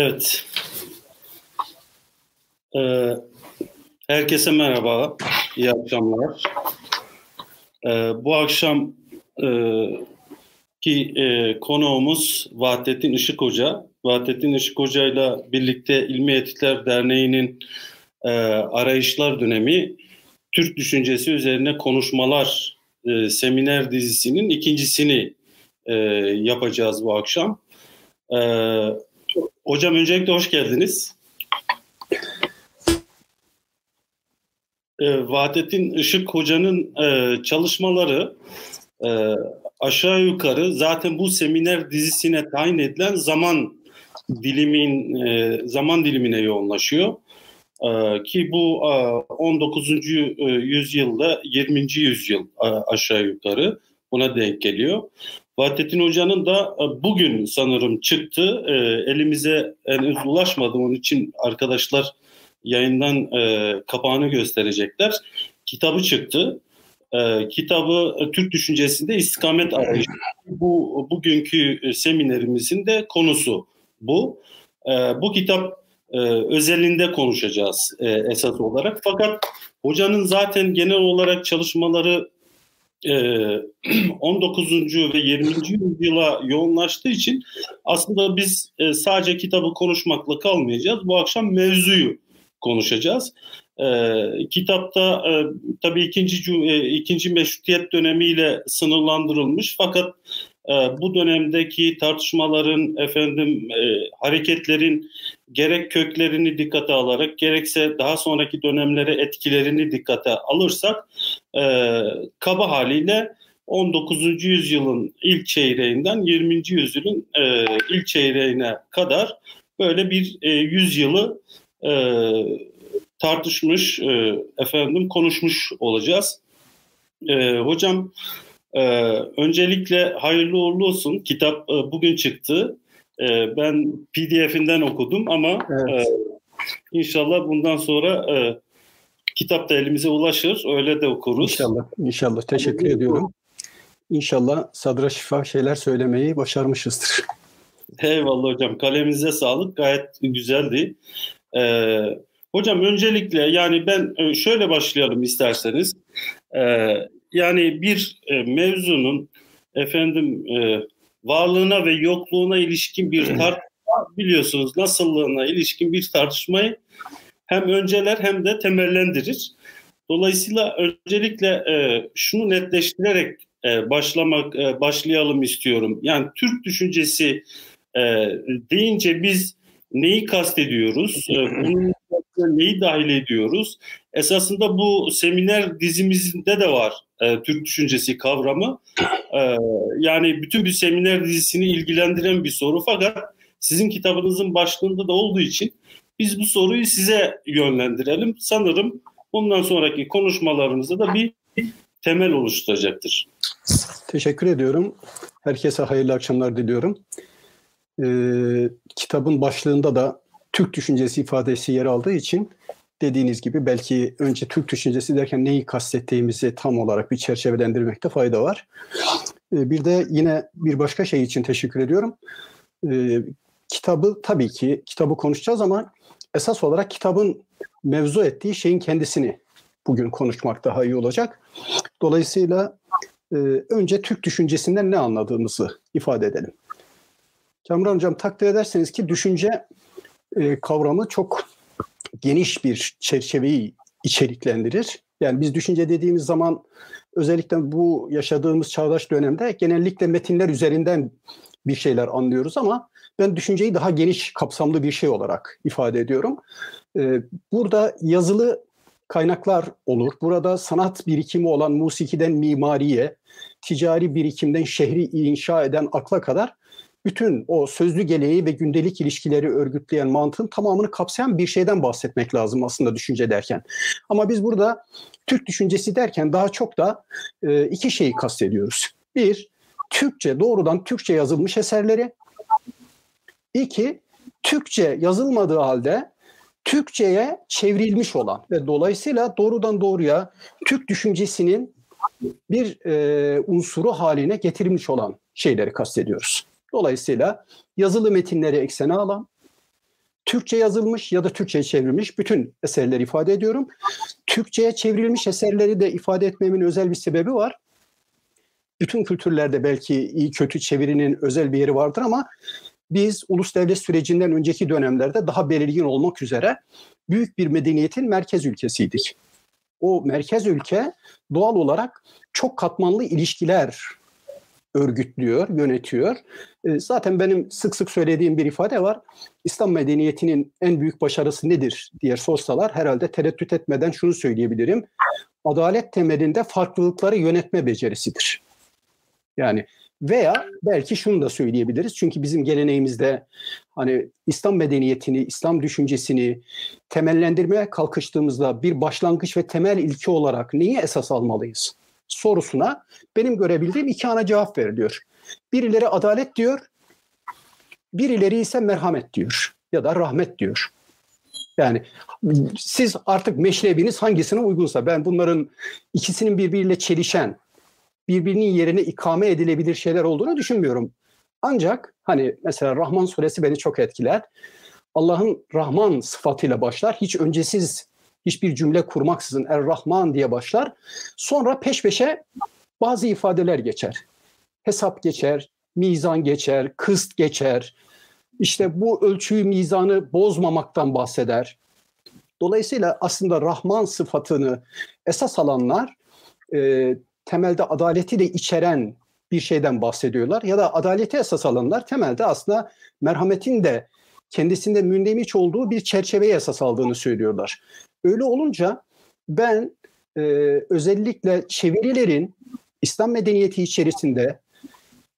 Evet. Herkese merhaba. İyi akşamlar. Bu akşam ki konuğumuz Vahdettin Işık Hoca. Vahdettin Işık Hoca ile birlikte İlmi Etüdler Derneği'nin Arayışlar Dönemi Türk Düşüncesi Üzerine Konuşmalar seminer dizisinin ikincisini yapacağız bu akşam. Hocam öncelikle hoş geldiniz. Vahdettin Işık Hoca'nın çalışmaları aşağı yukarı zaten bu seminer dizisine tayin edilen zaman dilimine yoğunlaşıyor. Ki bu 19. yüzyılda 20. yüzyıl aşağı yukarı buna denk geliyor. Vahdettin Hoca'nın da bugün sanırım çıktı. Elimize henüz ulaşmadı. Onun için arkadaşlar yayından kapağını gösterecekler. Kitabı çıktı. Kitabı Türk Düşüncesinde İstikamet Arayışı. Bu bugünkü seminerimizin de konusu bu. Bu kitap özelinde konuşacağız esas olarak. Fakat hocanın zaten genel olarak çalışmaları 19. ve 20. yüzyıla yoğunlaştığı için aslında biz sadece kitabı konuşmakla kalmayacağız. Bu akşam mevzuyu konuşacağız. Kitapta tabii ikinci meşrutiyet dönemiyle sınırlandırılmış fakat bu dönemdeki tartışmaların, hareketlerin gerek köklerini dikkate alarak gerekse daha sonraki dönemlere etkilerini dikkate alırsak kaba haliyle 19. yüzyılın ilk çeyreğinden 20. yüzyılın ilk çeyreğine kadar böyle bir yüzyılı tartışmış, konuşmuş olacağız. Hocam öncelikle hayırlı uğurlu olsun. Kitap bugün çıktı. Ben PDF'inden okudum ama evet. İnşallah bundan sonra kitap da elimize ulaşır. Öyle de okuruz. İnşallah. Teşekkür ediyorum. İnşallah sadra şifa şeyler söylemeyi başarmışızdır. Eyvallah hocam. Kaleminize sağlık. Gayet güzeldi. Hocam öncelikle yani ben şöyle başlayalım isterseniz. Yani bir mevzunun varlığına ve yokluğuna ilişkin bir tartışma, biliyorsunuz nasıllığına ilişkin bir tartışmayı hem önceler hem de temellendirir. Dolayısıyla öncelikle şunu netleştirerek başlayalım istiyorum. Yani Türk düşüncesi deyince biz neyi kastediyoruz? Bunun neyi dahil ediyoruz? Esasında bu seminer dizimizde de var Türk düşüncesi kavramı. Yani bütün bir seminer dizisini ilgilendiren bir soru fakat sizin kitabınızın başlığında da olduğu için biz bu soruyu size yönlendirelim. Sanırım bundan sonraki konuşmalarımızda da bir temel oluşturacaktır. Teşekkür ediyorum. Herkese hayırlı akşamlar diliyorum. Kitabın başlığında da Türk düşüncesi ifadesi yer aldığı için dediğiniz gibi belki önce Türk düşüncesi derken neyi kastettiğimizi tam olarak bir çerçevelendirmekte fayda var. Bir de yine bir başka şey için teşekkür ediyorum. Kitabı tabii ki konuşacağız ama esas olarak kitabın mevzu ettiği şeyin kendisini bugün konuşmak daha iyi olacak. Dolayısıyla önce Türk düşüncesinden ne anladığımızı ifade edelim. Kamran Hocam takdir ederseniz ki düşünce kavramı çok geniş bir çerçeveyi içeriklendirir. Yani biz düşünce dediğimiz zaman özellikle bu yaşadığımız çağdaş dönemde genellikle metinler üzerinden bir şeyler anlıyoruz ama ben düşünceyi daha geniş kapsamlı bir şey olarak ifade ediyorum. Burada yazılı kaynaklar olur. Burada sanat birikimi olan musikiden mimariye, ticari birikimden şehri inşa eden akla kadar bütün o sözlü geleneği ve gündelik ilişkileri örgütleyen mantığın tamamını kapsayan bir şeyden bahsetmek lazım aslında düşünce derken. Ama biz burada Türk düşüncesi derken daha çok da iki şeyi kastediyoruz. Bir, doğrudan Türkçe yazılmış eserleri. İki, Türkçe yazılmadığı halde Türkçe'ye çevrilmiş olan ve dolayısıyla doğrudan doğruya Türk düşüncesinin bir unsuru haline getirilmiş olan şeyleri kastediyoruz. Dolayısıyla yazılı metinleri eksene alan, Türkçe yazılmış ya da Türkçe'ye çevrilmiş bütün eserleri ifade ediyorum. Türkçe'ye çevrilmiş eserleri de ifade etmemin özel bir sebebi var. Bütün kültürlerde belki iyi kötü çevirinin özel bir yeri vardır ama biz ulus devlet sürecinden önceki dönemlerde daha belirgin olmak üzere büyük bir medeniyetin merkez ülkesiydik. O merkez ülke doğal olarak çok katmanlı ilişkiler örgütlüyor, yönetiyor. Zaten benim sık sık söylediğim bir ifade var. İslam medeniyetinin en büyük başarısı nedir diye sorsalar herhalde tereddüt etmeden şunu söyleyebilirim. Adalet temelinde farklılıkları yönetme becerisidir. Yani veya belki şunu da söyleyebiliriz. Çünkü bizim geleneğimizde hani İslam medeniyetini, İslam düşüncesini temellendirmeye kalkıştığımızda bir başlangıç ve temel ilke olarak neyi esas almalıyız sorusuna benim görebildiğim iki ana cevap veriliyor. Birileri adalet diyor, birileri ise merhamet diyor ya da rahmet diyor. Yani siz artık meşrebiniz hangisine uygunsa, ben bunların ikisinin birbiriyle çelişen, birbirinin yerine ikame edilebilir şeyler olduğunu düşünmüyorum. Ancak hani mesela Rahman suresi beni çok etkiler. Allah'ın Rahman sıfatıyla başlar. Hiç öncesiz, hiçbir cümle kurmaksızın Er-Rahman diye başlar. Sonra peş peşe bazı ifadeler geçer. Hesap geçer, mizan geçer, kıst geçer. İşte bu ölçüyü, mizanı bozmamaktan bahseder. Dolayısıyla aslında Rahman sıfatını esas alanlar temelde adaleti de içeren bir şeyden bahsediyorlar. Ya da adaleti esas alanlar temelde aslında merhametin de kendisinde mündemiş olduğu bir çerçeveye esas aldığını söylüyorlar. Öyle olunca ben özellikle çevirilerin İslam medeniyeti içerisinde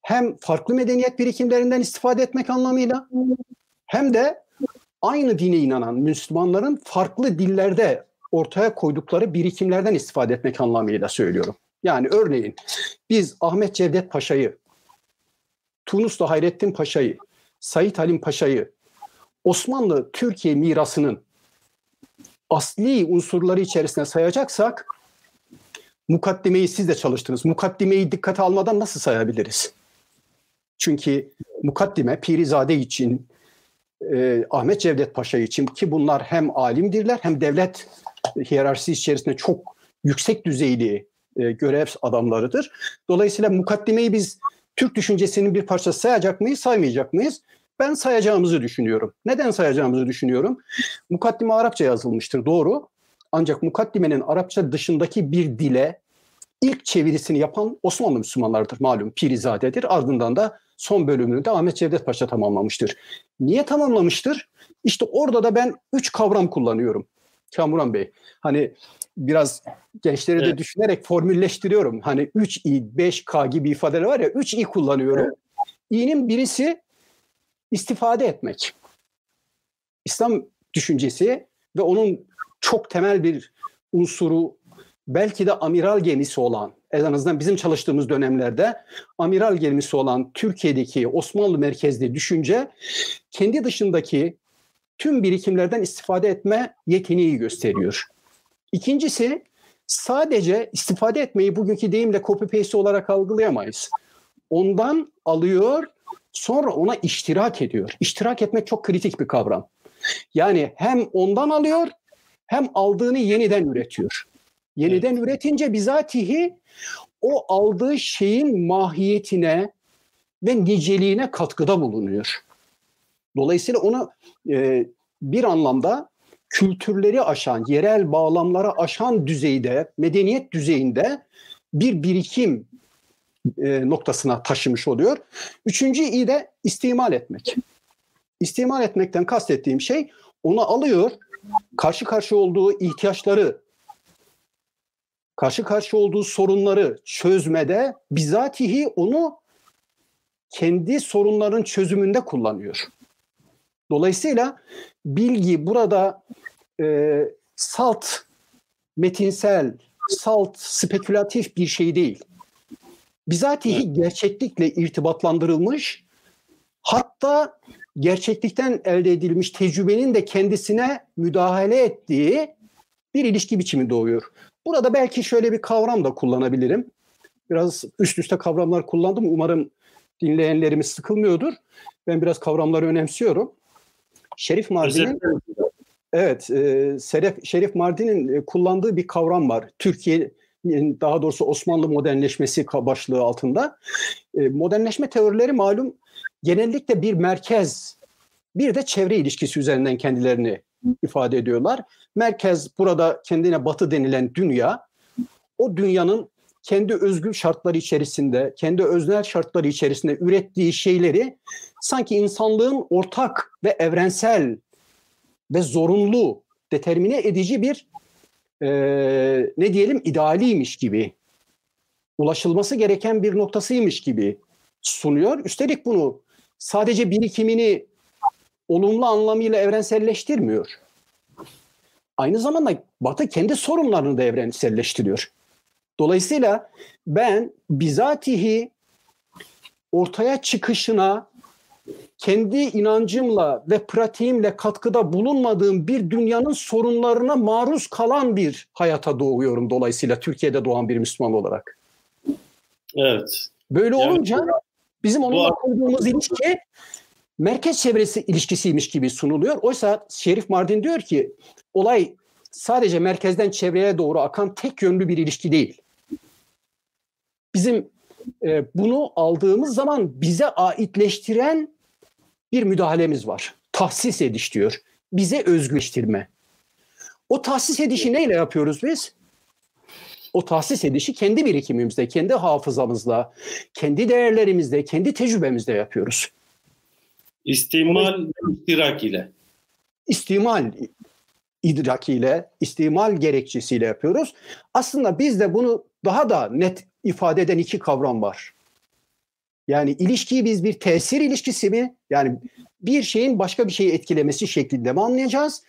hem farklı medeniyet birikimlerinden istifade etmek anlamıyla hem de aynı dine inanan Müslümanların farklı dillerde ortaya koydukları birikimlerden istifade etmek anlamıyla söylüyorum. Yani örneğin biz Ahmet Cevdet Paşa'yı, Tunuslu Hayrettin Paşa'yı, Said Halim Paşa'yı Osmanlı Türkiye mirasının asli unsurları içerisine sayacaksak mukaddimeyi siz de çalıştınız. Mukaddimeyi dikkate almadan nasıl sayabiliriz? Çünkü mukaddime Pirizade için, Ahmet Cevdet Paşa için ki bunlar hem alimdirler hem devlet hiyerarşisi içerisinde çok yüksek düzeyli görev adamlarıdır. Dolayısıyla mukaddimeyi biz Türk düşüncesinin bir parçası sayacak mıyız, saymayacak mıyız? Ben sayacağımızı düşünüyorum. Neden sayacağımızı düşünüyorum? Mukaddime Arapça yazılmıştır, doğru. Ancak mukaddimenin Arapça dışındaki bir dile ilk çevirisini yapan Osmanlı Müslümanlardır. Malum Pirizade'dir. Ardından da son bölümünü de Ahmet Cevdet Paşa tamamlamıştır. Niye tamamlamıştır? İşte orada da ben 3 kavram kullanıyorum. Kamuran Bey, hani biraz gençleri de düşünerek formülleştiriyorum. Hani 3i, 5k gibi ifadeler var ya, 3i kullanıyorum. Evet. İ'nin birisi istifade etmek. İslam düşüncesi ve onun çok temel bir unsuru, belki de amiral gemisi olan, en azından bizim çalıştığımız dönemlerde amiral gemisi olan Türkiye'deki Osmanlı merkezli düşünce kendi dışındaki tüm birikimlerden istifade etme yeteneği gösteriyor. İkincisi, sadece istifade etmeyi bugünkü deyimle copy paste olarak algılayamayız. Ondan alıyor, sonra ona iştirak ediyor. İştirak etmek çok kritik bir kavram. Yani hem ondan alıyor hem aldığını yeniden üretiyor. Yeniden üretince bizatihi o aldığı şeyin mahiyetine ve niceliğine katkıda bulunuyor. Dolayısıyla onu bir anlamda kültürleri aşan, yerel bağlamlara aşan düzeyde, medeniyet düzeyinde bir birikim noktasına taşımış oluyor. 3.'yi de istimal etmek. İstimal etmekten kastettiğim şey, onu alıyor, karşı karşıya olduğu ihtiyaçları, karşı karşıya olduğu sorunları çözmede bizatihi onu kendi sorunların çözümünde kullanıyor. Dolayısıyla bilgi burada salt metinsel, salt spekülatif bir şey değil. Bizatihi gerçeklikle irtibatlandırılmış, hatta gerçeklikten elde edilmiş tecrübenin de kendisine müdahale ettiği bir ilişki biçimi doğuyor. Burada belki şöyle bir kavram da kullanabilirim. Biraz üst üste kavramlar kullandım. Umarım dinleyenlerimiz sıkılmıyordur. Ben biraz kavramları önemsiyorum. Şerif Mardin'in Şerif Mardin'in kullandığı bir kavram var. Türkiye, daha doğrusu Osmanlı modernleşmesi başlığı altında. Modernleşme teorileri malum genellikle bir merkez, bir de çevre ilişkisi üzerinden kendilerini ifade ediyorlar. Merkez burada kendine batı denilen dünya, o dünyanın kendi özgül şartları içerisinde, kendi öznel şartları içerisinde ürettiği şeyleri sanki insanlığın ortak ve evrensel ve zorunlu, determine edici bir idealiymiş gibi, ulaşılması gereken bir noktasıymış gibi sunuyor. Üstelik bunu sadece birikimini olumlu anlamıyla evrenselleştirmiyor. Aynı zamanda Batı kendi sorunlarını da evrenselleştiriyor. Dolayısıyla ben bizatihi ortaya çıkışına kendi inancımla ve pratiğimle katkıda bulunmadığım bir dünyanın sorunlarına maruz kalan bir hayata doğuyorum dolayısıyla, Türkiye'de doğan bir Müslüman olarak. Evet. Böyle olunca bizim onunla kurduğumuz ilişki merkez çevresi ilişkisiymiş gibi sunuluyor. Oysa Şerif Mardin diyor ki olay sadece merkezden çevreye doğru akan tek yönlü bir ilişki değil. Bizim bunu aldığımız zaman bize aitleştiren bir müdahalemiz var. Tahsis ediş diyor. Bize özgüleştirme. O tahsis edişi neyle yapıyoruz biz? O tahsis edişi kendi birikimimizde, kendi hafızamızla, kendi değerlerimizde, kendi tecrübemizde yapıyoruz. İstimal ve idrak ile. İstimal gerekçesiyle yapıyoruz. Aslında bizde bunu daha da net ifade eden iki kavram var. Yani ilişkiyi biz bir tesir ilişkisi mi? Yani bir şeyin başka bir şeyi etkilemesi şeklinde mi anlayacağız?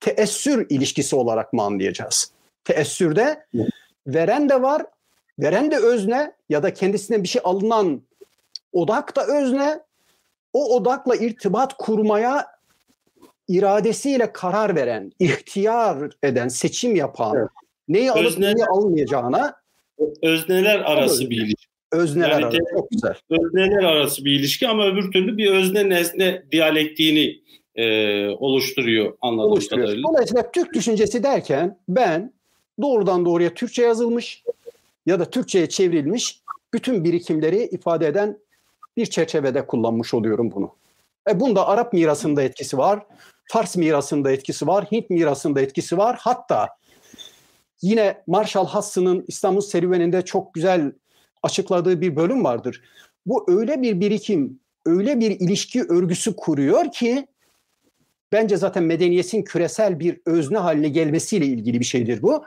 Teessür ilişkisi olarak mı anlayacağız? Teessürde veren de var, veren de özne ya da kendisinden bir şey alınan odak da özne. O odakla irtibat kurmaya iradesiyle karar veren, ihtiyar eden, seçim yapan, neyi alıp neyi almayacağına özneler arası bir ilişki. Özneler yani arası. Çok güzel. Özneler arası bir ilişki ama öbür türlü bir özne nesne diyalektiğini oluşturuyor anladığım kadarıyla. Dolayısıyla Türk düşüncesi derken ben doğrudan doğruya Türkçe yazılmış ya da Türkçe'ye çevrilmiş bütün birikimleri ifade eden bir çerçevede kullanmış oluyorum bunu. Bunda Arap mirasında etkisi var, Fars mirasında etkisi var, Hint mirasında etkisi var. Hatta yine Marshall Hass'ın İslam'ın serüveninde çok güzel açıkladığı bir bölüm vardır. Bu öyle bir birikim, öyle bir ilişki örgüsü kuruyor ki bence zaten medeniyetin küresel bir özne haline gelmesiyle ilgili bir şeydir bu.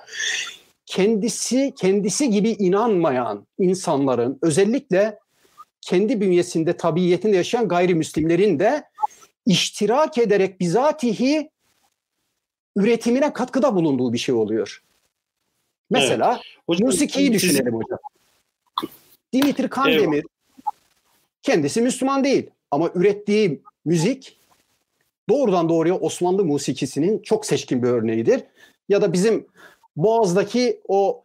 Kendisi gibi inanmayan insanların, özellikle kendi bünyesinde, tabiiyetinde yaşayan gayrimüslimlerin de iştirak ederek bizatihi üretimine katkıda bulunduğu bir şey oluyor. Mesela musikiyi düşünelim hocam. Dimitri Kandemir kendisi Müslüman değil ama ürettiği müzik doğrudan doğruya Osmanlı musikisinin çok seçkin bir örneğidir. Ya da bizim Boğaz'daki o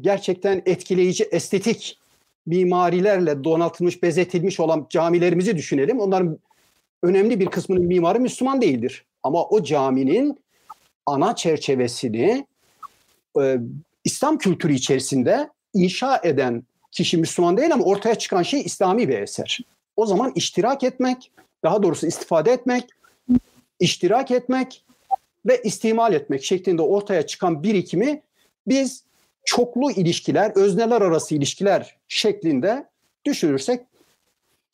gerçekten etkileyici estetik mimarilerle donatılmış, bezetilmiş olan camilerimizi düşünelim. Onların önemli bir kısmının mimarı Müslüman değildir. Ama o caminin ana çerçevesini İslam kültürü içerisinde inşa eden kişi Müslüman değil ama ortaya çıkan şey İslami bir eser. O zaman iştirak etmek, daha doğrusu istifade etmek, iştirak etmek ve istimal etmek şeklinde ortaya çıkan birikimi biz çoklu ilişkiler, özneler arası ilişkiler şeklinde düşünürsek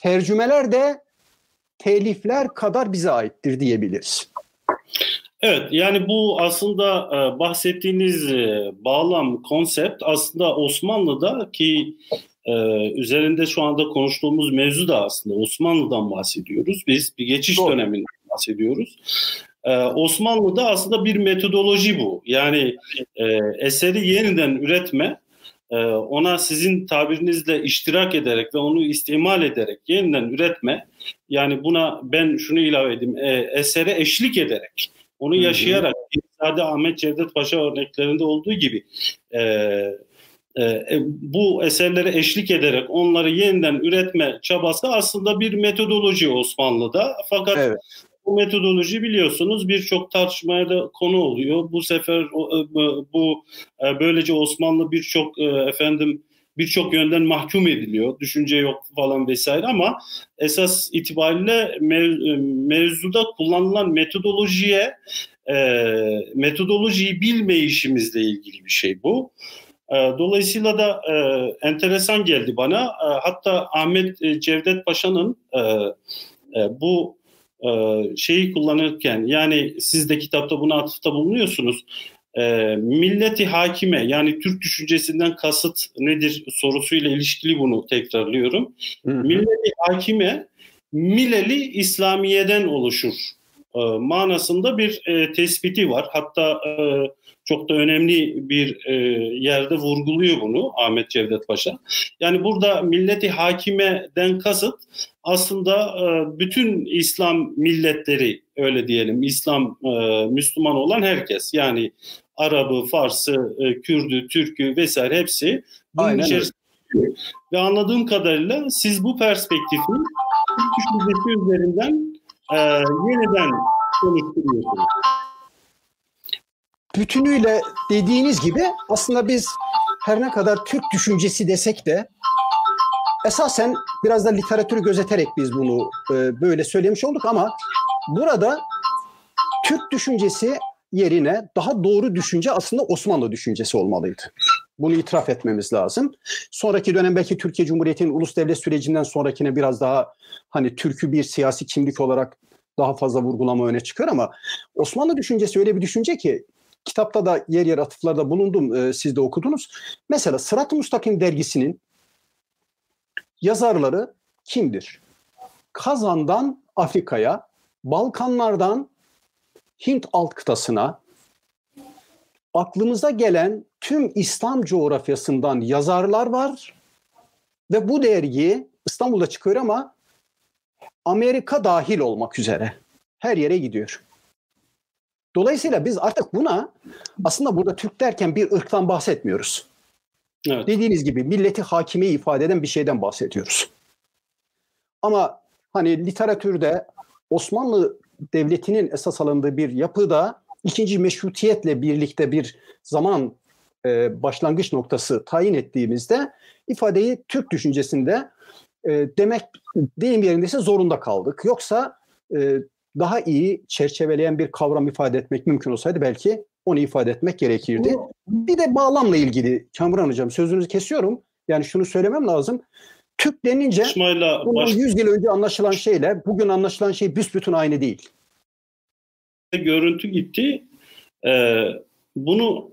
tercümeler de telifler kadar bize aittir diyebiliriz. Evet, yani bu aslında bahsettiğiniz bağlam, konsept aslında Osmanlı'da ki üzerinde şu anda konuştuğumuz mevzu da aslında Osmanlı'dan bahsediyoruz. Biz bir geçiş döneminden bahsediyoruz. Osmanlı'da aslında bir metodoloji bu. Yani eseri yeniden üretme, ona sizin tabirinizle iştirak ederek ve onu istimal ederek yeniden üretme. Yani buna ben şunu ilave edeyim, esere eşlik ederek, onu yaşayarak, Pirizade Ahmet Cevdet Paşa örneklerinde olduğu gibi bu eserlere eşlik ederek onları yeniden üretme çabası aslında bir metodoloji Osmanlı'da. Fakat Bu metodoloji biliyorsunuz birçok tartışmaya da konu oluyor. Bu sefer bu böylece Osmanlı birçok birçok yönden mahkum ediliyor. Düşünce yok falan vesaire ama esas itibariyle mevzuda kullanılan metodolojiyi bilmeyişimizle ilgili bir şey bu. Dolayısıyla da enteresan geldi bana. Hatta Ahmet Cevdet Paşa'nın bu şeyi kullanırken, yani siz de kitapta buna atıfta bulunuyorsunuz. Milleti hakime, yani Türk düşüncesinden kasıt nedir sorusuyla ilişkili bunu tekrarlıyorum. Hı hı. Milleti hakime, mileli İslamiye'den oluşur manasında bir tespiti var. Hatta çok da önemli bir yerde vurguluyor bunu Ahmet Cevdet Paşa. Yani burada milleti hakimeden kasıt aslında bütün İslam milletleri, öyle diyelim, İslam Müslüman olan herkes, yani Arabı, Farsı, Kürdü, Türkü vesaire hepsi bunun içerisinde. Ve anladığım kadarıyla siz bu perspektifi düşüncesi üzerinden yeniden konuşturuyorsunuz. Bütünüyle dediğiniz gibi aslında biz her ne kadar Türk düşüncesi desek de esasen biraz da literatürü gözeterek biz bunu böyle söylemiş olduk ama burada Türk düşüncesi yerine daha doğru düşünce aslında Osmanlı düşüncesi olmalıydı. Bunu itiraf etmemiz lazım. Sonraki dönem belki Türkiye Cumhuriyeti'nin ulus devlet sürecinden sonrakine biraz daha hani Türk'ü bir siyasi kimlik olarak daha fazla vurgulama öne çıkar ama Osmanlı düşüncesi öyle bir düşünce ki kitapta da yer yer atıflarda bulundum, siz de okudunuz. Mesela Sırat-ı Müstakim dergisinin yazarları kimdir? Kazan'dan Afrika'ya, Balkanlardan Hint alt kıtasına, aklımıza gelen tüm İslam coğrafyasından yazarlar var ve bu dergi İstanbul'da çıkıyor ama Amerika dahil olmak üzere her yere gidiyor. Dolayısıyla biz artık buna aslında burada Türk derken bir ırktan bahsetmiyoruz. Evet. Dediğiniz gibi milleti hakimeyi ifade eden bir şeyden bahsediyoruz. Ama hani literatürde Osmanlı Devleti'nin esas alındığı bir yapıda ikinci meşrutiyetle birlikte bir zaman başlangıç noktası tayin ettiğimizde ifadeyi Türk düşüncesinde demek, deyim yerindeyse zorunda kaldık. Yoksa daha iyi çerçeveleyen bir kavram ifade etmek mümkün olsaydı belki onu ifade etmek gerekirdi. Bir de bağlamla ilgili Kamuran Hocam sözünüzü kesiyorum. Yani şunu söylemem lazım. Türk denince bundan 100 yıl önce anlaşılan şeyle bugün anlaşılan şey büsbütün aynı değil. Görüntü gitti. Bunu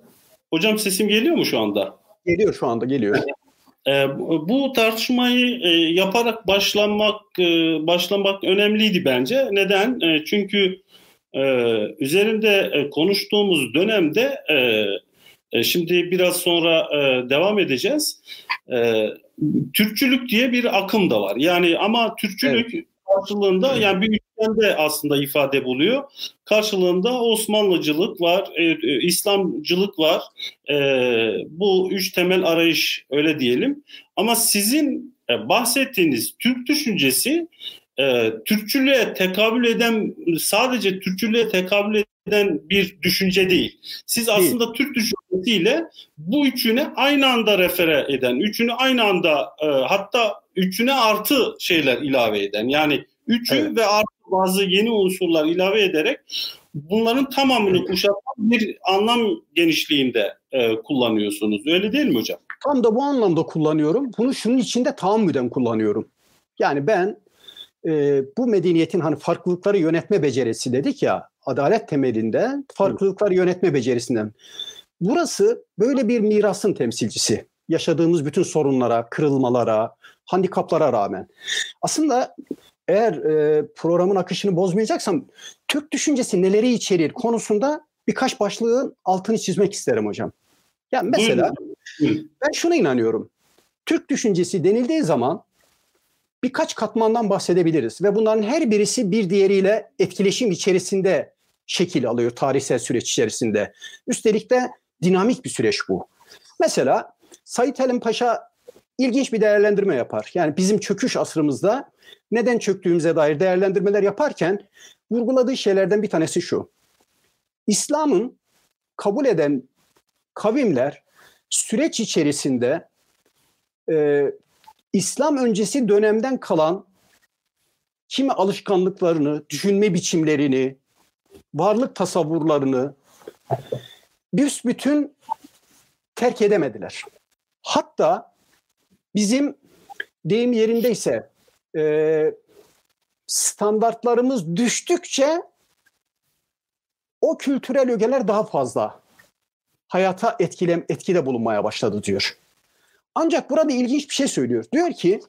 hocam sesim geliyor mu şu anda? Geliyor şu anda geliyor. Bu tartışmayı yaparak başlamak önemliydi bence. Neden? Çünkü üzerinde konuştuğumuz dönemde şimdi biraz sonra devam edeceğiz. Türkçülük diye bir akım da var. Yani ama Türkçülük karşılığında yani bir ülkeden de aslında ifade buluyor. Karşılığında Osmanlıcılık var, İslamcılık var. Bu üç temel arayış, öyle diyelim. Ama sizin bahsettiğiniz Türk düşüncesi sadece Türkçülüğe tekabül eden bir düşünce değil. Siz aslında Türk düşüncesiyle bu üçüne aynı anda refere eden, üçünü aynı anda hatta üçüne artı şeyler ilave eden, yani üçü ve artı bazı yeni unsurlar ilave ederek bunların tamamını kuşatan bir anlam genişliğinde kullanıyorsunuz. Öyle değil mi hocam? Tam da bu anlamda kullanıyorum. Bunu şunun içinde tahammüden kullanıyorum. Yani ben bu medeniyetin hani farklılıkları yönetme becerisi dedik ya, adalet temelinde farklılıkları yönetme becerisinden. Burası böyle bir mirasın temsilcisi. Yaşadığımız bütün sorunlara, kırılmalara, handikaplara rağmen. Aslında eğer programın akışını bozmayacaksam Türk düşüncesi neleri içerir konusunda birkaç başlığın altını çizmek isterim hocam. Yani mesela ben şuna inanıyorum. Türk düşüncesi denildiği zaman birkaç katmandan bahsedebiliriz ve bunların her birisi bir diğeriyle etkileşim içerisinde şekil alıyor tarihsel süreç içerisinde. Üstelik de dinamik bir süreç bu. Mesela Said Halim Paşa ilginç bir değerlendirme yapar. Yani bizim çöküş asrımızda neden çöktüğümüze dair değerlendirmeler yaparken vurguladığı şeylerden bir tanesi şu. İslam'ın kabul eden kavimler süreç içerisinde İslam öncesi dönemden kalan kimi alışkanlıklarını, düşünme biçimlerini, varlık tasavvurlarını büsbütün terk edemediler. Hatta bizim deyim yerindeyse standartlarımız düştükçe o kültürel ögeler daha fazla hayata etkide bulunmaya başladı diyor. Ancak burada ilginç bir şey söylüyor. Diyor ki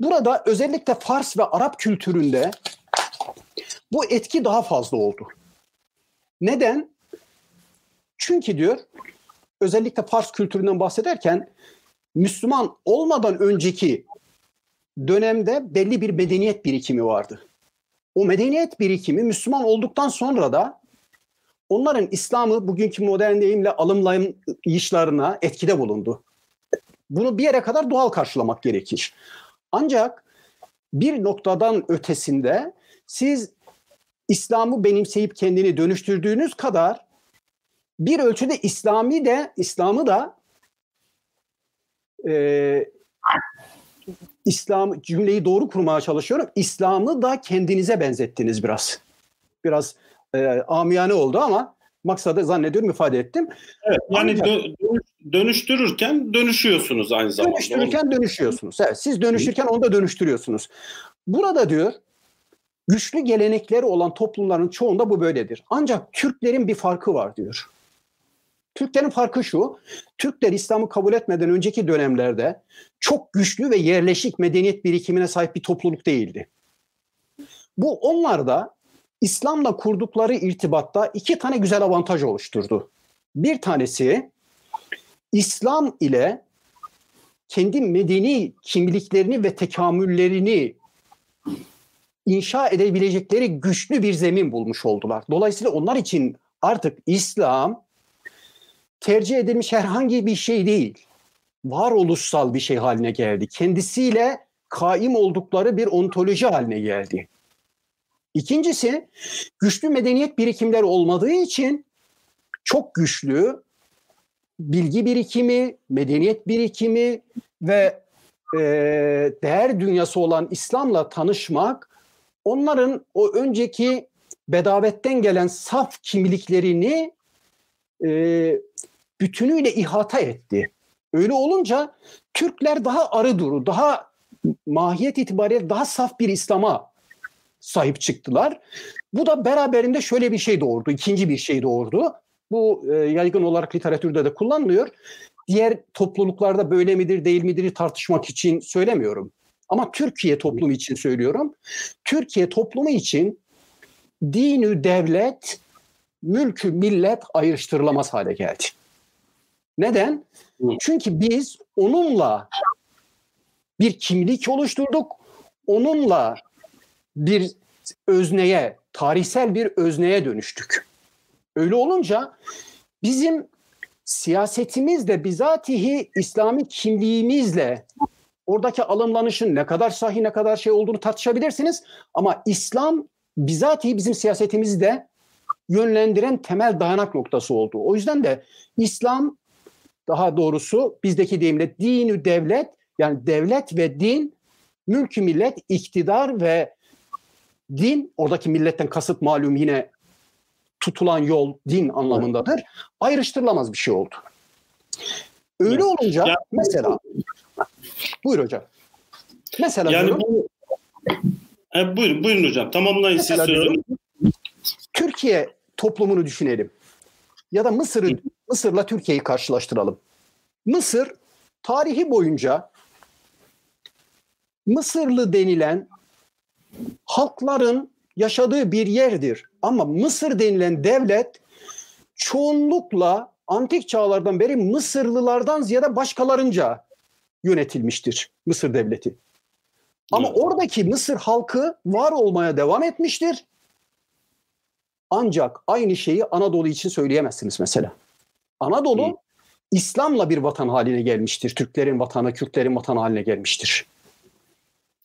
burada özellikle Fars ve Arap kültüründe bu etki daha fazla oldu. Neden? Çünkü diyor özellikle Fars kültüründen bahsederken Müslüman olmadan önceki dönemde belli bir medeniyet birikimi vardı. O medeniyet birikimi Müslüman olduktan sonra da onların İslam'ı bugünkü modern deyimle alımlayışlarına etkide bulundu. Bunu bir yere kadar doğal karşılamak gerekir. Ancak bir noktadan ötesinde siz İslam'ı benimseyip kendini dönüştürdüğünüz kadar bir ölçüde İslam'ı da cümleyi doğru kurmaya çalışıyorum. İslam'ı da kendinize benzettiniz biraz. Amiyane oldu ama maksadı zannediyorum ifade ettim. Evet, yani dönüştürürken dönüşüyorsunuz aynı zamanda. Evet, siz dönüşürken onu da dönüştürüyorsunuz. Burada diyor güçlü gelenekleri olan toplumların çoğunda bu böyledir. Ancak Türklerin bir farkı var diyor. Türklerin farkı şu. Türkler İslam'ı kabul etmeden önceki dönemlerde çok güçlü ve yerleşik medeniyet birikimine sahip bir topluluk değildi. Bu onlarda İslam'la kurdukları irtibatta iki tane güzel avantaj oluşturdu. Bir tanesi İslam ile kendi medeni kimliklerini ve tekamüllerini inşa edebilecekleri güçlü bir zemin bulmuş oldular. Dolayısıyla onlar için artık İslam tercih edilmiş herhangi bir şey değil. Varoluşsal bir şey haline geldi. Kendisiyle kaim oldukları bir ontoloji haline geldi. İkincisi, güçlü medeniyet birikimleri olmadığı için çok güçlü bilgi birikimi, medeniyet birikimi ve değer dünyası olan İslam'la tanışmak onların o önceki bedavetten gelen saf kimliklerini bütünüyle ihata etti. Öyle olunca Türkler daha arıduru, daha mahiyet itibariyle daha saf bir İslam'a sahip çıktılar. Bu da beraberinde şöyle bir şey doğurdu, ikinci bir şey doğurdu. Bu yaygın olarak literatürde de kullanılıyor. Diğer topluluklarda böyle midir değil midir tartışmak için söylemiyorum. Ama Türkiye toplumu için söylüyorum. Türkiye toplumu için dini devlet, mülkü millet ayrıştırılamaz hale geldi. Neden? Çünkü biz onunla bir kimlik oluşturduk. Onunla bir özneye, tarihsel bir özneye dönüştük. Öyle olunca bizim siyasetimiz de bizatihi İslami kimliğimizle oradaki alımlanışın ne kadar sahih ne kadar şey olduğunu tartışabilirsiniz. Ama İslam bizatihi bizim siyasetimizi de yönlendiren temel dayanak noktası oldu. O yüzden de İslam, daha doğrusu bizdeki deyimle dini devlet, yani devlet ve din, mülkü millet, iktidar ve din, oradaki milletten kasıt malum yine tutulan yol din anlamındadır. Ayrıştırılamaz bir şey oldu. Öyle olunca mesela buyur hocam. Mesela yani diyorum, buyurun hocam. Tamamlayın siz sözünü. Türkiye toplumunu düşünelim. Ya da Mısır'la Türkiye'yi karşılaştıralım. Mısır tarihi boyunca Mısırlı denilen halkların yaşadığı bir yerdir. Ama Mısır denilen devlet çoğunlukla antik çağlardan beri Mısırlılardan ziyade başkalarınca yönetilmiştir Mısır devleti. Ama oradaki Mısır halkı var olmaya devam etmiştir. Ancak aynı şeyi Anadolu için söyleyemezsiniz mesela. Anadolu İslam'la bir vatan haline gelmiştir. Türklerin vatanı, Kürtlerin vatanı haline gelmiştir.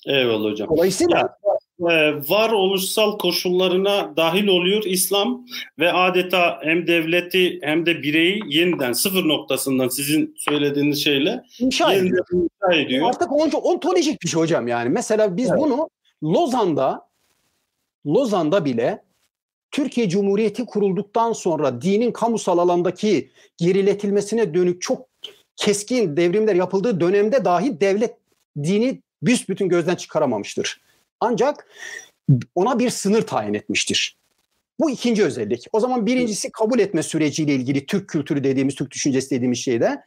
Eyvallah hocam. Dolayısıyla varoluşsal koşullarına dahil oluyor İslam ve adeta hem devleti hem de bireyi yeniden sıfır noktasından sizin söylediğiniz şeyle inşa ediyor. Artık ontolojik bir şey hocam yani. Mesela biz bunu Lozan'da bile Türkiye Cumhuriyeti kurulduktan sonra dinin kamusal alandaki geriletilmesine dönük çok keskin devrimler yapıldığı dönemde dahi devlet dini büsbütün gözden çıkaramamıştır. Ancak ona bir sınır tayin etmiştir. Bu ikinci özellik. O zaman birincisi kabul etme süreciyle ilgili Türk kültürü dediğimiz, Türk düşüncesi dediğimiz şeyde.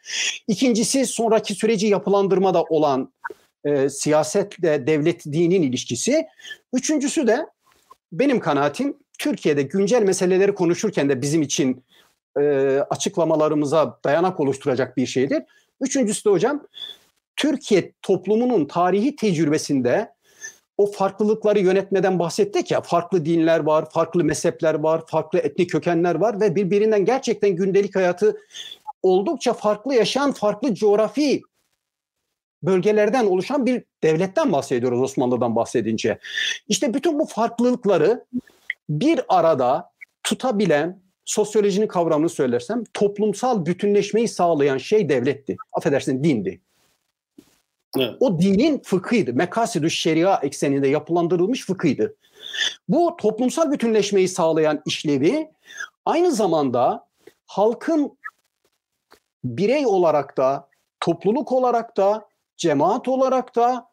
İkincisi sonraki süreci yapılandırmada olan siyasetle devlet dinin ilişkisi. Üçüncüsü de benim kanaatim Türkiye'de güncel meseleleri konuşurken de bizim için açıklamalarımıza dayanak oluşturacak bir şeydir. Üçüncüsü de hocam Türkiye toplumunun tarihi tecrübesinde o farklılıkları yönetmeden bahsettik ya, farklı dinler var, farklı mezhepler var, farklı etnik kökenler var ve birbirinden gerçekten gündelik hayatı oldukça farklı yaşayan, farklı coğrafi bölgelerden oluşan bir devletten bahsediyoruz Osmanlı'dan bahsedince. İşte bütün bu farklılıkları bir arada tutabilen, sosyolojinin kavramını söylersem, toplumsal bütünleşmeyi sağlayan şey devletti. Affedersin, dindi. Evet. O dinin fıkhıydı. Mekasid-i Şeria ekseninde yapılandırılmış fıkhıydı. Bu toplumsal bütünleşmeyi sağlayan işlevi aynı zamanda halkın birey olarak da, topluluk olarak da, cemaat olarak da,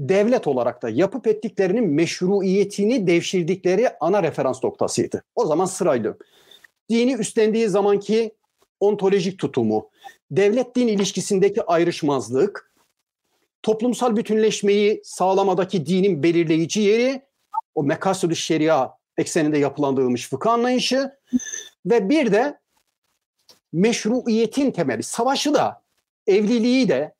devlet olarak da yapıp ettiklerinin meşruiyetini devşirdikleri ana referans noktasıydı. O zaman sırayla dini üstlendiği zamanki ontolojik tutumu, devlet-din ilişkisindeki ayrışmazlık, toplumsal bütünleşmeyi sağlamadaki dinin belirleyici yeri, o mekasid-i şeria ekseninde yapılandırılmış fıkıh anlayışı ve bir de meşruiyetin temeli, savaşı da, evliliği de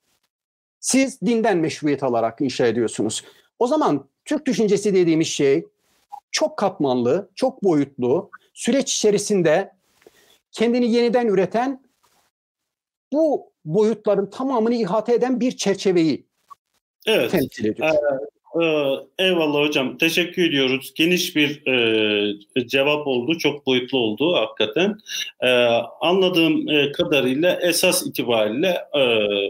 siz dinden meşruiyet alarak inşa ediyorsunuz. O zaman Türk düşüncesi dediğimiz şey çok katmanlı, çok boyutlu, süreç içerisinde kendini yeniden üreten, bu boyutların tamamını ihate eden bir çerçeveyi temsil ediyor. Eyvallah hocam. Teşekkür ediyoruz. Geniş bir cevap oldu. Çok boyutlu oldu hakikaten. Anladığım kadarıyla esas itibariyle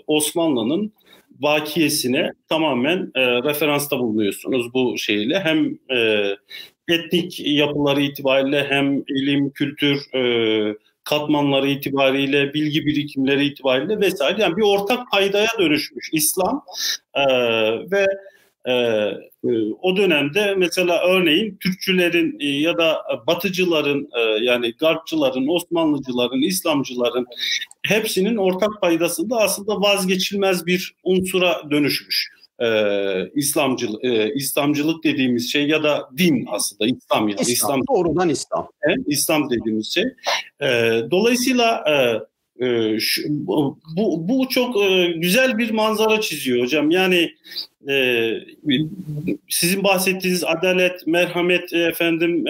Osmanlı'nın bakiyesine tamamen referansta bulunuyorsunuz bu şeyle. Hem etnik yapıları itibariyle hem ilim, kültür katmanları itibariyle, bilgi birikimleri itibariyle vesaire. Yani bir ortak paydaya dönüşmüş İslam ve o dönemde mesela örneğin Türkçülerin ya da Batıcıların yani Garpçıların, Osmanlıcıların, İslamcıların hepsinin ortak paydasında aslında vazgeçilmez bir unsura dönüşmüş. İslamcılık dediğimiz şey ya da din aslında İslam yani İslam doğrudan İslam. İslam dediğimiz şey. Dolayısıyla bu çok güzel bir manzara çiziyor hocam. Yani sizin bahsettiğiniz adalet, merhamet efendim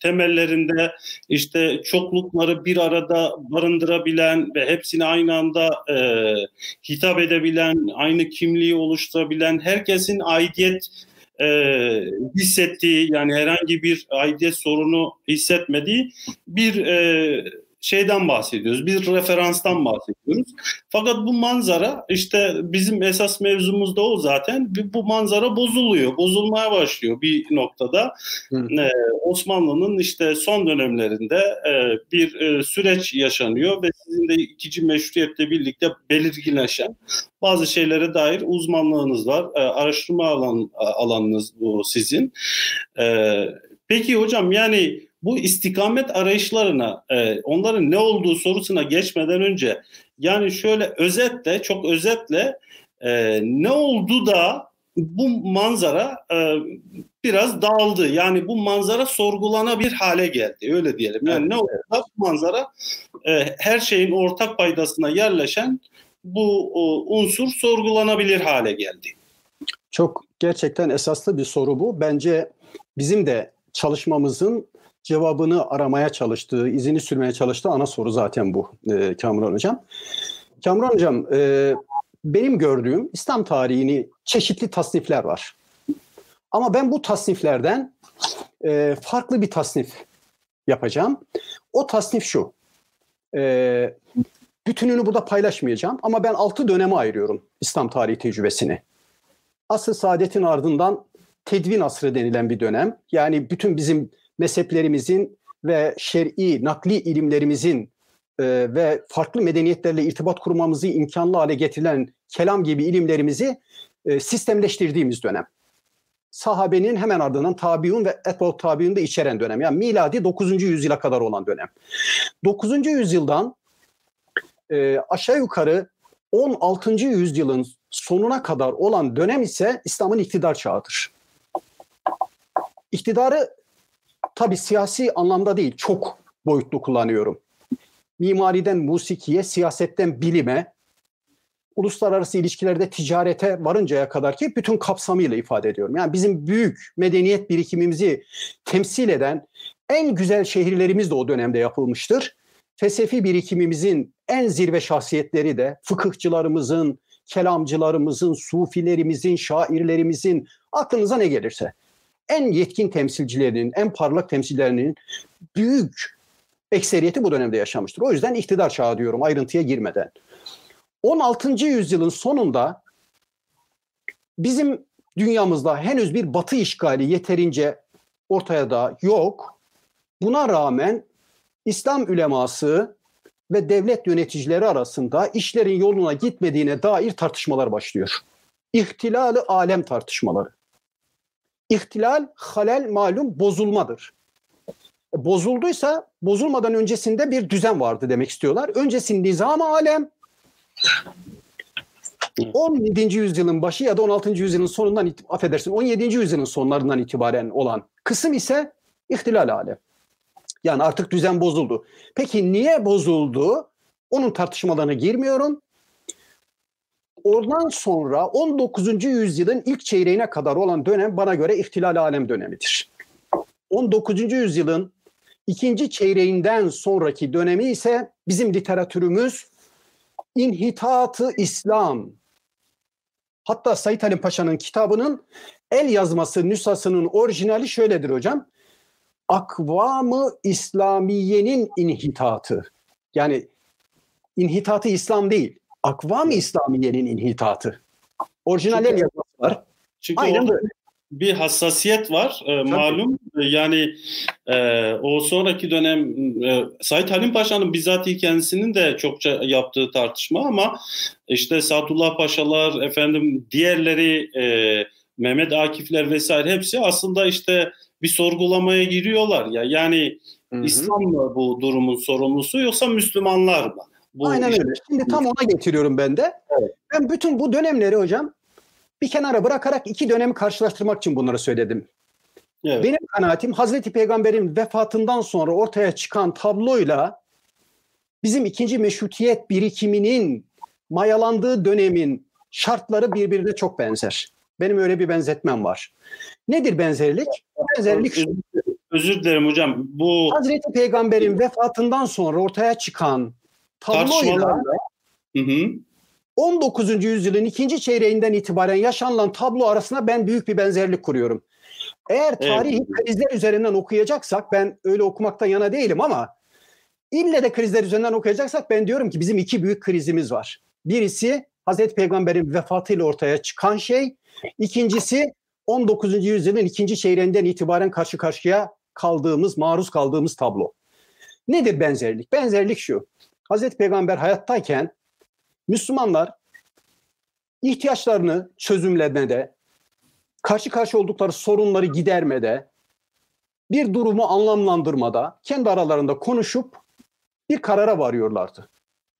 temellerinde işte çoklukları bir arada barındırabilen ve hepsini aynı anda hitap edebilen, aynı kimliği oluşturabilen, herkesin aidiyet hissettiği, yani herhangi bir aidiyet sorunu hissetmediği bir şeyden bahsediyoruz, bir referanstan bahsediyoruz. Fakat bu manzara işte bizim esas mevzumuz da o zaten. Bu manzara bozuluyor, bozulmaya başlıyor bir noktada. Osmanlı'nın işte son dönemlerinde bir süreç yaşanıyor ve sizin de ikinci meşruiyetle birlikte belirginleşen bazı şeylere dair uzmanlığınız var, araştırma alanınız bu sizin. Peki hocam yani bu istikamet arayışlarına, onların ne olduğu sorusuna geçmeden önce yani şöyle özetle, çok özetle ne oldu da bu manzara biraz dağıldı? Yani bu manzara sorgulanabilir hale geldi, öyle diyelim. Yani ne oldu da bu manzara her şeyin ortak paydasına yerleşen bu unsur sorgulanabilir hale geldi? Çok gerçekten esaslı bir soru bu. Bence bizim de çalışmamızın cevabını aramaya çalıştığı, izini sürmeye çalıştığı ana soru zaten bu Kamran Hocam. Kamran Hocam, benim gördüğüm İslam tarihini çeşitli tasnifler var. Ama ben bu tasniflerden farklı bir tasnif yapacağım. O tasnif şu. Bütününü burada paylaşmayacağım ama ben 6 döneme ayırıyorum İslam tarihi tecrübesini. Asr-ı Saadet'in ardından Tedvin asrı denilen bir dönem. Yani bütün bizim mezheplerimizin ve şer'i, nakli ilimlerimizin ve farklı medeniyetlerle irtibat kurmamızı imkanlı hale getirilen kelam gibi ilimlerimizi sistemleştirdiğimiz dönem. Sahabenin hemen ardından tabiun ve etbaut tabiun da içeren dönem. Yani miladi 9. yüzyıla kadar olan dönem. 9. yüzyıldan aşağı yukarı 16. yüzyılın sonuna kadar olan dönem ise İslam'ın iktidar çağıdır. İktidarı tabii siyasi anlamda değil, çok boyutlu kullanıyorum. Mimariden musikiye, siyasetten bilime, uluslararası ilişkilerde ticarete varıncaya kadar ki bütün kapsamıyla ifade ediyorum. Yani bizim büyük medeniyet birikimimizi temsil eden en güzel şehirlerimiz de o dönemde yapılmıştır. Felsefi birikimimizin en zirve şahsiyetleri de fıkıhçılarımızın, kelamcılarımızın, sufilerimizin, şairlerimizin, aklınıza ne gelirse en yetkin temsilcilerinin, en parlak temsilcilerinin büyük ekseriyeti bu dönemde yaşamıştır. O yüzden iktidar çağı diyorum ayrıntıya girmeden. 16. yüzyılın sonunda bizim dünyamızda henüz bir batı işgali yeterince ortaya da yok. Buna rağmen İslam üleması ve devlet yöneticileri arasında işlerin yoluna gitmediğine dair tartışmalar başlıyor. İhtilal-ı alem tartışmaları. İhtilal, halel, malum bozulmadır. Bozulduysa bozulmadan öncesinde bir düzen vardı demek istiyorlar. Öncesi nizam-ı alem. 17. yüzyılın başı ya da 16. yüzyılın sonundan, affedersin, 17. yüzyılın sonlarından itibaren olan kısım ise ihtilal-ı alem. Yani artık düzen bozuldu. Peki niye bozuldu? Onun tartışmalarına girmiyorum. Ondan sonra 19. yüzyılın ilk çeyreğine kadar olan dönem bana göre ihtilal-i alem dönemidir. 19. yüzyılın ikinci çeyreğinden sonraki dönemi ise bizim literatürümüz İnhitat-ı İslam. Hatta Said Halim Paşa'nın kitabının el yazması nüshasının orijinali şöyledir hocam. Akvamı İslamiye'nin inhitatı. Yani inhitatı İslam değil. Akvam-ı İslamiye'nin inhitatı. Orijinal el yazması var. Çünkü aynen böyle. Bir hassasiyet var malum. Yani o sonraki dönem Said Halim Paşa'nın bizatihi kendisinin de çokça yaptığı tartışma ama işte Sadullah Paşalar, efendim diğerleri Mehmet Akifler vesaire hepsi aslında işte bir sorgulamaya giriyorlar ya. Yani hı-hı. İslam mı bu durumun sorumlusu yoksa Müslümanlar mı? Bu aynen öyle. Şimdi tam ona getiriyorum ben de. Evet. Ben bütün bu dönemleri hocam bir kenara bırakarak iki dönemi karşılaştırmak için bunları söyledim. Evet. Benim kanaatim Hazreti Peygamber'in vefatından sonra ortaya çıkan tabloyla bizim ikinci meşrutiyet birikiminin mayalandığı dönemin şartları birbirine çok benzer. Benim öyle bir benzetmem var. Nedir benzerlik? Benzerlik şu. Özür dilerim hocam. Bu Hazreti Peygamber'in vefatından sonra ortaya çıkan tabloyla 19. yüzyılın ikinci çeyreğinden itibaren yaşanılan tablo arasında ben büyük bir benzerlik kuruyorum. Eğer tarihi krizler üzerinden okuyacaksak, ben öyle okumaktan yana değilim ama ille de krizler üzerinden okuyacaksak ben diyorum ki bizim iki büyük krizimiz var. Birisi Hazreti Peygamber'in vefatıyla ortaya çıkan şey. İkincisi 19. yüzyılın ikinci çeyreğinden itibaren karşı karşıya kaldığımız, maruz kaldığımız tablo. Nedir benzerlik? Benzerlik şu. Hazreti Peygamber hayattayken Müslümanlar ihtiyaçlarını çözümlemede, karşı karşıya oldukları sorunları gidermede, bir durumu anlamlandırmada, kendi aralarında konuşup bir karara varıyorlardı.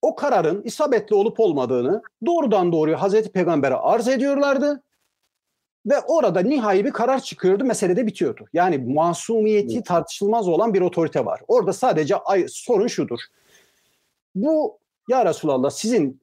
O kararın isabetli olup olmadığını doğrudan doğruya Hazreti Peygamber'e arz ediyorlardı ve orada nihai bir karar çıkıyordu, mesele de bitiyordu. Yani masumiyeti tartışılmaz olan bir otorite var. Orada sadece sorun şudur. Bu ya Resulallah sizin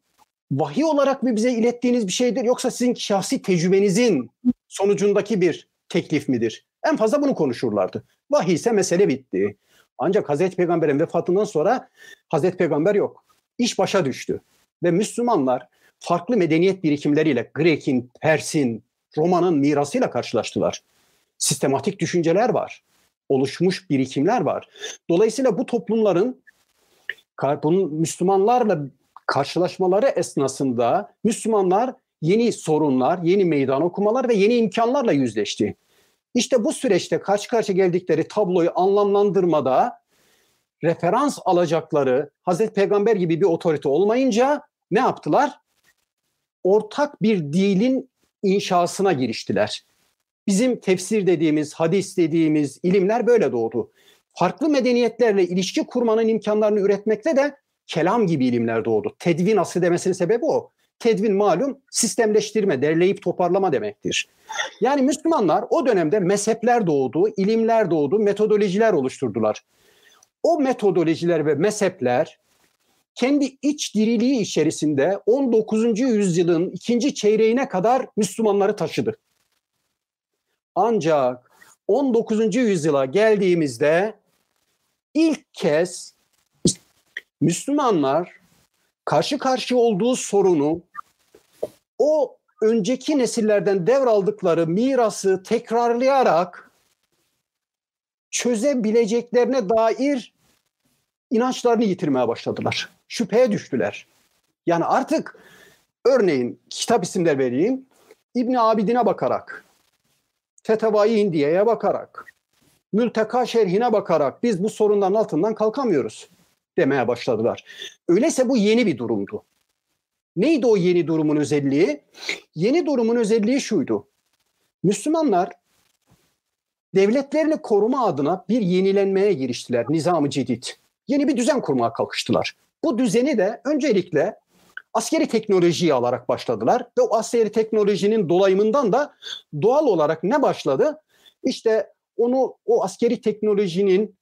vahiy olarak mı bize ilettiğiniz bir şeydir yoksa sizin şahsi tecrübenizin sonucundaki bir teklif midir? En fazla bunu konuşurlardı. Vahiy ise mesele bitti. Ancak Hazreti Peygamber'in vefatından sonra Hazreti Peygamber yok. İş başa düştü. Ve Müslümanlar farklı medeniyet birikimleriyle Grek'in, Pers'in, Roma'nın mirasıyla karşılaştılar. sistematik düşünceler var. Oluşmuş birikimler var. Dolayısıyla bu toplumların bunun Müslümanlarla karşılaşmaları esnasında Müslümanlar yeni sorunlar, yeni meydan okumalar ve yeni imkanlarla yüzleşti. İşte bu süreçte karşı karşıya geldikleri tabloyu anlamlandırmada referans alacakları Hazreti Peygamber gibi bir otorite olmayınca ne yaptılar? Ortak bir dilin inşasına giriştiler. Bizim tefsir dediğimiz, hadis dediğimiz ilimler böyle doğdu. Farklı medeniyetlerle ilişki kurmanın imkanlarını üretmekte de kelam gibi ilimler doğdu. Tedvin asrı demesinin sebebi o. Tedvin malum sistemleştirme, derleyip toparlama demektir. Yani Müslümanlar o dönemde mezhepler doğdu, ilimler doğdu, metodolojiler oluşturdular. O metodolojiler ve mezhepler kendi iç diriliği içerisinde 19. yüzyılın ikinci çeyreğine kadar Müslümanları taşıdı. Ancak 19. yüzyıla geldiğimizde ilk kez Müslümanlar karşı karşıya olduğu sorunu, o önceki nesillerden devraldıkları mirası tekrarlayarak çözebileceklerine dair inançlarını yitirmeye başladılar. Şüpheye düştüler. Yani artık örneğin kitap isimler vereyim. İbn Abidin'e bakarak, Fetavai Hindiye'ye bakarak, Mülteka Şerhine bakarak biz bu sorunların altından kalkamıyoruz demeye başladılar. Öyleyse bu yeni bir durumdu. Neydi o yeni durumun özelliği? Yeni durumun özelliği şuydu. Müslümanlar devletlerini koruma adına bir yenilenmeye giriştiler. Nizam-ı Cedid. Yeni bir düzen kurmaya kalkıştılar. Bu düzeni de öncelikle askeri teknolojiyi alarak başladılar. Ve o askeri teknolojinin dolayımından da doğal olarak ne başladı? İşte o askeri teknolojinin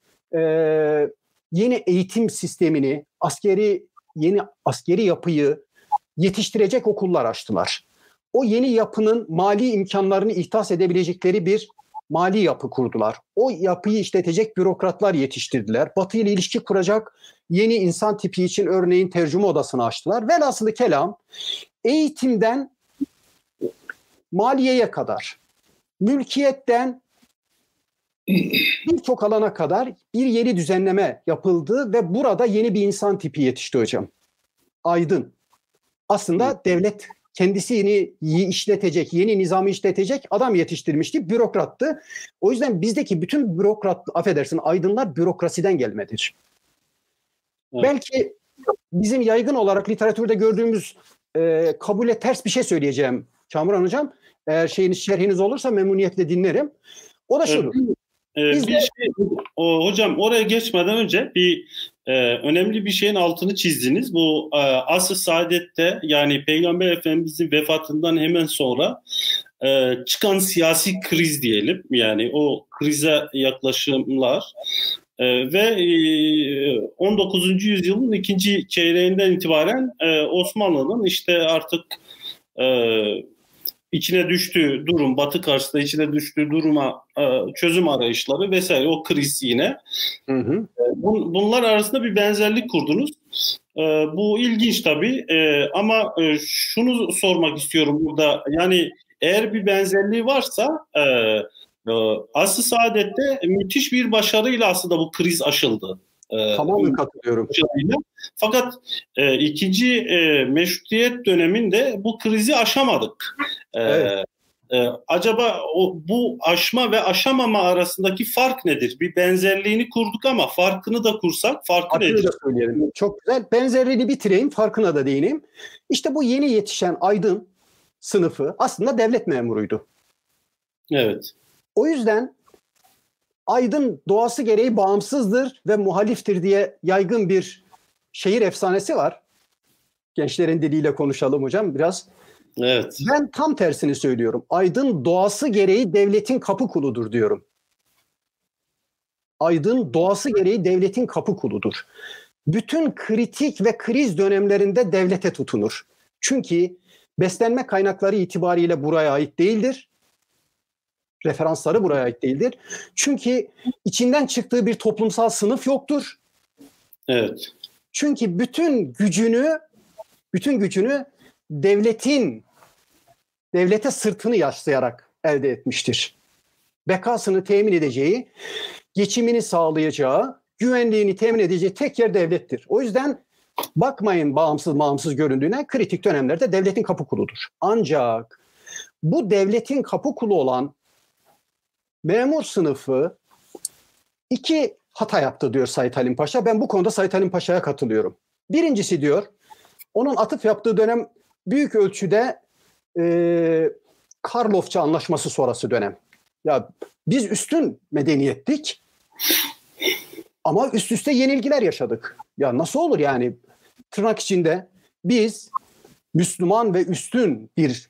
yeni eğitim sistemini, yeni askeri yapıyı yetiştirecek okullar açtılar. O yeni yapının mali imkanlarını ihtas edebilecekleri bir mali yapı kurdular. O yapıyı işletecek bürokratlar yetiştirdiler. Batı ile ilişki kuracak yeni insan tipi için örneğin tercüme odasını açtılar. Velhasılı kelam eğitimden maliyeye kadar, mülkiyetten birçok alana kadar bir yeni düzenleme yapıldı ve burada yeni bir insan tipi yetişti hocam. Aydın. Aslında devlet kendisini işletecek, yeni nizamı işletecek adam yetiştirmişti, bürokrattı. O yüzden bizdeki bütün aydınlar bürokrasiden gelmedir. Evet. Belki bizim yaygın olarak literatürde gördüğümüz kabule ters bir şey söyleyeceğim Kamuran Hocam. Eğer şerhiniz olursa memnuniyetle dinlerim. O da şudur. Evet. Hocam oraya geçmeden önce bir önemli bir şeyin altını çizdiniz. Bu Asr-ı Saadet'te yani Peygamber Efendimiz'in vefatından hemen sonra çıkan siyasi kriz diyelim. Yani o krize yaklaşımlar ve 19. yüzyılın ikinci çeyreğinden itibaren Osmanlı'nın işte artık içine düştüğü durum, Batı karşısında içine düştüğü duruma çözüm arayışları vesaire o kriz yine. Hı hı. Bunlar arasında bir benzerlik kurdunuz. Bu ilginç tabii ama şunu sormak istiyorum burada. Yani eğer bir benzerliği varsa Asr-ı Saadet'te müthiş bir başarıyla aslında bu kriz aşıldı. Tamamen katılıyorum. Fakat ikinci meşrutiyet döneminde bu krizi aşamadık. Evet. Acaba bu aşma ve aşamama arasındaki fark nedir? Bir benzerliğini kurduk ama farkını da kursak farkı nedir? Çok güzel. Benzerliğini bitireyim, farkına da değineyim. İşte bu yeni yetişen aydın sınıfı aslında devlet memuruydu. Evet. O yüzden aydın doğası gereği bağımsızdır ve muhaliftir diye yaygın bir şehir efsanesi var. Gençlerin diliyle konuşalım hocam biraz. Evet. Ben tam tersini söylüyorum. Aydın doğası gereği devletin kapı kuludur diyorum. Aydın doğası gereği devletin kapı kuludur. Bütün kritik ve kriz dönemlerinde devlete tutunur. Çünkü beslenme kaynakları itibariyle buraya ait değildir. Referansları buraya ait değildir. Çünkü içinden çıktığı bir toplumsal sınıf yoktur. Evet. Çünkü bütün gücünü devlete sırtını yaslayarak elde etmiştir. bekasını temin edeceği, geçimini sağlayacağı, güvenliğini temin edeceği tek yer devlettir. O yüzden bakmayın bağımsız göründüğüne, kritik dönemlerde devletin kapı kuludur. Ancak bu devletin kapı kulu olan memur sınıfı iki hata yaptı diyor Said Halim Paşa. Ben bu konuda Said Halim Paşa'ya katılıyorum. Birincisi diyor, onun atıf yaptığı dönem büyük ölçüde Karlofça Anlaşması sonrası dönem. Ya biz üstün medeniyettik ama üst üste yenilgiler yaşadık. Ya nasıl olur yani, tırnak içinde biz Müslüman ve üstün bir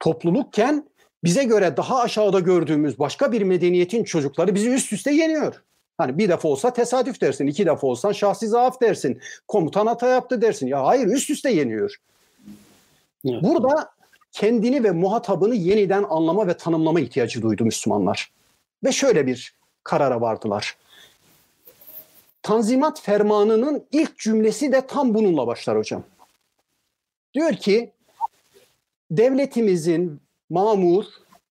toplulukken bize göre daha aşağıda gördüğümüz başka bir medeniyetin çocukları bizi üst üste yeniyor. Hani bir defa olsa tesadüf dersin, iki defa olsan şahsi zaaf dersin, komutan hata yaptı dersin. Ya hayır, üst üste yeniyor. Evet. Burada kendini ve muhatabını yeniden anlama ve tanımlama ihtiyacı duydu Müslümanlar. Ve şöyle bir karara vardılar. Tanzimat Fermanı'nın ilk cümlesi de tam bununla başlar hocam. Diyor ki, devletimizin mamur,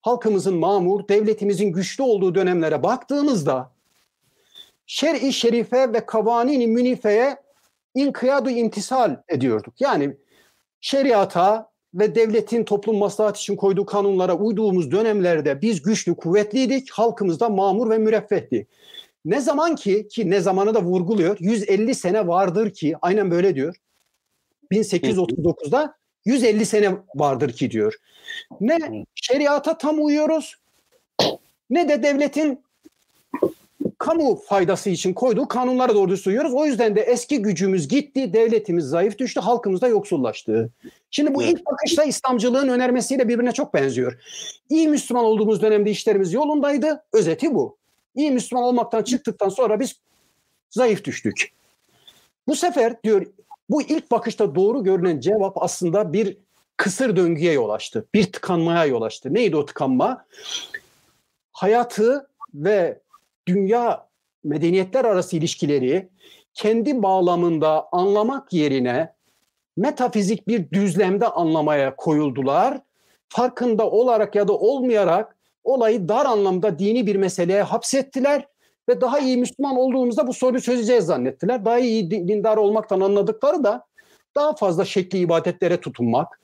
halkımızın mamur, devletimizin güçlü olduğu dönemlere baktığımızda şer-i şerife ve kavani-i münifeye inkiyadu imtisal ediyorduk. Yani şeriata ve devletin toplum maslahat için koyduğu kanunlara uyduğumuz dönemlerde biz güçlü, kuvvetliydik, halkımız da mamur ve müreffehti. Ne zaman ki ne zamanı da vurguluyor, 150 sene vardır ki, aynen böyle diyor, 1839'da 150 sene vardır ki diyor. Ne şeriata tam uyuyoruz, ne de devletin kamu faydası için koyduğu kanunlara doğrusu uyuyoruz. O yüzden de eski gücümüz gitti, devletimiz zayıf düştü, halkımız da yoksullaştı. Şimdi bu ilk bakışta İslamcılığın önermesiyle birbirine çok benziyor. İyi Müslüman olduğumuz dönemde işlerimiz yolundaydı, özeti bu. İyi Müslüman olmaktan çıktıktan sonra biz zayıf düştük. Bu sefer diyor, bu ilk bakışta doğru görünen cevap aslında bir kısır döngüye yol açtı. Bir tıkanmaya yol açtı. Neydi o tıkanma? Hayatı ve dünya medeniyetler arası ilişkileri kendi bağlamında anlamak yerine metafizik bir düzlemde anlamaya koyuldular. Farkında olarak ya da olmayarak olayı dar anlamda dini bir meseleye hapsettiler ve daha iyi Müslüman olduğumuzda bu soruyu çözeceğiz zannettiler. Daha iyi dindar olmaktan anladıkları da daha fazla şekli ibadetlere tutunmak,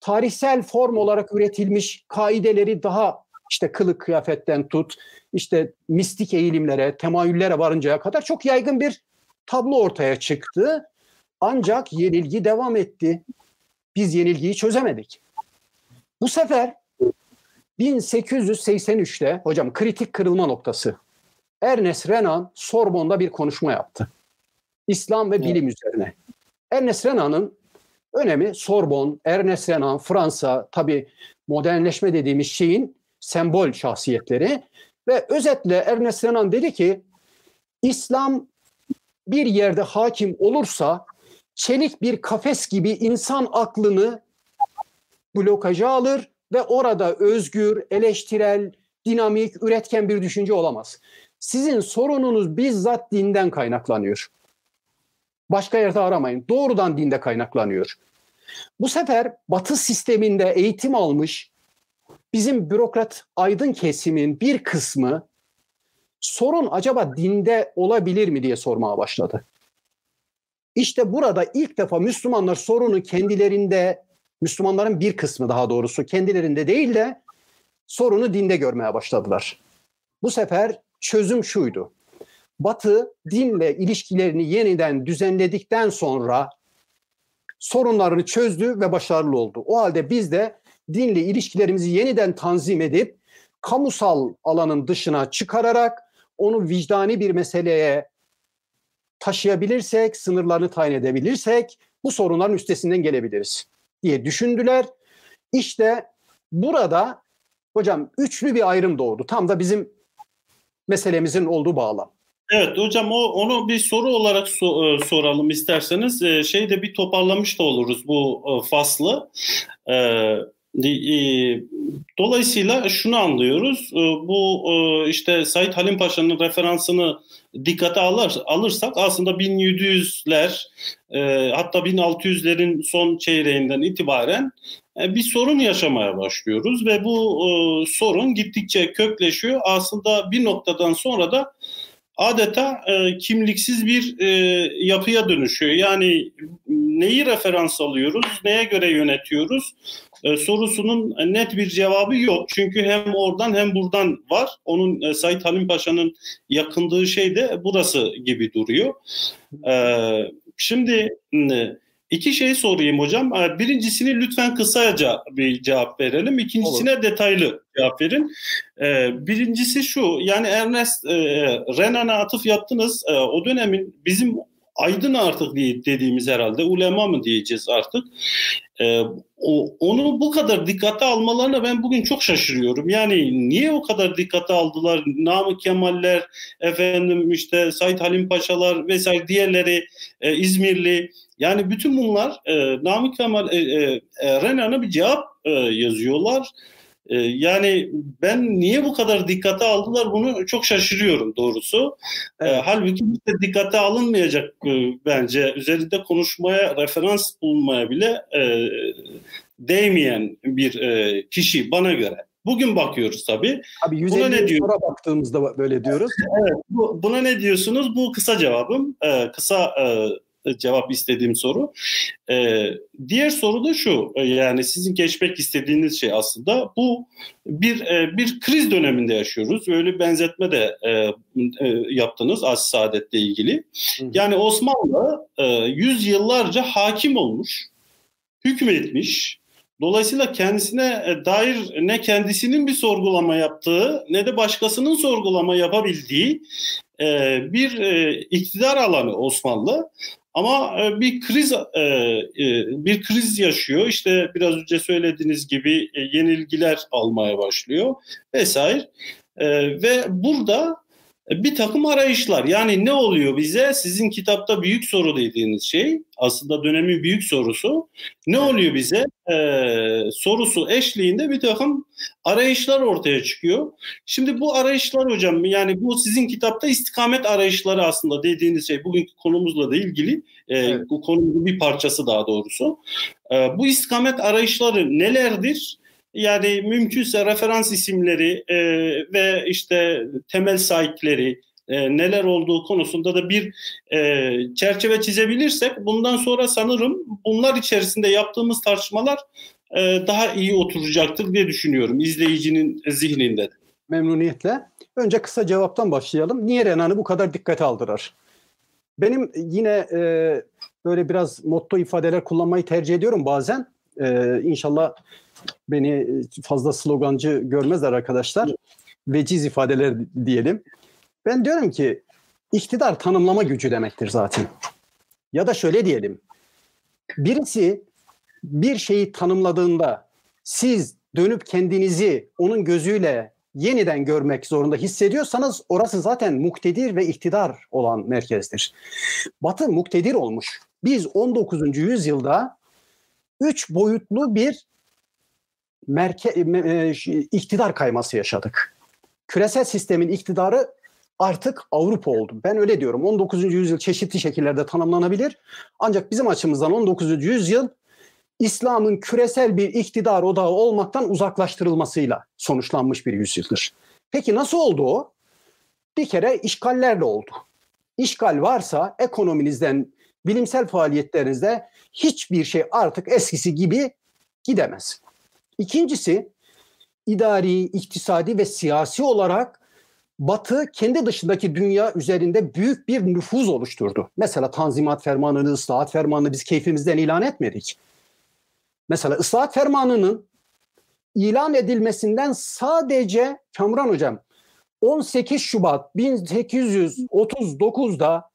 tarihsel form olarak üretilmiş kaideleri daha işte kılık kıyafetten tut, işte mistik eğilimlere, temayüllere varıncaya kadar çok yaygın bir tablo ortaya çıktı. Ancak yenilgi devam etti. Biz yenilgiyi çözemedik. Bu sefer 1883'te hocam kritik kırılma noktası. Ernest Renan Sorbonne'da bir konuşma yaptı. İslam ve bilim üzerine. Ernest Renan'ın önemi, Sorbonne, Ernest Renan, Fransa, tabii modernleşme dediğimiz şeyin sembol şahsiyetleri. Ve özetle Ernest Renan dedi ki, İslam bir yerde hakim olursa çelik bir kafes gibi insan aklını blokaja alır ve orada özgür, eleştirel, dinamik, üretken bir düşünce olamaz. Sizin sorununuz bizzat dinden kaynaklanıyor. Başka yerde aramayın. Doğrudan dinde kaynaklanıyor. Bu sefer Batı sisteminde eğitim almış bizim bürokrat aydın kesimin bir kısmı sorun acaba dinde olabilir mi diye sormaya başladı. İşte burada ilk defa Müslümanlar sorunu kendilerinde, Müslümanların bir kısmı daha doğrusu kendilerinde değil de sorunu dinde görmeye başladılar. Bu sefer çözüm şuydu. Batı dinle ilişkilerini yeniden düzenledikten sonra sorunlarını çözdü ve başarılı oldu. O halde biz de dinle ilişkilerimizi yeniden tanzim edip kamusal alanın dışına çıkararak onu vicdani bir meseleye taşıyabilirsek, sınırlarını tayin edebilirsek bu sorunların üstesinden gelebiliriz diye düşündüler. İşte burada hocam üçlü bir ayrım doğdu. Tam da bizim meselemizin olduğu bağlam. Evet hocam, onu bir soru olarak soralım isterseniz. Şeyde bir toparlamış da oluruz bu faslı. Dolayısıyla şunu anlıyoruz. Bu işte Said Halim Paşa'nın referansını dikkate alırsak aslında 1700'ler hatta 1600'lerin son çeyreğinden itibaren bir sorun yaşamaya başlıyoruz ve bu sorun gittikçe kökleşiyor. Aslında bir noktadan sonra da adeta kimliksiz bir yapıya dönüşüyor. Yani neyi referans alıyoruz, neye göre yönetiyoruz sorusunun net bir cevabı yok. Çünkü hem oradan hem buradan var. Onun Said Halim Paşa'nın yakındığı şey de burası gibi duruyor. Şimdi iki şey sorayım hocam. Birincisini lütfen kısaca bir cevap verelim. İkincisine detaylı cevap verin. Birincisi şu, yani Ernest Renan'a atıf yaptınız. O dönemin bizim aydın artık dediğimiz herhalde, ulema mı diyeceğiz artık. Onu bu kadar dikkate almalarına ben bugün çok şaşırıyorum. Yani niye o kadar dikkate aldılar? Namık Kemaller, efendim işte Said Halim Paşalar vesaire diğerleri, İzmirli. Yani bütün bunlar Namık Kemal Renan'a bir cevap yazıyorlar. Yani ben niye bu kadar dikkate aldılar bunu çok şaşırıyorum doğrusu. Evet. Halbuki işte dikkate alınmayacak bence. Üzerinde konuşmaya, referans bulmaya bile değmeyen bir kişi bana göre. Bugün bakıyoruz tabii. Abi 150 sonra baktığımızda böyle diyoruz. Evet, buna ne diyorsunuz? Bu kısa cevabım. Cevap istediğim soru. Diğer soru da şu, yani sizin geçmek istediğiniz şey aslında bu bir kriz döneminde yaşıyoruz. Öyle benzetme de yaptınız Asr-ı Saadet'le ilgili. Yani Osmanlı yüzyıllarca hakim olmuş, hükmetmiş. Dolayısıyla kendisine dair ne kendisinin bir sorgulama yaptığı ne de başkasının sorgulama yapabildiği bir iktidar alanı Osmanlı. Ama bir kriz yaşıyor. İşte biraz önce söylediğiniz gibi yenilgiler almaya başlıyor vesaire. Ve burada bir takım arayışlar. Yani ne oluyor bize? Sizin kitapta büyük soru dediğiniz şey aslında dönemin büyük sorusu. Ne oluyor bize? Sorusu eşliğinde bir takım arayışlar ortaya çıkıyor. Şimdi bu arayışlar hocam, yani bu sizin kitapta istikamet arayışları aslında dediğiniz şey bugünkü konumuzla da ilgili. Evet. Bu konunun bir parçası daha doğrusu. Bu istikamet arayışları nelerdir? Yani mümkünse referans isimleri ve işte temel sahipleri neler olduğu konusunda da bir çerçeve çizebilirsek bundan sonra sanırım bunlar içerisinde yaptığımız tartışmalar daha iyi oturacaktır diye düşünüyorum izleyicinin zihninde. Memnuniyetle. Önce kısa cevaptan başlayalım. Niye Renan'ı bu kadar dikkate aldılar? Benim yine böyle biraz motto ifadeler kullanmayı tercih ediyorum bazen. İnşallah beni fazla slogancı görmezler arkadaşlar. Veciz ifadeler diyelim. Ben diyorum ki iktidar tanımlama gücü demektir zaten. Ya da şöyle diyelim. Birisi bir şeyi tanımladığında siz dönüp kendinizi onun gözüyle yeniden görmek zorunda hissediyorsanız orası zaten muktedir ve iktidar olan merkezdir. Batı muktedir olmuş. Biz 19. yüzyılda 3 boyutlu bir iktidar kayması yaşadık. Küresel sistemin iktidarı artık Avrupa oldu. Ben öyle diyorum. 19. yüzyıl çeşitli şekillerde tanımlanabilir. Ancak bizim açımızdan 19. yüzyıl İslam'ın küresel bir iktidar odağı olmaktan uzaklaştırılmasıyla sonuçlanmış bir yüzyıldır. Peki nasıl oldu o? Bir kere işgallerle oldu. İşgal varsa ekonominizden, bilimsel faaliyetlerinizde hiçbir şey artık eskisi gibi gidemez. İkincisi, idari, iktisadi ve siyasi olarak Batı kendi dışındaki dünya üzerinde büyük bir nüfuz oluşturdu. Mesela Tanzimat Fermanı'nı, Islahat Fermanı'nı biz keyfimizden ilan etmedik. Mesela Islahat Fermanı'nın ilan edilmesinden sadece Kamran Hocam 18 Şubat 1839'da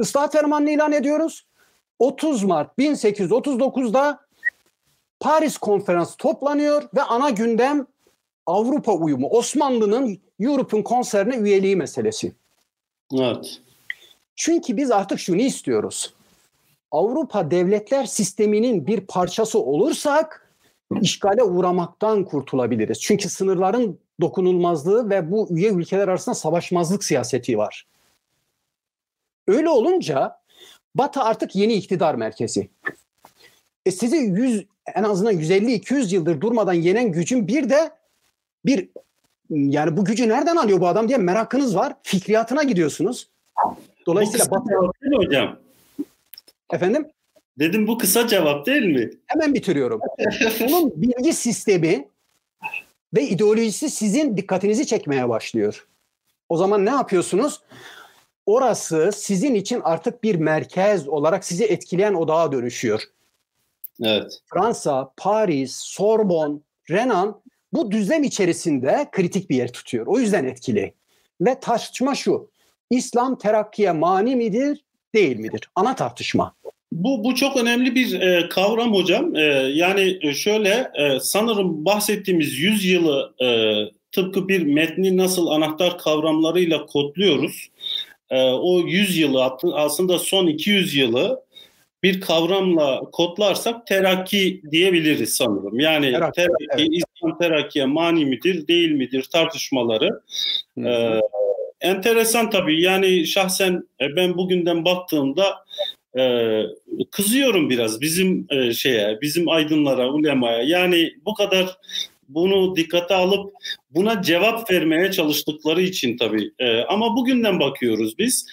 Islahat Fermanı'nı ilan ediyoruz. 30 Mart 1839'da Paris Konferansı toplanıyor ve ana gündem Avrupa uyumu. Osmanlı'nın European Concern'e üyeliği meselesi. Evet. Çünkü biz artık şunu istiyoruz. Avrupa devletler sisteminin bir parçası olursak işgale uğramaktan kurtulabiliriz. Çünkü sınırların dokunulmazlığı ve bu üye ülkeler arasında savaşmazlık siyaseti var. Öyle olunca Batı artık yeni iktidar merkezi. Sizi en azından 150-200 yıldır durmadan yenen gücün bir de yani bu gücü nereden alıyor bu adam diye merakınız var. Fikriyatına gidiyorsunuz. Dolayısıyla bu kısa cevap değil mi hocam? Efendim? Dedim bu kısa cevap değil mi? Hemen bitiriyorum. Bunun bilgi sistemi ve ideolojisi sizin dikkatinizi çekmeye başlıyor. O zaman ne yapıyorsunuz? Orası sizin için artık bir merkez olarak sizi etkileyen odağa dönüşüyor. Evet. Fransa, Paris, Sorbonne, Renan bu düzlem içerisinde kritik bir yer tutuyor. O yüzden etkili. Ve tartışma şu. İslam terakkiye mani midir, değil midir? Ana tartışma. Bu çok önemli bir kavram hocam. Yani şöyle sanırım bahsettiğimiz yüzyılı tıpkı bir metni nasıl anahtar kavramlarıyla kodluyoruz. O 100 yılı aslında son 200 yılı bir kavramla kodlarsak terakki diyebiliriz sanırım. Yani terakki, evet. İslam terakkiye mani midir, değil midir tartışmaları. Enteresan tabii. Yani şahsen ben bugünden baktığımda kızıyorum biraz bizim aydınlara, ulemaya. Yani bu kadar bunu dikkate alıp buna cevap vermeye çalıştıkları için tabii. Ama bugünden bakıyoruz biz.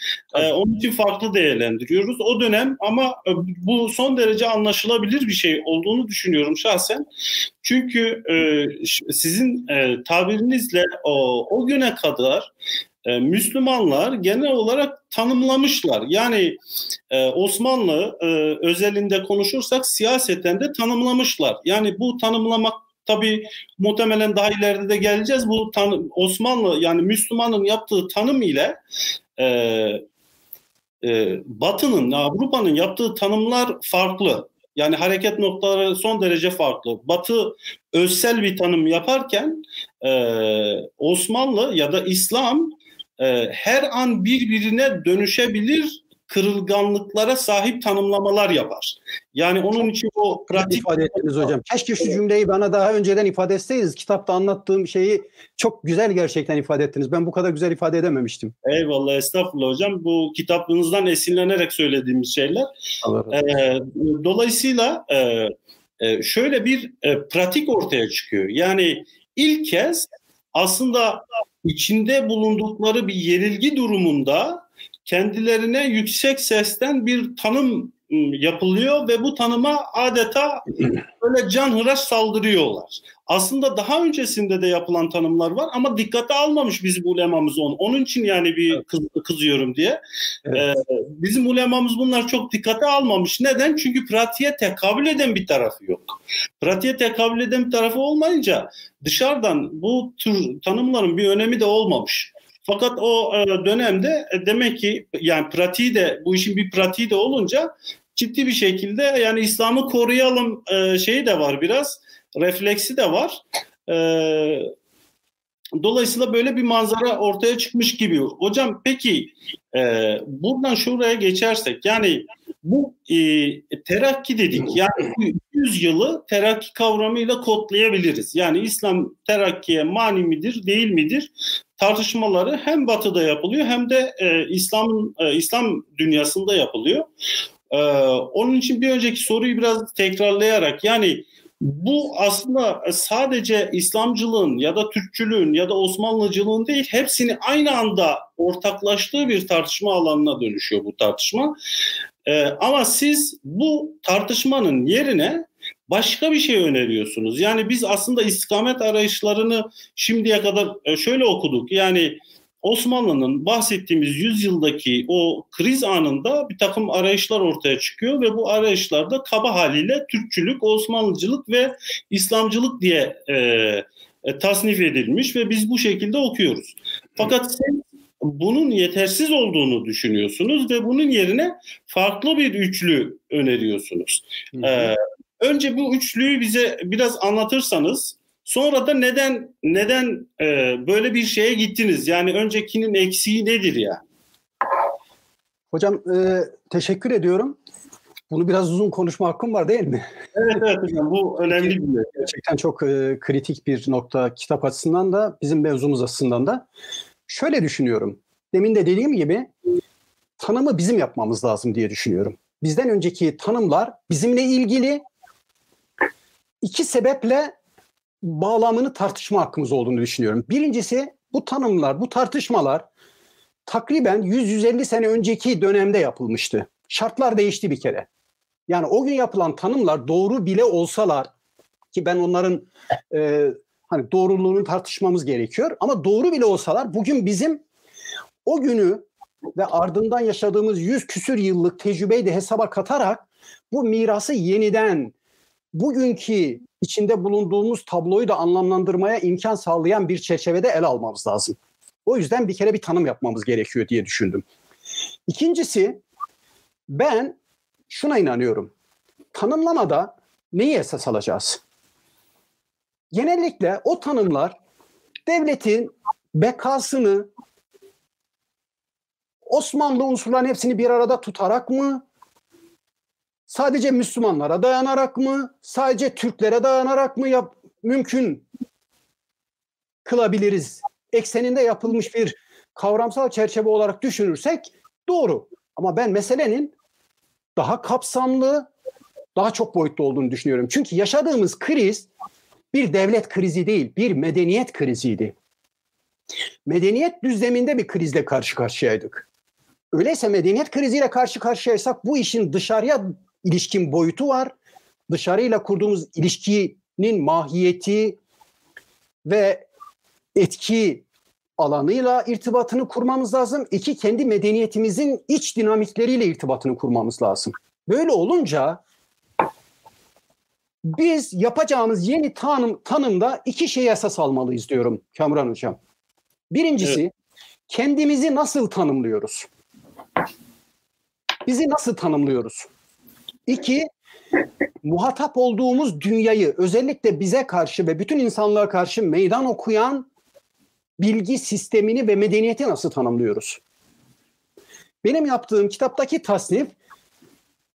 Onun için farklı değerlendiriyoruz. O dönem ama bu son derece anlaşılabilir bir şey olduğunu düşünüyorum şahsen. Çünkü sizin tabirinizle o güne kadar Müslümanlar genel olarak tanımlamışlar. Yani Osmanlı özelinde konuşursak siyaseten de tanımlamışlar. Yani bu tanımlamak tabii muhtemelen daha ileride de geleceğiz. Bu Osmanlı yani Müslümanın yaptığı tanım ile Batı'nın, Avrupa'nın yaptığı tanımlar farklı. Yani hareket noktaları son derece farklı. Batı özsel bir tanım yaparken Osmanlı ya da İslam her an birbirine dönüşebilir kırılganlıklara sahip tanımlamalar yapar. Yani onun için o pratik ifade ettiniz hocam. Keşke şu cümleyi bana daha önceden ifade etseydiniz. Kitapta anlattığım şeyi çok güzel gerçekten ifade ettiniz. Ben bu kadar güzel ifade edememiştim. Eyvallah, estağfurullah hocam. Bu kitabınızdan esinlenerek söylediğimiz şeyler. Dolayısıyla şöyle bir pratik ortaya çıkıyor. Yani ilk kez aslında içinde bulundukları bir yenilgi durumunda kendilerine yüksek sesten bir tanım yapılıyor ve bu tanıma adeta böyle canhıraş saldırıyorlar. Aslında daha öncesinde de yapılan tanımlar var ama dikkate almamış bizim ulemamız onu. Onun için yani bir kızıyorum diye. Evet. Bizim ulemamız bunlar çok dikkate almamış. Neden? Çünkü pratiğe tekabül eden bir tarafı yok. Pratiğe tekabül eden bir tarafı olmayınca dışarıdan bu tür tanımların bir önemi de olmamış. Fakat o dönemde demek ki yani pratiği de bu işin bir pratiği de olunca ciddi bir şekilde yani İslam'ı koruyalım şeyi de var biraz, refleksi de var. Dolayısıyla böyle bir manzara ortaya çıkmış gibi. Hocam peki buradan şuraya geçersek yani bu terakki dedik. Yani 100 yılı terakki kavramıyla kodlayabiliriz. Yani İslam terakkiye mani midir, değil midir? Tartışmaları hem Batı'da yapılıyor hem de İslam dünyasında yapılıyor. Onun için bir önceki soruyu biraz tekrarlayarak yani bu aslında sadece İslamcılığın ya da Türkçülüğün ya da Osmanlıcılığın değil, hepsini aynı anda ortaklaştığı bir tartışma alanına dönüşüyor bu tartışma. Ama siz bu tartışmanın yerine başka bir şey öneriyorsunuz. Yani biz aslında istikamet arayışlarını şimdiye kadar şöyle okuduk. Yani Osmanlı'nın bahsettiğimiz yüzyıldaki o kriz anında bir takım arayışlar ortaya çıkıyor ve bu arayışlarda kaba haliyle Türkçülük, Osmanlıcılık ve İslamcılık diye tasnif edilmiş ve biz bu şekilde okuyoruz. Fakat bunun yetersiz olduğunu düşünüyorsunuz ve bunun yerine farklı bir üçlü öneriyorsunuz. Önce bu üçlüyü bize biraz anlatırsanız, sonra da neden böyle bir şeye gittiniz? Yani öncekinin eksiği nedir ya? Hocam teşekkür ediyorum. Bunu biraz uzun konuşma hakkım var değil mi? Evet hocam, bu önemli bir şey. Gerçekten çok kritik bir nokta kitap açısından da bizim mevzumuz açısından da. Şöyle düşünüyorum. Demin de dediğim gibi tanımı bizim yapmamız lazım diye düşünüyorum. Bizden önceki tanımlar bizimle ilgili iki sebeple bağlamını tartışma hakkımız olduğunu düşünüyorum. Birincisi bu tanımlar, bu tartışmalar takriben 100-150 sene önceki dönemde yapılmıştı. Şartlar değişti bir kere. Yani o gün yapılan tanımlar doğru bile olsalar, ki ben onların hani doğruluğunu tartışmamız gerekiyor, ama doğru bile olsalar bugün bizim o günü ve ardından yaşadığımız 100 küsur yıllık tecrübeyi de hesaba katarak bu mirası yeniden bugünkü içinde bulunduğumuz tabloyu da anlamlandırmaya imkan sağlayan bir çerçevede ele almamız lazım. O yüzden bir kere bir tanım yapmamız gerekiyor diye düşündüm. İkincisi, ben şuna inanıyorum. Tanımlamada neyi esas alacağız? Genellikle o tanımlar devletin bekasını, Osmanlı unsurların hepsini bir arada tutarak mı? Sadece Müslümanlara dayanarak mı? Sadece Türklere dayanarak mı mümkün kılabiliriz? Ekseninde yapılmış bir kavramsal çerçeve olarak düşünürsek doğru. Ama ben meselenin daha kapsamlı, daha çok boyutlu olduğunu düşünüyorum. Çünkü yaşadığımız kriz bir devlet krizi değil, bir medeniyet kriziydi. Medeniyet düzleminde bir krizle karşı karşıyaydık. Öyleyse medeniyet kriziyle karşı karşıyaysak bu işin dışarıya ilişkin boyutu var. Dışarıyla kurduğumuz ilişkinin mahiyeti ve etki alanıyla irtibatını kurmamız lazım. İki, kendi medeniyetimizin iç dinamikleriyle irtibatını kurmamız lazım. Böyle olunca biz yapacağımız yeni tanımda iki şeye esas almalıyız diyorum Kamran Hocam. Birincisi, evet, kendimizi nasıl tanımlıyoruz? Bizi nasıl tanımlıyoruz? İki, muhatap olduğumuz dünyayı, özellikle bize karşı ve bütün insanlığa karşı meydan okuyan bilgi sistemini ve medeniyeti nasıl tanımlıyoruz? Benim yaptığım kitaptaki tasnif,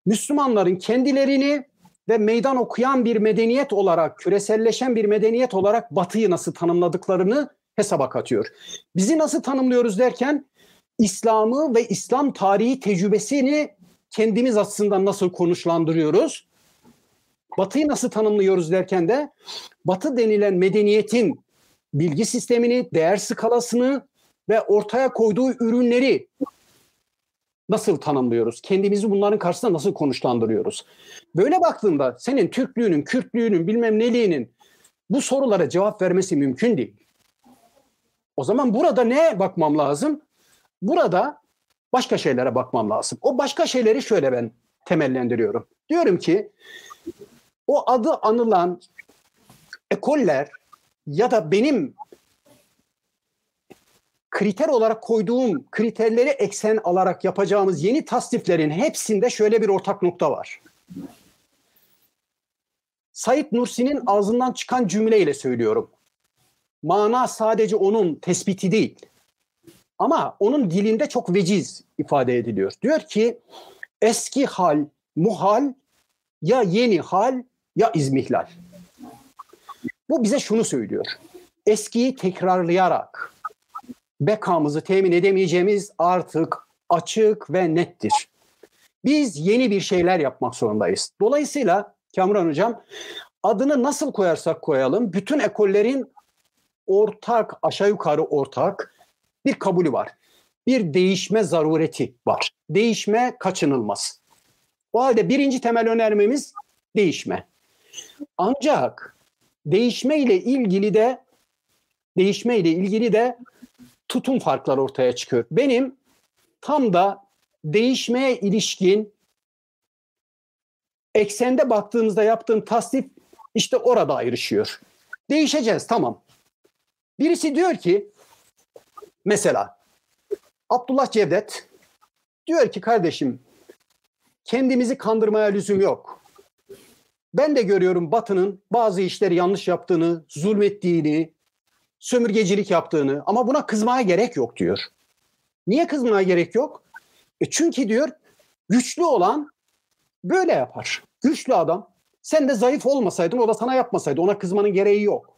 Müslümanların kendilerini ve meydan okuyan bir medeniyet olarak, küreselleşen bir medeniyet olarak Batı'yı nasıl tanımladıklarını hesaba katıyor. Bizi nasıl tanımlıyoruz derken, İslam'ı ve İslam tarihi tecrübesini kendimiz açısından nasıl konuşlandırıyoruz? Batı'yı nasıl tanımlıyoruz derken de, Batı denilen medeniyetin bilgi sistemini, değer skalasını ve ortaya koyduğu ürünleri nasıl tanımlıyoruz? Kendimizi bunların karşısında nasıl konuşlandırıyoruz? Böyle baktığında senin Türklüğünün, Kürtlüğünün, bilmem neliğinin bu sorulara cevap vermesi mümkün değil. O zaman burada neye bakmam lazım? Burada başka şeylere bakmam lazım. O başka şeyleri şöyle ben temellendiriyorum. Diyorum ki o adı anılan ekoller ya da benim kriter olarak koyduğum kriterleri eksen alarak yapacağımız yeni tasniflerin hepsinde şöyle bir ortak nokta var. Said Nursi'nin ağzından çıkan cümleyle söylüyorum. Mana sadece onun tespiti değil. Ama onun dilinde çok veciz ifade ediliyor. Diyor ki eski hal, muhal, ya yeni hal ya izmihlal. Bu bize şunu söylüyor. Eskiyi tekrarlayarak bekamızı temin edemeyeceğimiz artık açık ve nettir. Biz yeni bir şeyler yapmak zorundayız. Dolayısıyla Kamran Hocam, adını nasıl koyarsak koyalım bütün ekollerin ortak, aşağı yukarı ortak bir kabulü var. Bir değişme zarureti var. Değişme kaçınılmaz. O halde birinci temel önermemiz değişme. Ancak değişme ile ilgili de tutum farkları ortaya çıkıyor. Benim tam da değişmeye ilişkin eksende baktığımızda yaptığım tasnif işte orada ayrışıyor. Değişeceğiz, tamam. Birisi diyor ki mesela Abdullah Cevdet diyor ki kardeşim kendimizi kandırmaya lüzum yok. Ben de görüyorum Batı'nın bazı işleri yanlış yaptığını, zulmettiğini, sömürgecilik yaptığını, ama buna kızmaya gerek yok diyor. Niye kızmaya gerek yok? Çünkü diyor güçlü olan böyle yapar. Güçlü adam, sen de zayıf olmasaydın o da sana yapmasaydı, ona kızmanın gereği yok.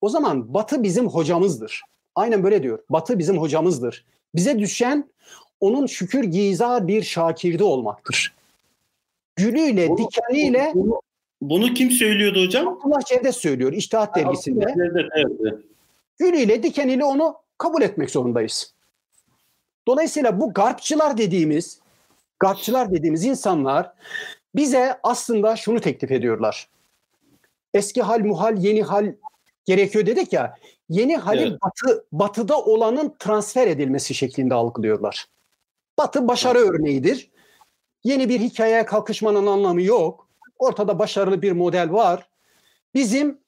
O zaman Batı bizim hocamızdır. Aynen böyle diyor. Batı bizim hocamızdır. Bize düşen onun şükür giza bir şakirdi olmaktır. Gülüyle, dikeniyle Bunu kim söylüyordu hocam? Abdullah Cevdet söylüyor İçtihat dergisinde. Cevdet, evet. Gülüyle dikeniyle onu kabul etmek zorundayız. Dolayısıyla bu garpçılar dediğimiz insanlar bize aslında şunu teklif ediyorlar. Eski hal muhal, yeni hal gerekiyor dedik ya. Yeni halin evet. batıda olanın transfer edilmesi şeklinde algılıyorlar. Batı başarı örneğidir. Yeni bir hikayeye kalkışmanın anlamı yok. Ortada başarılı bir model var. Bizim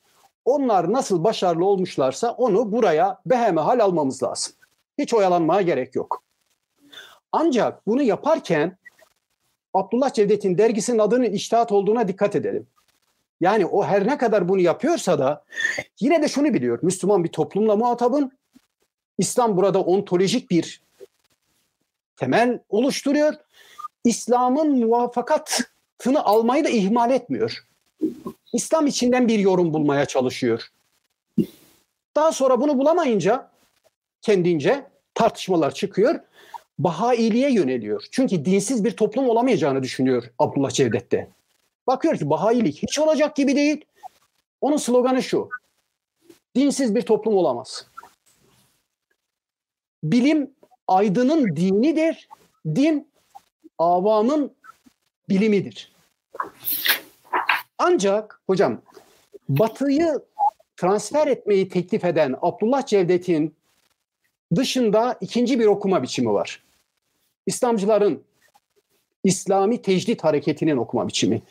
onlar nasıl başarılı olmuşlarsa onu buraya behemehal almamız lazım. Hiç oyalanmaya gerek yok. Ancak bunu yaparken Abdullah Cevdet'in dergisinin adının İçtihat olduğuna dikkat edelim. Yani o her ne kadar bunu yapıyorsa da yine de şunu biliyor. Müslüman bir toplumla muhatabın. İslam burada ontolojik bir temel oluşturuyor. İslam'ın muvafakatını almayı da ihmal etmiyor. İslam içinden bir yorum bulmaya çalışıyor. Daha sonra bunu bulamayınca kendince tartışmalar çıkıyor. Bahailiğe yöneliyor. Çünkü dinsiz bir toplum olamayacağını düşünüyor Abdullah Cevdet'te. Bakıyor ki Bahailik hiç olacak gibi değil. Onun sloganı şu. Dinsiz bir toplum olamaz. Bilim aydının dinidir. Din avamın bilimidir. Ancak hocam Batı'yı transfer etmeyi teklif eden Abdullah Cevdet'in dışında ikinci bir okuma biçimi var. İslamcıların, İslami tecdit hareketinin okuma biçimi.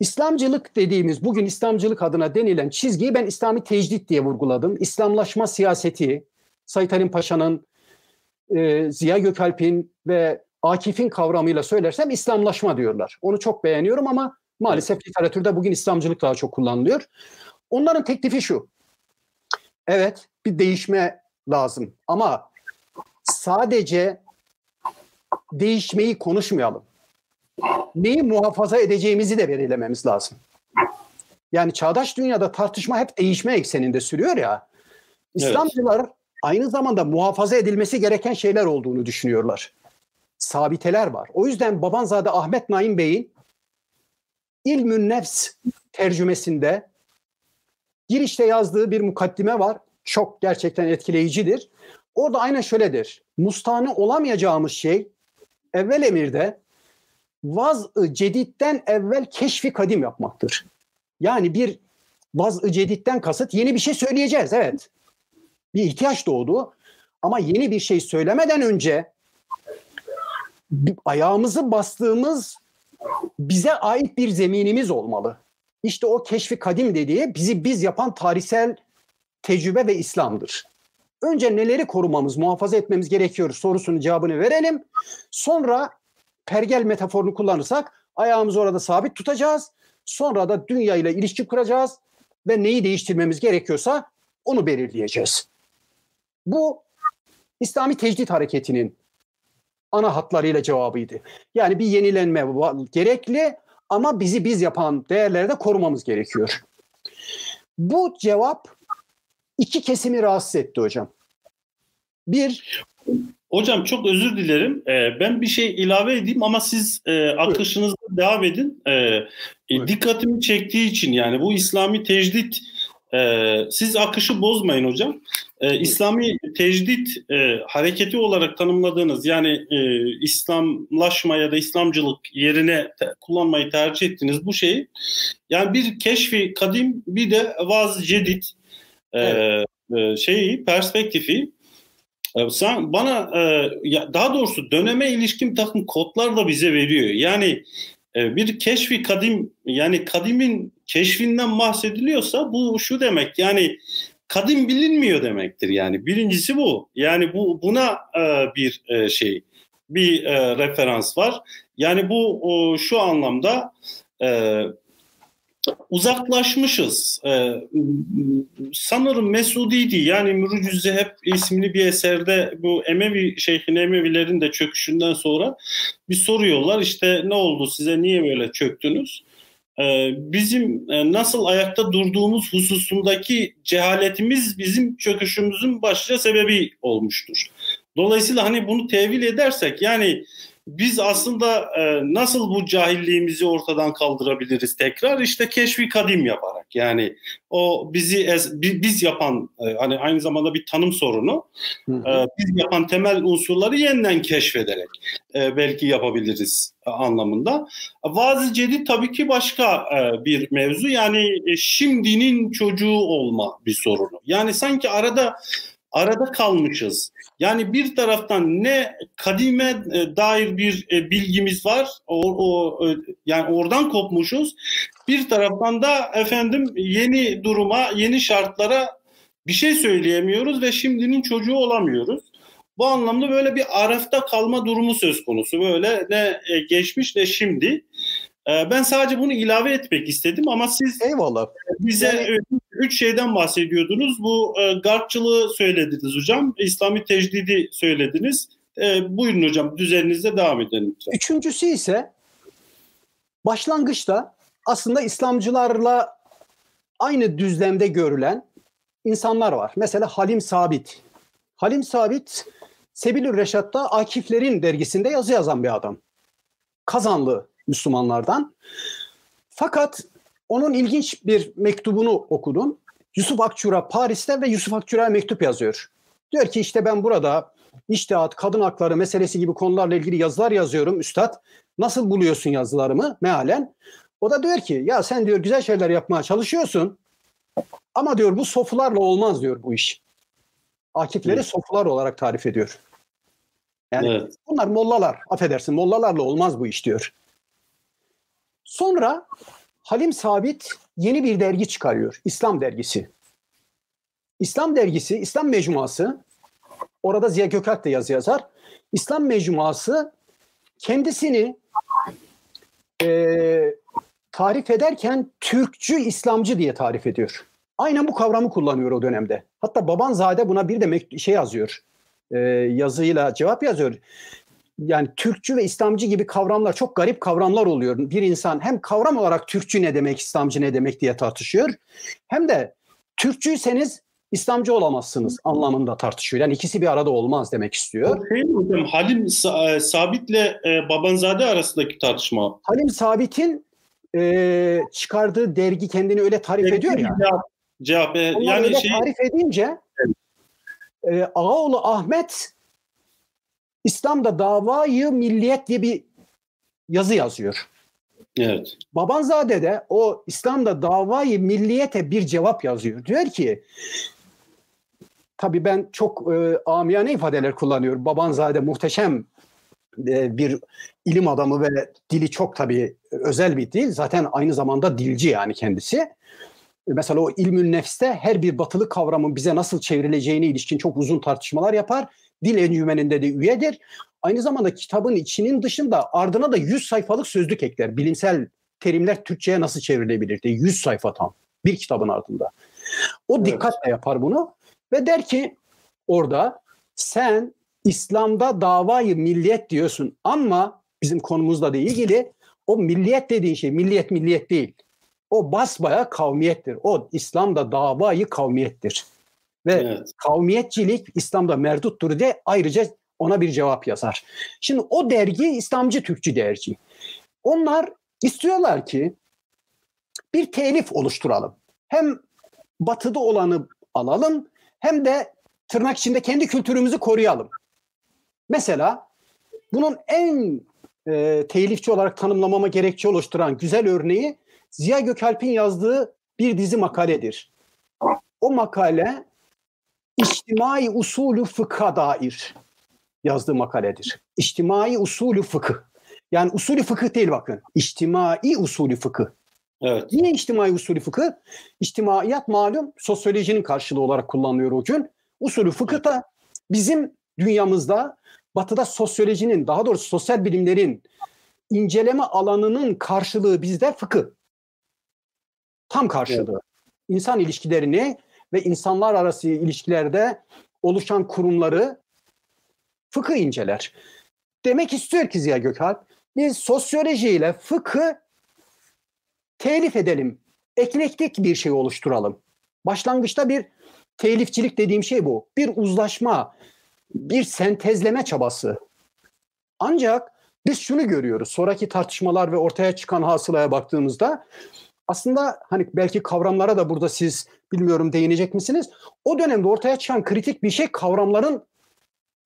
İslamcılık dediğimiz, bugün İslamcılık adına denilen çizgiyi ben İslami tecdit diye vurguladım. İslamlaşma siyaseti, Said Halim Paşa'nın, Ziya Gökalp'in ve Akif'in kavramıyla söylersem İslamlaşma diyorlar. Onu çok beğeniyorum ama maalesef literatürde bugün İslamcılık daha çok kullanılıyor. Onların teklifi şu. Evet, bir değişme lazım ama sadece değişmeyi konuşmayalım. Neyi muhafaza edeceğimizi de belirlememiz lazım. Yani çağdaş dünyada tartışma hep değişme ekseninde sürüyor ya. İslamcılar aynı zamanda muhafaza edilmesi gereken şeyler olduğunu düşünüyorlar. Sabiteler var. O yüzden Babanzade Ahmet Naim Bey'in İlmün Nefs tercümesinde girişte yazdığı bir mukaddime var. Çok gerçekten etkileyicidir. Orada aynen şöyledir. Mustani olamayacağımız şey evvel emirde vaz-ı cedidden evvel keşfi kadim yapmaktır. Yani bir vaz-ı cedidden kasıt yeni bir şey söyleyeceğiz. Evet. Bir ihtiyaç doğdu. Ama yeni bir şey söylemeden önce ayağımızı bastığımız bize ait bir zeminimiz olmalı. İşte o keşfi kadim dediği bizi biz yapan tarihsel tecrübe ve İslam'dır. Önce neleri korumamız, muhafaza etmemiz gerekiyor sorusunun cevabını verelim. Sonra pergel metaforunu kullanırsak ayağımızı orada sabit tutacağız. Sonra da dünya ile ilişki kuracağız ve neyi değiştirmemiz gerekiyorsa onu belirleyeceğiz. Bu İslami tecdit hareketinin ana hatlarıyla cevabıydı. Yani bir yenilenme gerekli ama bizi biz yapan değerleri de korumamız gerekiyor. Bu cevap İki kesimi rahatsız etti hocam. Bir. Hocam çok özür dilerim. Ben bir şey ilave edeyim ama siz akışınızda devam edin. Dikkatimi çektiği için yani bu İslami tecdit siz akışı bozmayın hocam. İslami tecdit hareketi olarak tanımladığınız yani İslamlaşma ya da İslamcılık yerine kullanmayı tercih ettiğiniz bu şeyi yani bir keşfi kadim bir de vaz-ı cedid perspektifi sen bana daha doğrusu döneme ilişkin takım kodlar da bize veriyor. Yani bir keşfi kadim yani kadimin keşfinden bahsediliyorsa bu şu demek yani kadim bilinmiyor demektir yani birincisi bu. Yani bu buna bir referans var. Yani bu şu anlamda uzaklaşmışız. Sanırım Mesudiydi yani Mürücüz Zeheb isimli bir eserde bu Emevi Emevilerin de çöküşünden sonra bir soruyorlar işte ne oldu size niye böyle çöktünüz? Bizim nasıl ayakta durduğumuz hususundaki cehaletimiz bizim çöküşümüzün başlıca sebebi olmuştur. Dolayısıyla hani bunu tevil edersek yani biz aslında nasıl bu cahilliğimizi ortadan kaldırabiliriz tekrar? İşte keşfi kadim yaparak, yani o bizi biz yapan, hani aynı zamanda bir tanım sorunu, biz yapan temel unsurları yeniden keşfederek belki yapabiliriz anlamında. Vaz-ı Cedid tabii ki başka bir mevzu, yani şimdinin çocuğu olma bir sorunu. Yani sanki arada kalmışız. Yani bir taraftan ne kadime dair bir bilgimiz var, yani oradan kopmuşuz. Bir taraftan da efendim yeni duruma, yeni şartlara bir şey söyleyemiyoruz ve şimdinin çocuğu olamıyoruz. Bu anlamda böyle bir arafta kalma durumu söz konusu. Böyle ne geçmiş ne şimdi. Ben sadece bunu ilave etmek istedim ama siz eyvallah bize yani... 3 şeyden bahsediyordunuz. Bu garpçılığı söylediniz hocam. İslami tecdidi söylediniz. Buyurun hocam, düzeninizde devam edelim. Üçüncüsü ise başlangıçta aslında İslamcılarla aynı düzlemde görülen insanlar var. Mesela Halim Sabit. Halim Sabit Sebil-i Reşat'ta Akiflerin dergisinde yazı yazan bir adam. Kazanlı Müslümanlardan. Fakat onun ilginç bir mektubunu okudum. Yusuf Akçura Paris'te ve Yusuf Akçura'ya mektup yazıyor. Diyor ki işte ben burada içtihat, kadın hakları meselesi gibi konularla ilgili yazılar yazıyorum üstad. Nasıl buluyorsun yazılarımı? Mealen. O da diyor ki ya sen diyor güzel şeyler yapmaya çalışıyorsun ama diyor bu sofularla olmaz diyor bu iş. Akifleri sofular olarak tarif ediyor. Yani bunlar mollalar, affedersin, mollalarla olmaz bu iş diyor. Sonra Halim Sabit yeni bir dergi çıkarıyor. İslam dergisi. İslam dergisi, İslam Mecmuası, orada Ziya Gökalp de yazı yazar. İslam Mecmuası kendisini tarif ederken Türkçü, İslamcı diye tarif ediyor. Aynen bu kavramı kullanıyor o dönemde. Hatta Babanzade buna bir de şey yazıyor. Yazıyla cevap yazıyor. Yani Türkçü ve İslamcı gibi kavramlar, çok garip kavramlar oluyor. Bir insan hem kavram olarak Türkçü ne demek, İslamcı ne demek diye tartışıyor. Hem de Türkçüyseniz İslamcı olamazsınız anlamında tartışıyor. Yani ikisi bir arada olmaz demek istiyor. Halim Sabit'le Babanzade arasındaki tartışma. Halim Sabit'in çıkardığı dergi kendini öyle tarif ediyor ya. Cevap. Yani öyle tarif edince Ağaoğlu Ahmet İslam'da davayı milliyet diye bir yazı yazıyor. Evet. Babanzade de o İslam'da davayı milliyete bir cevap yazıyor. Diyor ki, tabii ben çok amiyane ifadeler kullanıyorum. Babanzade muhteşem bir ilim adamı ve dili çok tabii özel bir dil. Zaten aynı zamanda dilci yani kendisi. Mesela o ilmün nefste her bir batılı kavramın bize nasıl çevrileceğine ilişkin çok uzun tartışmalar yapar. Dil encümeninde de üyedir. Aynı zamanda kitabın içinin dışında ardına da 100 sayfalık sözlük ekler. Bilimsel terimler Türkçe'ye nasıl çevrilebilir diye. 100 sayfa tam. Bir kitabın ardında. O dikkatle yapar bunu. Ve der ki orada sen İslam'da davayı milliyet diyorsun ama bizim konumuzla da ilgili o milliyet dediğin şey milliyet değil. O basbayağı kavmiyettir. O İslam'da davayı kavmiyettir. Ve kavmiyetçilik İslam'da merduttur diye ayrıca ona bir cevap yazar. Şimdi o dergi İslamcı Türkçü dergi. Onlar istiyorlar ki bir telif oluşturalım. Hem batıda olanı alalım hem de tırnak içinde kendi kültürümüzü koruyalım. Mesela bunun en telifçi olarak tanımlamama gerekçe oluşturan güzel örneği Ziya Gökalp'in yazdığı bir dizi makaledir. O makale İçtimai Usulü Fıkıh'a dair yazdığı makaledir. İçtimai Usulü Fıkıh. Yani Usulü Fıkıh değil bakın. İçtimai Usulü Fıkıh. Evet. Niye İçtimai Usulü Fıkıh? İçtimaiyat malum sosyolojinin karşılığı olarak kullanılıyor o gün. Usulü Fıkıh da bizim dünyamızda batıda sosyolojinin, daha doğrusu sosyal bilimlerin inceleme alanının karşılığı bizde fıkıh. Tam karşılığı. Evet. İnsan ilişkilerini ve insanlar arası ilişkilerde oluşan kurumları fıkıh inceler. Demek istiyor ki Ziya Gökalp, biz sosyolojiyle fıkı telif edelim. Eklektik bir şey oluşturalım. Başlangıçta bir telifçilik dediğim şey bu. Bir uzlaşma, bir sentezleme çabası. Ancak Biz şunu görüyoruz, sonraki tartışmalar ve ortaya çıkan hasılaya baktığımızda aslında hani belki kavramlara da burada siz bilmiyorum değinecek misiniz? O dönemde ortaya çıkan kritik bir şey kavramların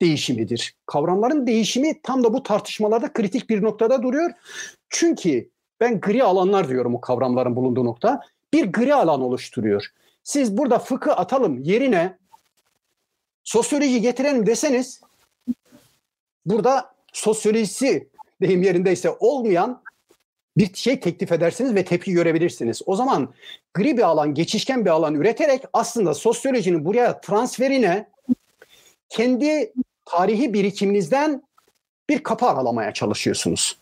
değişimidir. Kavramların değişimi tam da bu tartışmalarda kritik bir noktada duruyor. Çünkü ben gri alanlar diyorum o kavramların bulunduğu nokta. Bir gri alan oluşturuyor. Siz burada fıkı atalım yerine sosyoloji getirelim deseniz burada sosyolojisi deyim yerindeyse olmayan bir şey teklif edersiniz ve tepki görebilirsiniz. O zaman gri bir alan, geçişken bir alan üreterek aslında sosyolojinin buraya transferine kendi tarihi birikiminizden bir kapı aralamaya çalışıyorsunuz.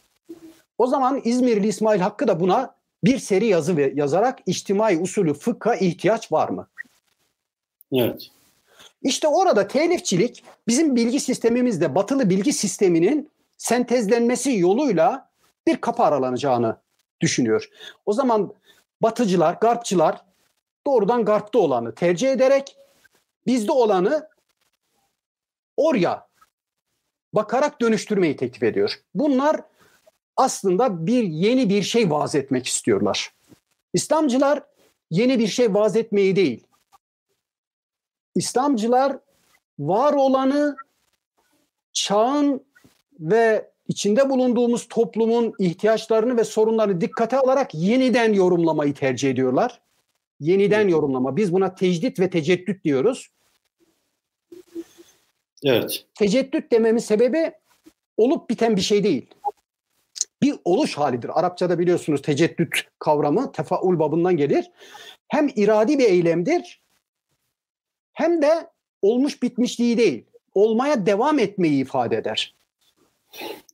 O zaman İzmirli İsmail Hakkı da buna bir seri yazı yazarak içtimai usulü fıkha ihtiyaç var mı? Evet. İşte orada telifçilik bizim bilgi sistemimizde batılı bilgi sisteminin sentezlenmesi yoluyla bir kapı aralanacağını düşünüyor. O zaman batıcılar, garpçılar doğrudan garpta olanı tercih ederek bizde olanı oraya bakarak dönüştürmeyi teklif ediyor. Bunlar aslında yeni bir şey vaaz etmek istiyorlar. İslamcılar yeni bir şey vaaz etmeyi değil, İslamcılar var olanı çağın ve içinde bulunduğumuz toplumun ihtiyaçlarını ve sorunlarını dikkate alarak yeniden yorumlamayı tercih ediyorlar. Yeniden yorumlama. Biz buna tecdit ve teceddüt diyoruz. Evet. Teceddüt dememin sebebi olup biten bir şey değil. Bir oluş halidir. Arapçada biliyorsunuz teceddüt kavramı tefaul babından gelir. Hem iradi bir eylemdir hem de olmuş bitmişliği değil, olmaya devam etmeyi ifade eder.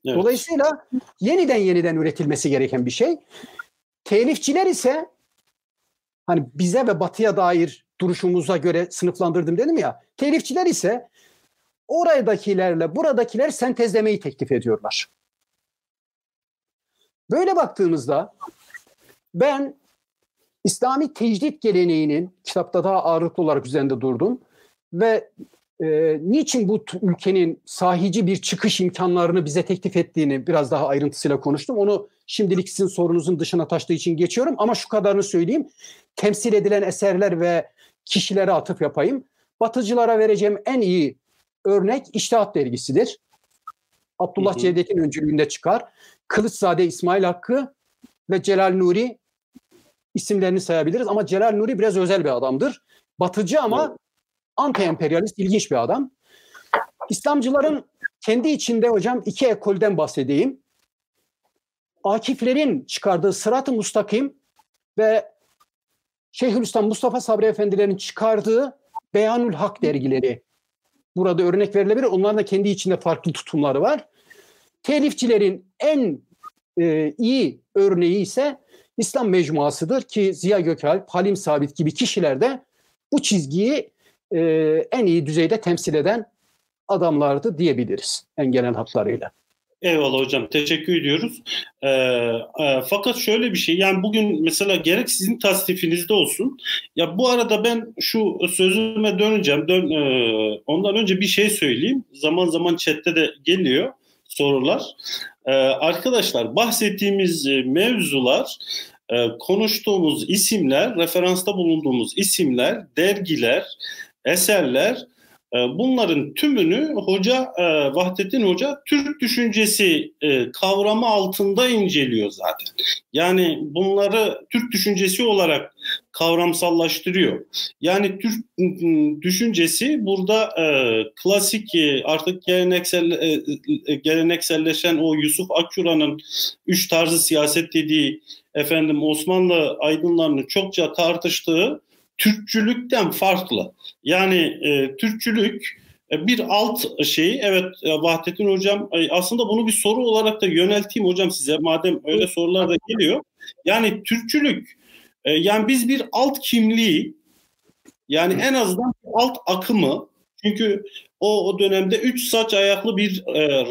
Evet. Dolayısıyla yeniden üretilmesi gereken bir şey. Telifçiler ise hani bize ve batıya dair duruşumuza göre sınıflandırdım dedim ya. Telifçiler ise oradakilerle buradakiler sentezlemeyi teklif ediyorlar. Böyle baktığımızda ben İslami tecdit geleneğinin kitapta daha ağırlıklı olarak üzerinde durdum ve niçin bu ülkenin sahici bir çıkış imkanlarını bize teklif ettiğini biraz daha ayrıntısıyla konuştum. Onu şimdilik sizin sorunuzun dışına taştığı için geçiyorum ama şu kadarını söyleyeyim. Temsil edilen eserler ve kişilere atıf yapayım. Batıcılara vereceğim en iyi örnek İçtihat Dergisi'dir. Abdullah Cevdet'in öncülüğünde çıkar. Kılıçzade İsmail Hakkı ve Celal Nuri isimlerini sayabiliriz ama Celal Nuri biraz özel bir adamdır. Batıcı ama anti-emperyalist, ilginç bir adam. İslamcıların kendi içinde hocam iki ekolden bahsedeyim. Akiflerin çıkardığı Sırat-ı Müstakim ve Şeyhülislam Mustafa Sabri Efendilerin çıkardığı Beyanül Hak dergileri burada örnek verilebilir. Onların da kendi içinde farklı tutumları var. Telifçilerin en iyi örneği ise İslam Mecmuası'dır ki Ziya Gökalp, Halim Sabit gibi kişiler de bu çizgiyi en iyi düzeyde temsil eden adamlardı diyebiliriz en genel hatlarıyla. Eyvallah hocam, teşekkür ediyoruz. Fakat şöyle bir şey, yani bugün mesela gerek sizin tasnifinizde olsun. Ya bu arada ben şu sözüme döneceğim. Ondan önce bir şey söyleyeyim. Zaman zaman chatte de geliyor sorular. Arkadaşlar bahsettiğimiz mevzular, konuştuğumuz isimler, referansta bulunduğumuz isimler, dergiler, eserler, bunların tümünü Hoca Vahdettin Hoca Türk düşüncesi kavramı altında inceliyor zaten. Yani bunları Türk düşüncesi olarak kavramsallaştırıyor. Yani Türk düşüncesi burada klasik artık gelenekselleşen o Yusuf Akçura'nın üç tarzı siyaset dediği, efendim Osmanlı aydınlarının çokça tartıştığı Türkçülükten farklı. Yani Türkçülük bir alt şey. Evet Vahdettin Hocam aslında bunu bir soru olarak da yönelteyim hocam size. Madem öyle sorular da geliyor. Yani Türkçülük yani biz bir alt kimliği yani en azından alt akımı Çünkü o dönemde 3 saç ayaklı bir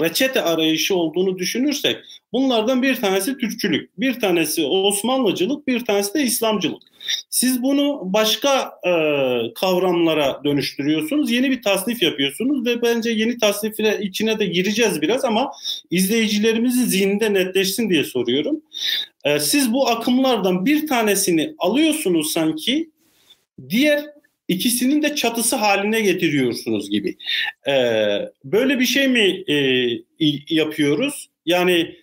reçete arayışı olduğunu düşünürsek, bunlardan bir tanesi Türkçülük, bir tanesi Osmanlıcılık, bir tanesi de İslamcılık. Siz bunu başka kavramlara dönüştürüyorsunuz, yeni bir tasnif yapıyorsunuz ve bence yeni tasnifine içine de gireceğiz biraz ama izleyicilerimizin zihninde netleşsin diye soruyorum. Siz bu akımlardan bir tanesini alıyorsunuz sanki, diğer İkisinin de çatısı haline getiriyorsunuz gibi. Böyle bir şey mi yapıyoruz? Yani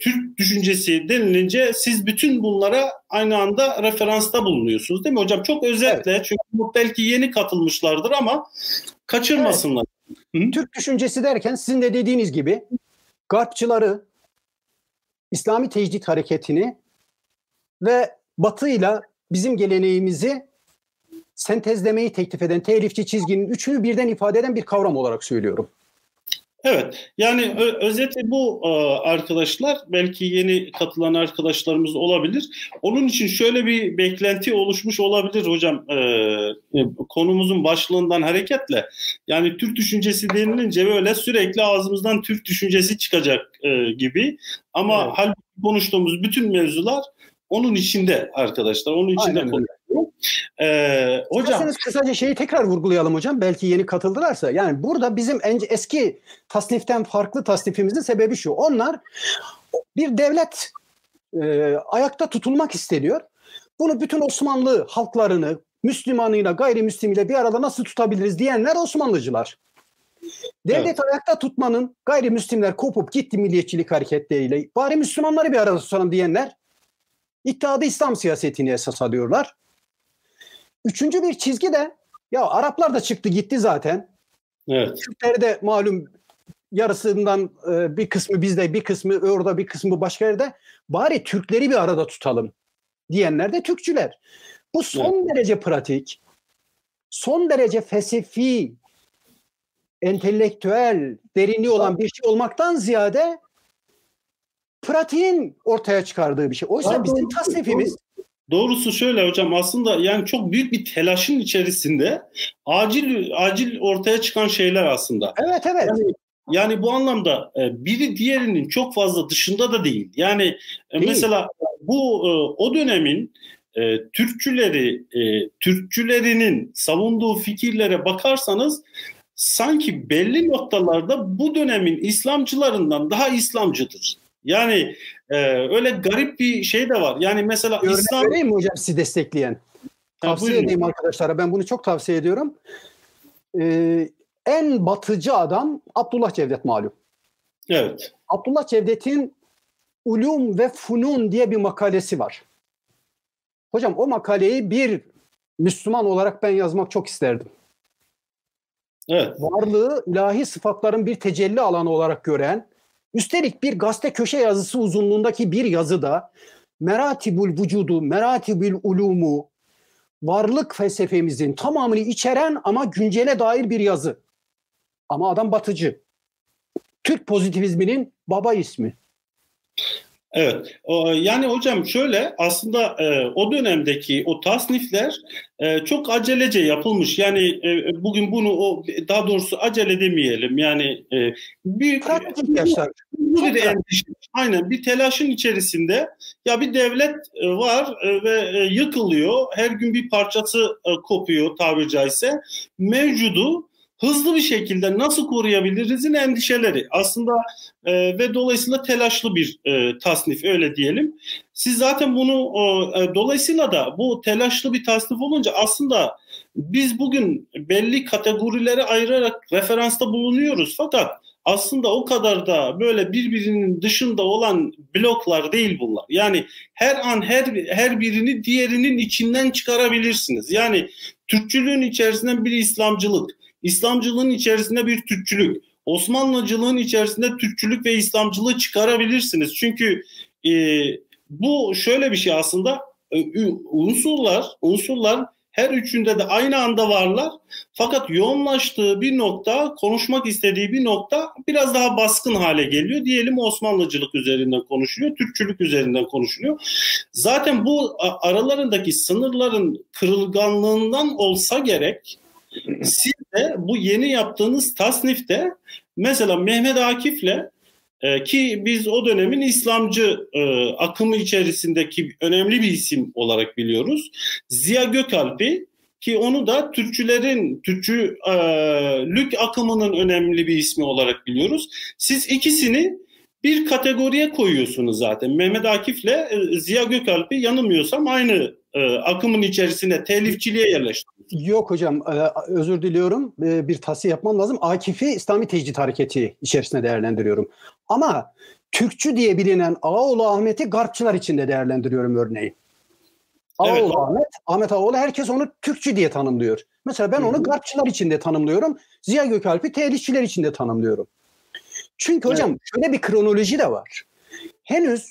Türk düşüncesi denilince siz bütün bunlara aynı anda referansta bulunuyorsunuz değil mi hocam? Çok özetle, evet. Çünkü belki yeni katılmışlardır ama kaçırmasınlar. Evet. Türk düşüncesi derken sizin de dediğiniz gibi Garpçıları, İslami tecdit hareketini ve Batı'yla bizim geleneğimizi sentezlemeyi teklif eden telifçi çizginin üçünü birden ifade eden bir kavram olarak söylüyorum. Evet, yani özeti bu arkadaşlar, belki yeni katılan arkadaşlarımız olabilir. Onun için şöyle bir beklenti oluşmuş olabilir hocam konumuzun başlığından hareketle. Yani Türk düşüncesi denilince böyle sürekli ağzımızdan Türk düşüncesi çıkacak gibi ama evet. Halbuki konuştuğumuz bütün mevzular onun içinde arkadaşlar, onun içinde konuşuyorum. Hocam, kısaca şeyi tekrar vurgulayalım hocam. Belki yeni katıldılarsa. Yani burada bizim eski tasniften farklı tasnifimizin sebebi şu. Onlar bir devlet ayakta tutulmak isteniyor. Bunu bütün Osmanlı halklarını Müslümanıyla gayrimüslimiyle bir arada nasıl tutabiliriz diyenler Osmanlıcılar. Devlet ayakta tutmanın gayrimüslimler kopup gitti milliyetçilik hareketleriyle. Bari Müslümanları bir arada tutalım diyenler İttihadı İslam siyasetini esas alıyorlar. Üçüncü bir çizgi de ya Araplar da çıktı gitti zaten. Evet. Türkler de malum yarısından bir kısmı bizde, bir kısmı orada, bir kısmı başka yerde. Bari Türkleri bir arada tutalım diyenler de Türkçüler. Bu son derece pratik, son derece felsefi, entelektüel, derinliği olan bir şey olmaktan ziyade pratiğin ortaya çıkardığı bir şey. Oysa ya bizim tasnifimiz... Doğrusu şöyle hocam, aslında yani çok büyük bir telaşın içerisinde acil ortaya çıkan şeyler aslında. Evet. Yani bu anlamda biri diğerinin çok fazla dışında da değil. Yani değil. Mesela bu o dönemin Türkçülerinin savunduğu fikirlere bakarsanız sanki belli noktalarda bu dönemin İslamcılarından daha İslamcıdır. Yani öyle garip bir şey de var. Yani mesela örnek İslam... Örnek vereyim mi hocam sizi destekleyen? Tavsiye edeyim arkadaşlara. Ben bunu çok tavsiye ediyorum. En batıcı adam Abdullah Cevdet malum. Evet. Abdullah Cevdet'in Ulum ve Fünun diye bir makalesi var. Hocam o makaleyi bir Müslüman olarak ben yazmak çok isterdim. Evet. Varlığı ilahi sıfatların bir tecelli alanı olarak gören, üstelik bir gazete köşe yazısı uzunluğundaki bir yazıda meratibül vücudu, meratibül ulumu, varlık felsefemizin tamamını içeren ama güncele dair bir yazı. Ama adam batıcı. Türk pozitivizminin baba ismi. Evet, yani hocam şöyle aslında o dönemdeki o tasnifler çok acelece yapılmış. Yani bugün bunu daha doğrusu acele demeyelim. Yani büyük bir endişe. Aynen, bir telaşın içerisinde ya bir devlet var ve yıkılıyor. Her gün bir parçası kopuyor tabiri caizse. Mevcudu hızlı bir şekilde nasıl koruyabiliriz'in endişeleri aslında ve dolayısıyla telaşlı bir tasnif, öyle diyelim. Siz zaten bunu dolayısıyla da bu telaşlı bir tasnif olunca aslında biz bugün belli kategorilere ayırarak referansta bulunuyoruz. Fakat aslında o kadar da böyle birbirinin dışında olan bloklar değil bunlar. Yani her an her birini diğerinin içinden çıkarabilirsiniz. Yani Türkçülüğün içerisinden bir İslamcılık, İslamcılığın içerisinde bir Türkçülük, Osmanlıcılığın içerisinde Türkçülük ve İslamcılığı çıkarabilirsiniz. Çünkü bu şöyle bir şey aslında, unsurlar her üçünde de aynı anda varlar. Fakat yoğunlaştığı bir nokta, konuşmak istediği bir nokta biraz daha baskın hale geliyor. Diyelim Osmanlıcılık üzerinden konuşuluyor, Türkçülük üzerinden konuşuluyor. Zaten bu aralarındaki sınırların kırılganlığından olsa gerek... Siz de bu yeni yaptığınız tasnifte mesela Mehmet Akif'le ki biz o dönemin İslamcı akımı içerisindeki önemli bir isim olarak biliyoruz. Ziya Gökalp'i ki onu da Türkçülük akımının önemli bir ismi olarak biliyoruz. Siz ikisini bir kategoriye koyuyorsunuz zaten. Mehmet Akif'le Ziya Gökalp'i yanılmıyorsam aynı akımın içerisine telifçiliğe yerleştiriyorsunuz. Yok hocam, özür diliyorum. Bir tahsiye yapmam lazım. Akif'i İslami Tecdit Hareketi içerisine değerlendiriyorum. Ama Türkçü diye bilinen Ağaoğlu Ahmet'i Garpçılar içinde değerlendiriyorum örneğin. Ağaoğlu evet. Ahmet Ağaoğlu, herkes onu Türkçü diye tanımlıyor. Mesela ben onu Garpçılar içinde tanımlıyorum. Ziya Gökalp'i telifçiler içinde tanımlıyorum. Çünkü hocam şöyle bir kronoloji de var. Henüz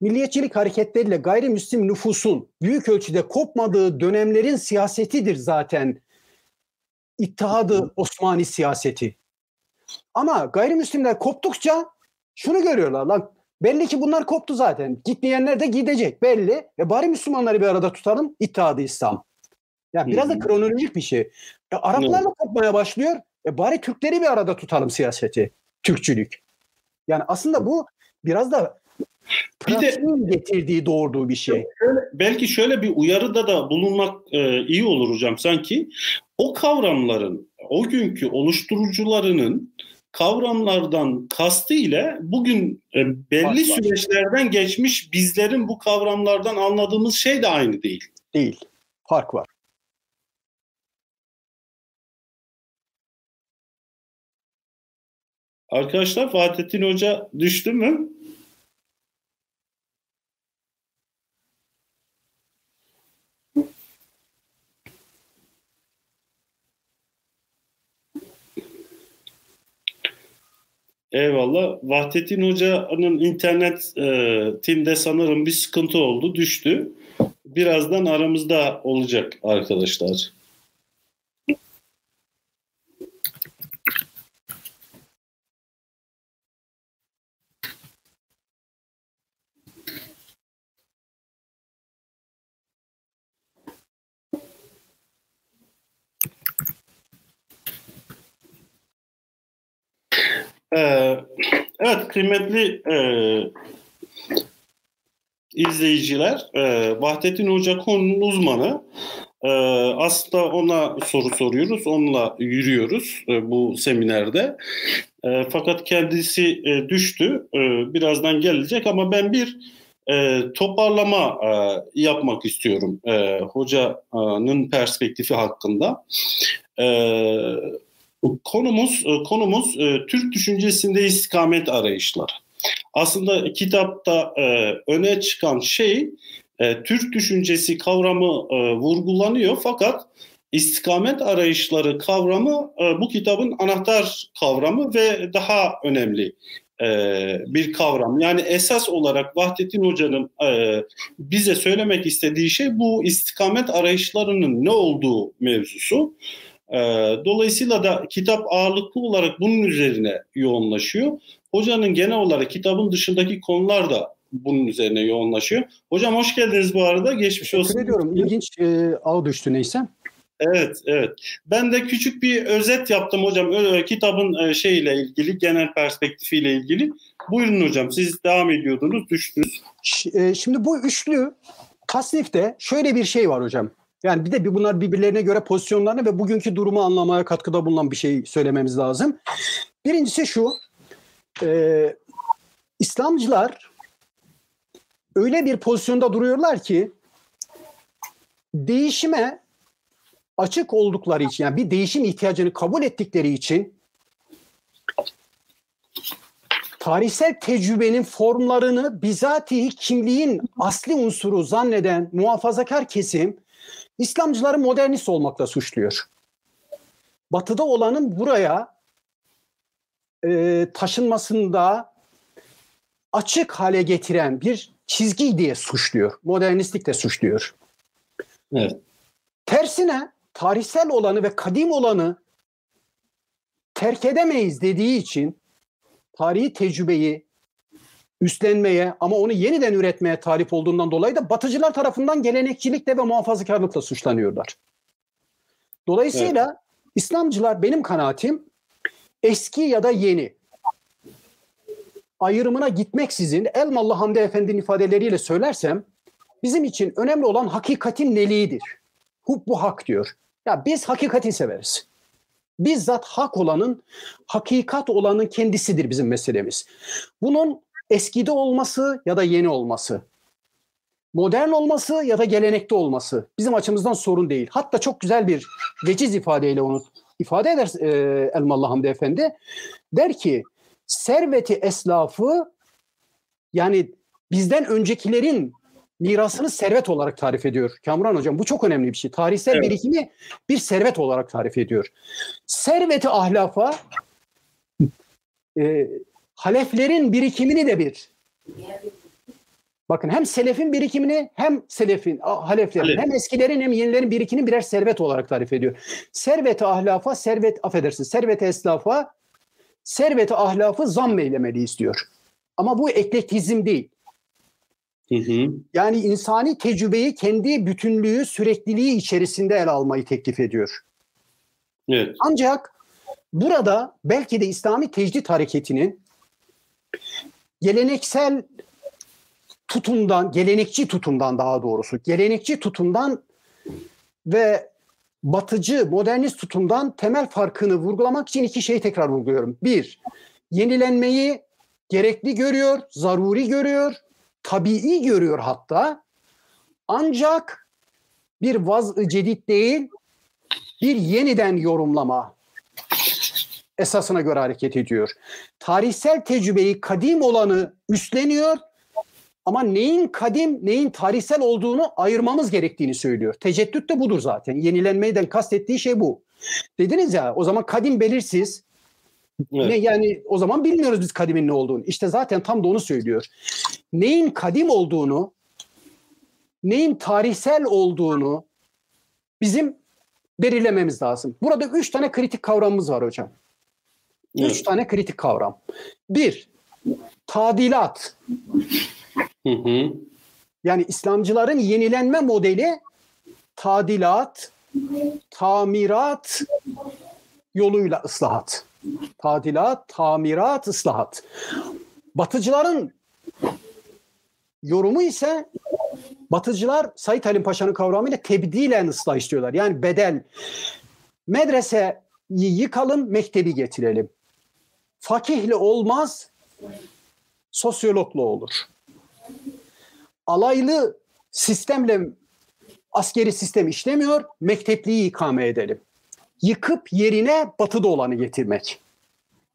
milliyetçilik hareketleriyle gayrimüslim nüfusun büyük ölçüde kopmadığı dönemlerin siyasetidir zaten İttihadı Osmani siyaseti. Ama gayrimüslimler koptukça şunu görüyorlar, lan belli ki bunlar koptu zaten. Gitmeyenler de gidecek belli. Bari Müslümanları bir arada tutalım, İttihadı İslam. Ya biraz da kronolojik bir şey. Araplarla kopmaya başlıyor. Bari Türkleri bir arada tutalım siyaseti. Türkçülük. Yani aslında bu biraz da pratiğin getirdiği, doğurduğu bir şey. Belki şöyle bir uyarıda da bulunmak iyi olur hocam sanki. O kavramların, o günkü oluşturucularının kavramlardan kastı ile bugün belli süreçlerden geçmiş bizlerin bu kavramlardan anladığımız şey de aynı değil. Değil. Fark var. Arkadaşlar Vahdettin Hoca düştü mü? Eyvallah. Vahdettin Hoca'nın internetinde sanırım bir sıkıntı oldu, düştü. Birazdan aramızda olacak arkadaşlar. Evet kıymetli izleyiciler, Vahdettin Hoca konunun uzmanı, aslında ona soru soruyoruz, onunla yürüyoruz bu seminerde. Fakat kendisi düştü, birazdan gelecek ama ben bir toparlama yapmak istiyorum hocanın perspektifi hakkında. Konumuz Türk düşüncesinde istikamet arayışları. Aslında kitapta öne çıkan şey Türk düşüncesi kavramı vurgulanıyor fakat istikamet arayışları kavramı bu kitabın anahtar kavramı ve daha önemli bir kavram. Yani esas olarak Vahdettin Hoca'nın bize söylemek istediği şey bu istikamet arayışlarının ne olduğu mevzusu. Dolayısıyla da kitap ağırlıklı olarak bunun üzerine yoğunlaşıyor. Hocanın genel olarak kitabın dışındaki konular da bunun üzerine yoğunlaşıyor. Hocam hoş geldiniz bu arada. Geçmiş olsun. Teşekkür ediyorum. İlginç ağ düştü neyse. Evet, evet. Ben de küçük bir özet yaptım hocam. Kitabın şeyle ilgili, genel perspektifiyle ilgili. Buyurun hocam. Siz devam ediyordunuz, düştünüz. Şimdi bu üçlü tasnifte şöyle bir şey var hocam. Yani bir de bunlar birbirlerine göre pozisyonlarını ve bugünkü durumu anlamaya katkıda bulunan bir şey söylememiz lazım. Birincisi şu, İslamcılar öyle bir pozisyonda duruyorlar ki değişime açık oldukları için, yani bir değişim ihtiyacını kabul ettikleri için tarihsel tecrübenin formlarını bizatihi kimliğin asli unsuru zanneden muhafazakar kesim İslamcıları modernist olmakla suçluyor. Batı'da olanın buraya taşınmasında açık hale getiren bir çizgi diye suçluyor. Modernistlikle suçluyor. Evet. Tersine tarihsel olanı ve kadim olanı terk edemeyiz dediği için tarihi tecrübeyi üstlenmeye ama onu yeniden üretmeye talip olduğundan dolayı da batıcılar tarafından gelenekçilikle ve muhafazakarlıkla suçlanıyorlar. Dolayısıyla İslamcılar benim kanaatim eski ya da yeni ayrımına gitmeksizin Elmalılı Hamdi Efendi'nin ifadeleriyle söylersem bizim için önemli olan hakikatin neliğidir. Hubbu hak diyor. Ya biz hakikati severiz. Bizzat hak olanın, hakikat olanın kendisidir bizim meselemiz. Bunun eskide olması ya da yeni olması, modern olması ya da gelenekte olması bizim açımızdan sorun değil. Hatta çok güzel bir veciz ifadeyle onu ifade eder Elmalılı Hamdi Efendi. Der ki, serveti eslafı, yani bizden öncekilerin mirasını servet olarak tarif ediyor. Kamran Hocam, bu çok önemli bir şey. Tarihsel birikimi bir servet olarak tarif ediyor. Serveti ahlafa, haleflerin birikimini de bir. Bakın, hem selefin birikimini hem selefin, haleflerin, hem eskilerin hem yenilerin birikini birer servet olarak tarif ediyor. Serveti ahlafa, serveti eslafa, serveti ahlafı zammeylemeliyiz diyor. Ama bu eklektizm değil. Yani insani tecrübeyi kendi bütünlüğü, sürekliliği içerisinde ele almayı teklif ediyor. Evet. Ancak burada belki de İslami tecdit hareketinin geleneksel tutumdan, gelenekçi tutumdan ve batıcı, modernist tutumdan temel farkını vurgulamak için iki şeyi tekrar vurguluyorum. Bir, yenilenmeyi gerekli görüyor, zaruri görüyor, tabii görüyor hatta, ancak bir vaz-ı cedid değil, bir yeniden yorumlama esasına göre hareket ediyor. Tarihsel tecrübeyi, kadim olanı üstleniyor ama neyin kadim, neyin tarihsel olduğunu ayırmamız gerektiğini söylüyor. Teceddüt de budur zaten. Yenilenmeyden kastettiği şey bu. Dediniz ya, o zaman kadim belirsiz. Evet. Yani o zaman bilmiyoruz biz kadimin ne olduğunu. İşte zaten tam da onu söylüyor. Neyin kadim olduğunu, neyin tarihsel olduğunu bizim belirlememiz lazım. Burada 3 tane kritik kavramımız var hocam. 3 tane kritik kavram. 1. Tadilat. Yani İslamcıların yenilenme modeli tadilat, tamirat yoluyla ıslahat. Tadilat, tamirat, ıslahat. Batıcıların yorumu ise, batıcılar Said Halim Paşa'nın kavramıyla tebdilen ıslah istiyorlar. Yani bedel. Medreseyi yıkalım, mektebi getirelim. Fakihle olmaz, sosyologla olur. Alaylı sistemle askeri sistem işlemiyor, mektepliği ikame edelim. Yıkıp yerine batıda olanı getirmek.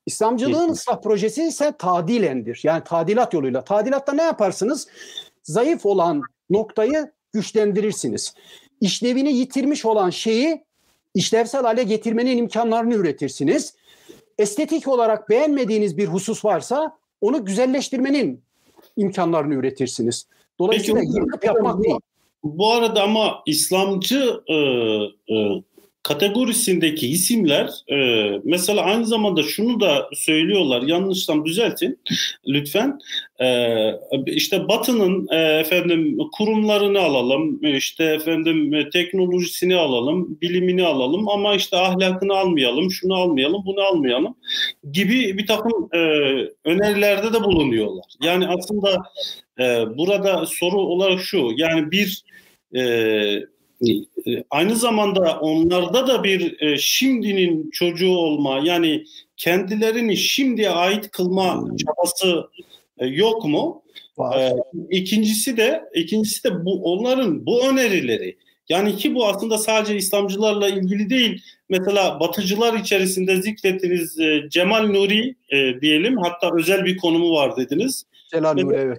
İslamcılığın ıslah projesi ise tadilendir. Yani tadilat yoluyla. Tadilatta ne yaparsınız? Zayıf olan noktayı güçlendirirsiniz. İşlevini yitirmiş olan şeyi işlevsel hale getirmenin imkanlarını üretirsiniz. Estetik olarak beğenmediğiniz bir husus varsa onu güzelleştirmenin imkanlarını üretirsiniz. Dolayısıyla yıkıp yapmak değil. Bu arada ama İslamcı kategorisindeki isimler mesela aynı zamanda şunu da söylüyorlar, yanlışsam düzeltin lütfen, işte Batı'nın efendim kurumlarını alalım, işte efendim teknolojisini alalım, bilimini alalım ama işte ahlakını almayalım, şunu almayalım, bunu almayalım gibi bir takım önerilerde de bulunuyorlar. Yani aslında burada soru olarak şu, yani bir aynı zamanda onlarda da bir şimdinin çocuğu olma, yani kendilerini şimdiye ait kılma çabası yok mu? İkincisi de bu, onların bu önerileri. Yani ki bu aslında sadece İslamcılarla ilgili değil. Mesela Batıcılar içerisinde zikrettiğiniz Cemal Nuri diyelim, hatta özel bir konumu var dediniz. Celal Nuri, evet.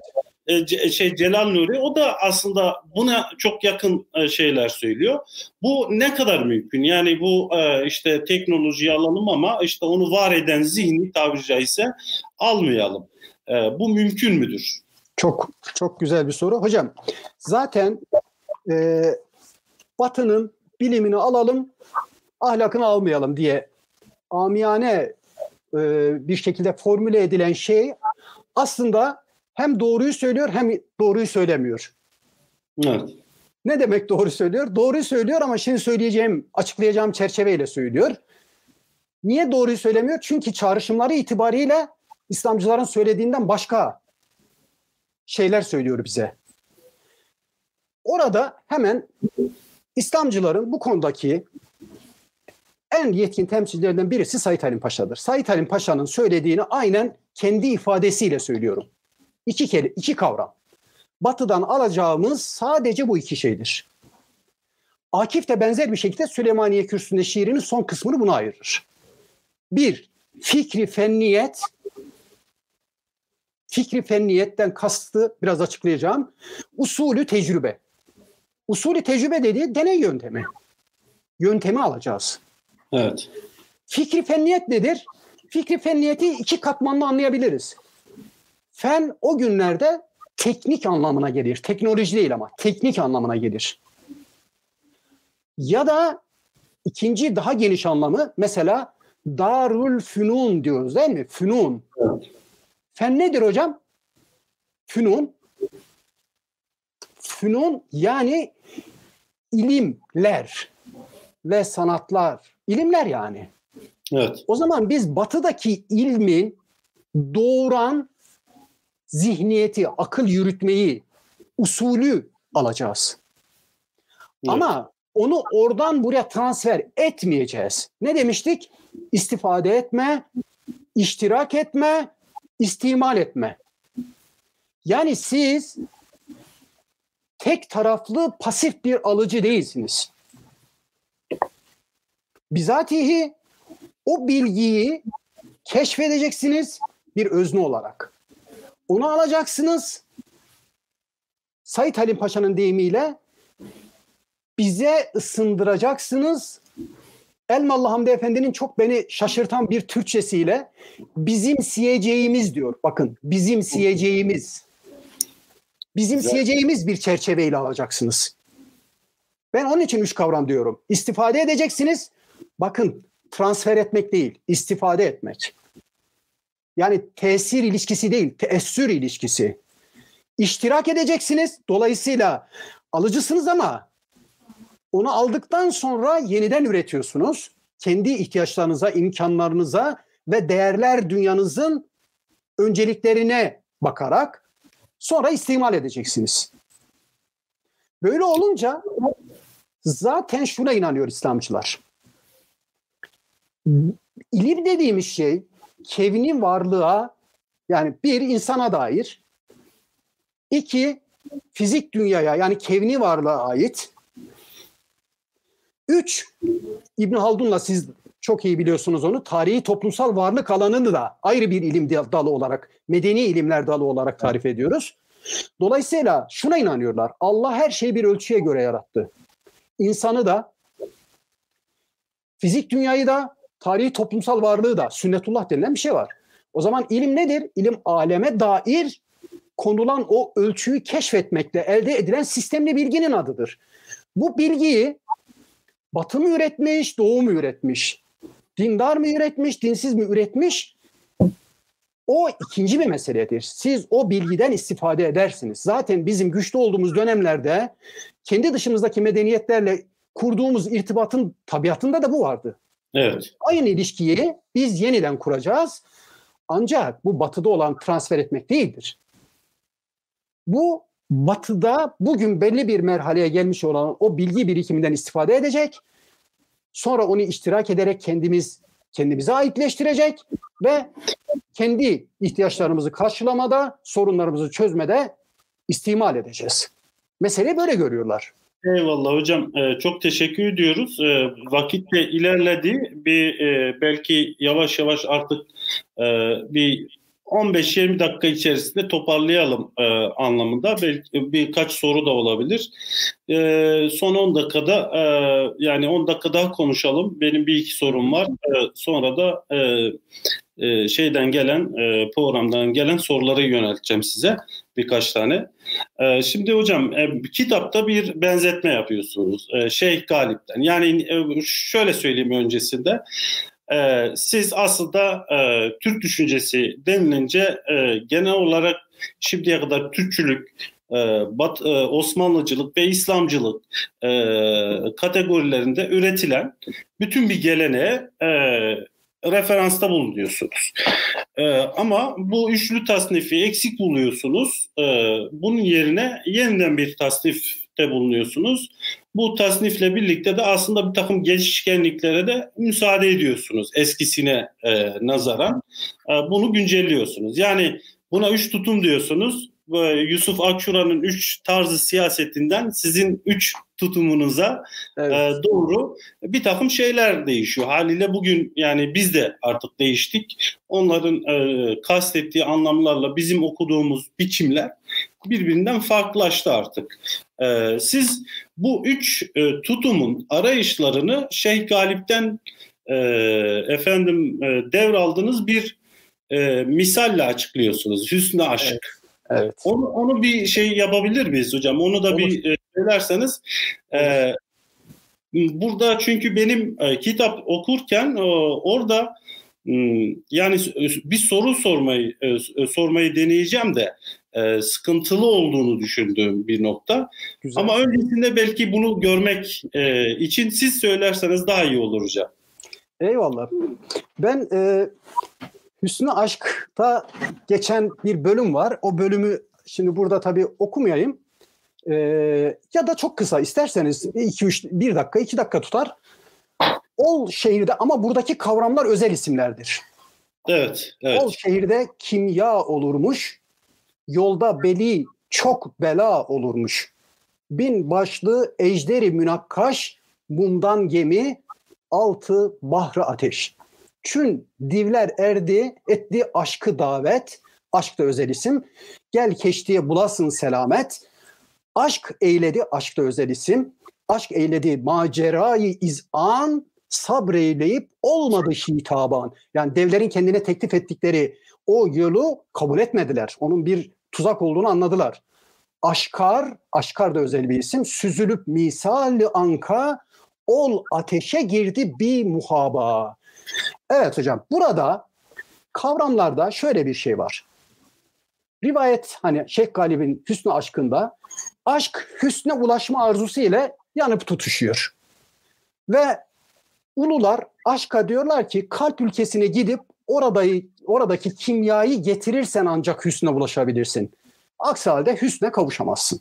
Celal Nuri, o da aslında buna çok yakın şeyler söylüyor. Bu ne kadar mümkün? Yani bu işte teknolojiyi alalım ama işte onu var eden zihni, tabiri caizse, almayalım. Bu mümkün müdür? Çok çok güzel bir soru. Hocam zaten Batı'nın bilimini alalım, ahlakını almayalım diye amiyane bir şekilde formüle edilen şey aslında hem doğruyu söylüyor hem doğruyu söylemiyor. Evet. Ne demek doğru söylüyor? Doğruyu söylüyor ama şimdi söyleyeceğim, açıklayacağım çerçeveyle söylüyor. Niye doğruyu söylemiyor? Çünkü çağrışımları itibariyle İslamcıların söylediğinden başka şeyler söylüyor bize. Orada hemen İslamcıların bu konudaki en yetkin temsilcilerinden birisi Said Halim Paşa'dır. Said Halim Paşa'nın söylediğini aynen kendi ifadesiyle söylüyorum. İki kavram. Batı'dan alacağımız sadece bu iki şeydir. Akif de benzer bir şekilde Süleymaniye Kürsüsü'nde şiirinin son kısmını buna ayırır. Bir, fikri fenniyet. Fikri fenniyetten kastı biraz açıklayacağım. Usulü tecrübe. Usulü tecrübe dediği deney yöntemi. Yöntemi alacağız. Evet. Fikri fenniyet nedir? Fikri fenniyeti iki katmanlı anlayabiliriz. Fen o günlerde teknik anlamına gelir. Teknoloji değil ama teknik anlamına gelir. Ya da ikinci daha geniş anlamı mesela darül fünun diyoruz değil mi? Fünun. Evet. Fen nedir hocam? Fünun. Fünun yani ilimler ve sanatlar. İlimler yani. Evet. O zaman biz batıdaki ilmin doğuran zihniyeti, akıl yürütmeyi, usulü alacağız. Evet. Ama onu oradan buraya transfer etmeyeceğiz. Ne demiştik? İstifade etme, iştirak etme, istimal etme. Yani siz tek taraflı pasif bir alıcı değilsiniz. Bizatihi o bilgiyi keşfedeceksiniz bir özne olarak. Onu alacaksınız. Said Halim Paşa'nın deyimiyle bize ısındıracaksınız. Elmalılı Hamdi Efendi'nin çok beni şaşırtan bir Türkçesiyle bizim siyeceğimiz diyor. Bakın bizim siyeceğimiz. Bizim siyeceğimiz bir çerçeveyle alacaksınız. Ben onun için üç kavram diyorum. İstifade edeceksiniz. Bakın transfer etmek değil, istifade etmek. Yani tesir ilişkisi değil, teessür ilişkisi. İştirak edeceksiniz. Dolayısıyla alıcısınız ama onu aldıktan sonra yeniden üretiyorsunuz. Kendi ihtiyaçlarınıza, imkanlarınıza ve değerler dünyanızın önceliklerine bakarak sonra istimal edeceksiniz. Böyle olunca zaten şuna inanıyor İslamcılar. İlim dediğimiz şey kevni varlığa yani bir insana dair, iki fizik dünyaya yani kevni varlığa ait, üç İbn Haldun'la siz çok iyi biliyorsunuz onu tarihi toplumsal varlık alanını da ayrı bir ilim dalı olarak medeni ilimler dalı olarak tarif ediyoruz. Dolayısıyla şuna inanıyorlar. Allah her şeyi bir ölçüye göre yarattı. İnsanı da fizik dünyayı da tarihi toplumsal varlığı da sünnetullah denilen bir şey var. O zaman ilim nedir? İlim aleme dair konulan o ölçüyü keşfetmekle elde edilen sistemli bilginin adıdır. Bu bilgiyi Batı mı üretmiş, Doğu mu üretmiş? Dindar mı üretmiş, dinsiz mi üretmiş? O ikinci bir meseledir. Siz o bilgiden istifade edersiniz. Zaten bizim güçlü olduğumuz dönemlerde kendi dışımızdaki medeniyetlerle kurduğumuz irtibatın tabiatında da bu vardı. Evet. Aynı ilişkiyi biz yeniden kuracağız. Ancak bu batıda olan transfer etmek değildir. Bu batıda bugün belli bir merhaleye gelmiş olan o bilgi birikiminden istifade edecek. Sonra onu iştirak ederek kendimize aitleştirecek ve kendi ihtiyaçlarımızı karşılamada, sorunlarımızı çözmede istimal edeceğiz. Meseleyi böyle görüyorlar. Eyvallah hocam. Çok teşekkür ediyoruz. Vakit de ilerledi. Belki yavaş yavaş artık bir 15-20 dakika içerisinde toparlayalım anlamında. Belki birkaç soru da olabilir. Son 10 dakikada yani 10 dakika daha konuşalım. Benim bir iki sorum var. Sonra da programdan gelen soruları yönelteceğim size birkaç tane. Şimdi hocam kitapta bir benzetme yapıyorsunuz Şeyh Galip'ten. Yani şöyle söyleyeyim öncesinde. Siz aslında Türk düşüncesi denilince genel olarak şimdiye kadar Türkçülük, Osmanlıcılık ve İslamcılık kategorilerinde üretilen bütün bir geleneğe referansta bulunuyorsunuz. Ama bu üçlü tasnifi eksik buluyorsunuz. Bunun yerine yeniden bir tasnifte bulunuyorsunuz. Bu tasnifle birlikte de aslında bir takım geçişkenliklere de müsaade ediyorsunuz eskisine nazaran. Bunu güncelliyorsunuz. Yani buna üç tutum diyorsunuz. Yusuf Akçura'nın üç tarzı siyasetinden sizin üç tutumunuza doğru bir takım şeyler değişiyor. Haliyle bugün yani biz de artık değiştik. Onların kastettiği anlamlarla bizim okuduğumuz biçimler birbirinden farklılaştı artık. Siz bu üç tutumun arayışlarını Şeyh Galip'ten devraldığınız bir misalle açıklıyorsunuz. Hüsn-i Aşk. Evet. Evet. Onu bir şey yapabilir miyiz hocam? Onu da olur. Bir söylerseniz. Burada çünkü benim kitap okurken orada yani bir soru sormayı deneyeceğim de sıkıntılı olduğunu düşündüğüm bir nokta. Güzel. Ama öncesinde belki bunu görmek için siz söylerseniz daha iyi olur hocam. Eyvallah. Ben... Hüsn-i Aşk'ta geçen bir bölüm var. O bölümü şimdi burada tabii okumayayım. Ya da çok kısa isterseniz 1 dakika, 2 dakika tutar. Ol şehirde ama buradaki kavramlar özel isimlerdir. Evet. Ol şehirde kimya olurmuş, yolda beli çok bela olurmuş. Bin başlı ejderi münakkaş, mumdan gemi, altı bahra ateş. Çün divler erdi, etti aşkı davet, aşk da özel isim. Gel keştiye bulasın selamet, aşk eyledi, aşk da özel isim. Aşk eyledi, macerayı izan, sabreyleyip olmadı şitaban. Yani devlerin kendine teklif ettikleri o yolu kabul etmediler. Onun bir tuzak olduğunu anladılar. Aşkar da özel bir isim. Süzülüp misali anka, ol ateşe girdi bir muhaba. Evet hocam, burada kavramlarda şöyle bir şey var. Rivayet hani Şeyh Galip'in Hüsn-i Aşk'ında aşk hüsne ulaşma arzusu ile yanıp tutuşuyor. Ve ulular aşka diyorlar ki kalp ülkesine gidip oradaki kimyayı getirirsen ancak hüsne ulaşabilirsin. Aksi halde hüsne kavuşamazsın.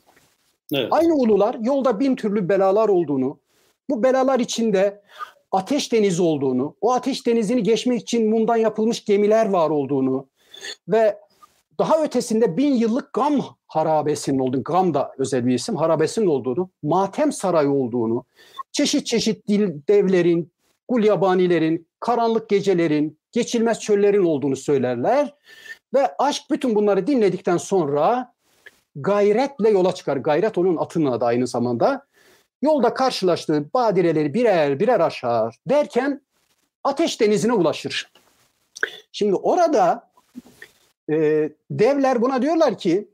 Evet. Aynı ulular yolda bin türlü belalar olduğunu, bu belalar içinde ateş denizi olduğunu, o ateş denizini geçmek için mumdan yapılmış gemiler var olduğunu ve daha ötesinde 1000 yıllık gam harabesinin olduğunu, gam da özel bir isim, harabesinin olduğunu, matem sarayı olduğunu, çeşit devlerin, gulyabanilerin, karanlık gecelerin, geçilmez çöllerin olduğunu söylerler ve aşk bütün bunları dinledikten sonra gayretle yola çıkar. Gayret onun atının adı aynı zamanda. Yolda karşılaştığı badireleri birer aşar derken ateş denizine ulaşır. Şimdi orada devler buna diyorlar ki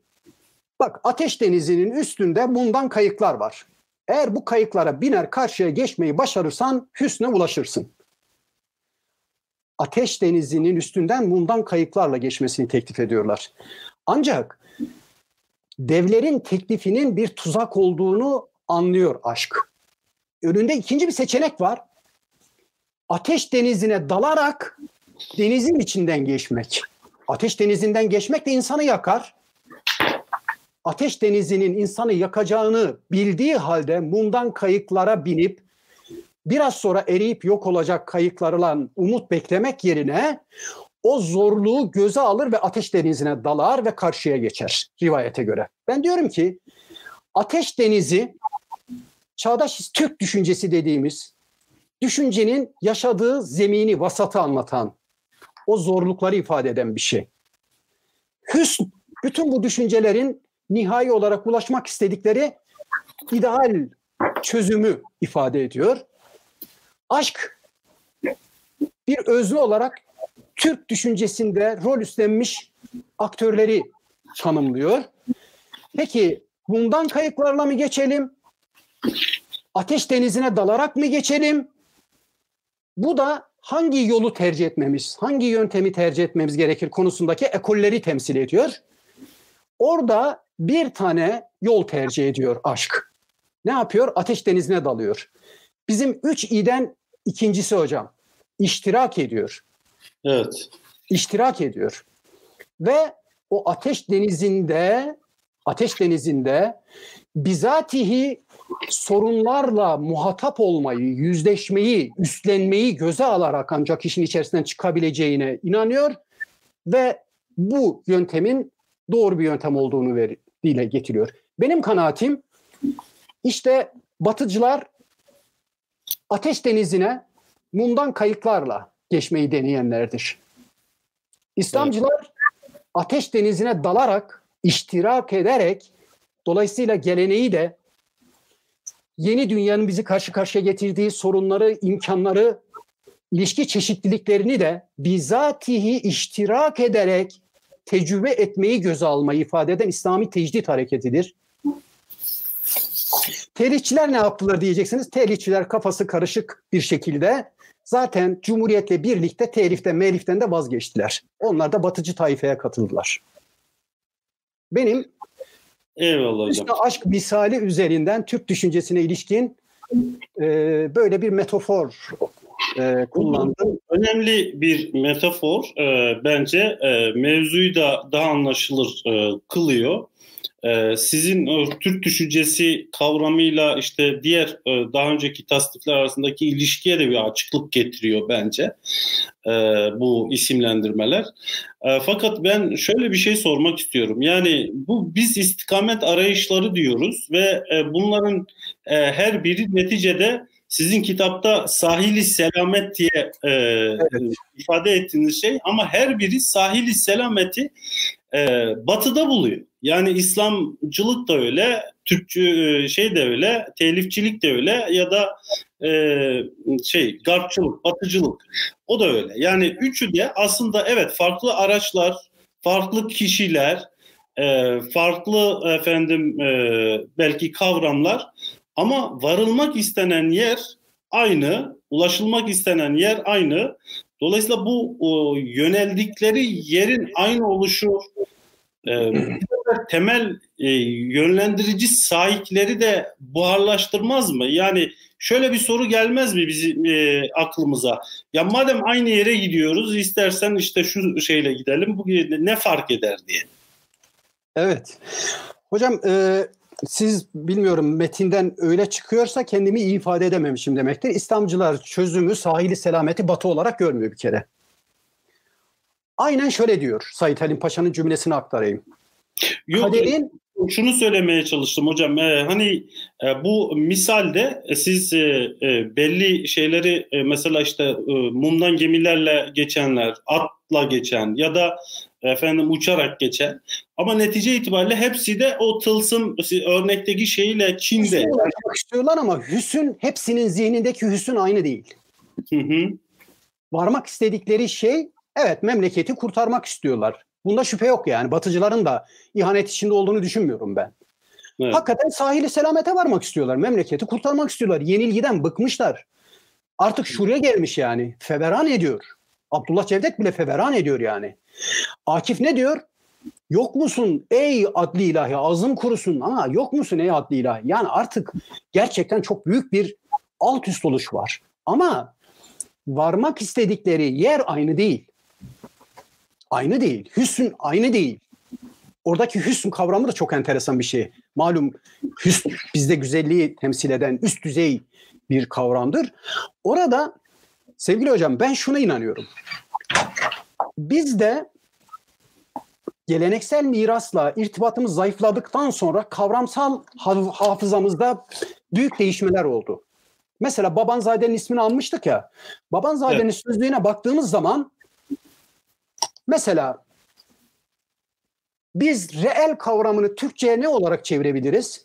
bak ateş denizinin üstünde mumdan kayıklar var. Eğer bu kayıklara biner karşıya geçmeyi başarırsan hüsne ulaşırsın. Ateş denizinin üstünden mumdan kayıklarla geçmesini teklif ediyorlar. Ancak devlerin teklifinin bir tuzak olduğunu anlıyor aşk. Önünde ikinci bir seçenek var. Ateş denizine dalarak denizin içinden geçmek. Ateş denizinden geçmek de insanı yakar. Ateş denizinin insanı yakacağını bildiği halde mumdan kayıklara binip biraz sonra eriyip yok olacak kayıklarla umut beklemek yerine o zorluğu göze alır ve ateş denizine dalar ve karşıya geçer rivayete göre. Ben diyorum ki ateş denizi çağdaş Türk düşüncesi dediğimiz düşüncenin yaşadığı zemini, vasatı anlatan, o zorlukları ifade eden bir şey. Hüsn, bütün bu düşüncelerin nihai olarak ulaşmak istedikleri ideal çözümü ifade ediyor. Aşk bir özne olarak Türk düşüncesinde rol üstlenmiş aktörleri tanımlıyor. Peki bundan kayıklarla mı geçelim? Ateş denizine dalarak mı geçelim? Bu da hangi yolu tercih etmemiz, hangi yöntemi tercih etmemiz gerekir konusundaki ekolleri temsil ediyor. Orada bir tane yol tercih ediyor aşk. Ne yapıyor? Ateş denizine dalıyor. Bizim 3i'den ikincisi hocam. İştirak ediyor. Evet. İştirak ediyor. Ve o ateş denizinde bizatihi sorunlarla muhatap olmayı, yüzleşmeyi, üstlenmeyi göze alarak ancak işin içerisinden çıkabileceğine inanıyor ve bu yöntemin doğru bir yöntem olduğunu dile getiriyor. Benim kanaatim işte batıcılar ateş denizine mumdan kayıklarla geçmeyi deneyenlerdir. İslamcılar ateş denizine dalarak, iştirak ederek, dolayısıyla geleneği de yeni dünyanın bizi karşı karşıya getirdiği sorunları, imkanları, ilişki çeşitliliklerini de bizatihi iştirak ederek tecrübe etmeyi göze almayı ifade eden İslami tecdit hareketidir. Tehlihçiler ne yaptılar diyeceksiniz. Tehlihçiler kafası karışık bir şekilde zaten Cumhuriyet'le birlikte teliften, meliften de vazgeçtiler. Onlar da batıcı taifeye katıldılar. Benim Hüsn-i Aşk misali üzerinden Türk düşüncesine ilişkin böyle bir metafor kullandım. Önemli bir metafor bence mevzuyu da daha anlaşılır kılıyor. Sizin Türk düşüncesi kavramıyla işte diğer daha önceki tasnifler arasındaki ilişkiye de bir açıklık getiriyor bence bu isimlendirmeler. Fakat ben şöyle bir şey sormak istiyorum. Yani bu biz istikamet arayışları diyoruz ve bunların her biri neticede sizin kitapta sahili selamet diye evet, ifade ettiğiniz şey ama her biri sahili selameti batıda buluyor. Yani İslamcılık da öyle, Türkçü şey de öyle, telifçilik de öyle ya da garpçılık, batıcılık o da öyle. Yani üçü de aslında evet farklı araçlar, farklı kişiler, farklı belki kavramlar ama varılmak istenen yer aynı, ulaşılmak istenen yer aynı. Dolayısıyla bu yöneldikleri yerin aynı oluşu temel yönlendirici sahipleri de buharlaştırmaz mı? Yani şöyle bir soru gelmez mi bizim aklımıza? Ya madem aynı yere gidiyoruz, istersen işte şu şeyle gidelim, bu ne fark eder diye. Evet. Hocam siz bilmiyorum metinden öyle çıkıyorsa kendimi iyi ifade edememişim demektir. İslamcılar çözümü sahili selameti batı olarak görmüyor bir kere. Aynen şöyle diyor Said Halim Paşa'nın cümlesini aktarayım. Yok, şunu söylemeye çalıştım hocam. Bu misalde siz belli şeyleri mesela işte mumdan gemilerle geçenler, atla geçen ya da uçarak geçen ama netice itibariyle hepsi de o tılsım örnekteki şeyle Çin'de. İstiyorlar ama hüsn, hepsinin zihnindeki hüsn aynı değil. Hı. Varmak istedikleri şey evet memleketi kurtarmak istiyorlar. Bunda şüphe yok yani. Batıcıların da ihanet içinde olduğunu düşünmüyorum ben. Evet. Hakikaten sahili selamete varmak istiyorlar. Memleketi kurtarmak istiyorlar. Yenilgiden bıkmışlar. Artık şuraya gelmiş yani. Feveran ediyor. Abdullah Cevdet bile feveran ediyor yani. Akif ne diyor? Yok musun ey adli ilahi? Ağzım kurusun ama yok musun ey adli ilahi? Yani artık gerçekten çok büyük bir alt üst oluş var. Ama varmak istedikleri yer aynı değil. Aynı değil. Hüsn aynı değil. Oradaki hüsn kavramı da çok enteresan bir şey. Malum hüsn bizde güzelliği temsil eden üst düzey bir kavramdır. Orada sevgili hocam ben şuna inanıyorum. Bizde geleneksel mirasla irtibatımız zayıfladıktan sonra kavramsal hafızamızda büyük değişmeler oldu. Mesela Babanzade'nin ismini almıştık ya. Babanzade'nin evet, sözlüğüne baktığımız zaman mesela biz reel kavramını Türkçe'ye ne olarak çevirebiliriz?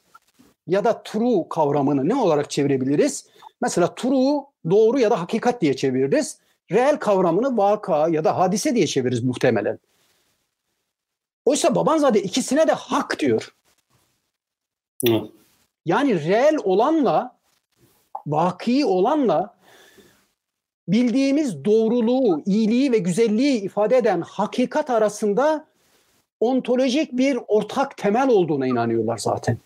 Ya da true kavramını ne olarak çevirebiliriz? Mesela true doğru ya da hakikat diye çeviririz. Reel kavramını vaka ya da hadise diye çeviririz muhtemelen. Oysa Babanzade ikisine de hak diyor. Hı. Yani reel olanla, vaki olanla bildiğimiz doğruluğu, iyiliği ve güzelliği ifade eden hakikat arasında ontolojik bir ortak temel olduğuna inanıyorlar zaten.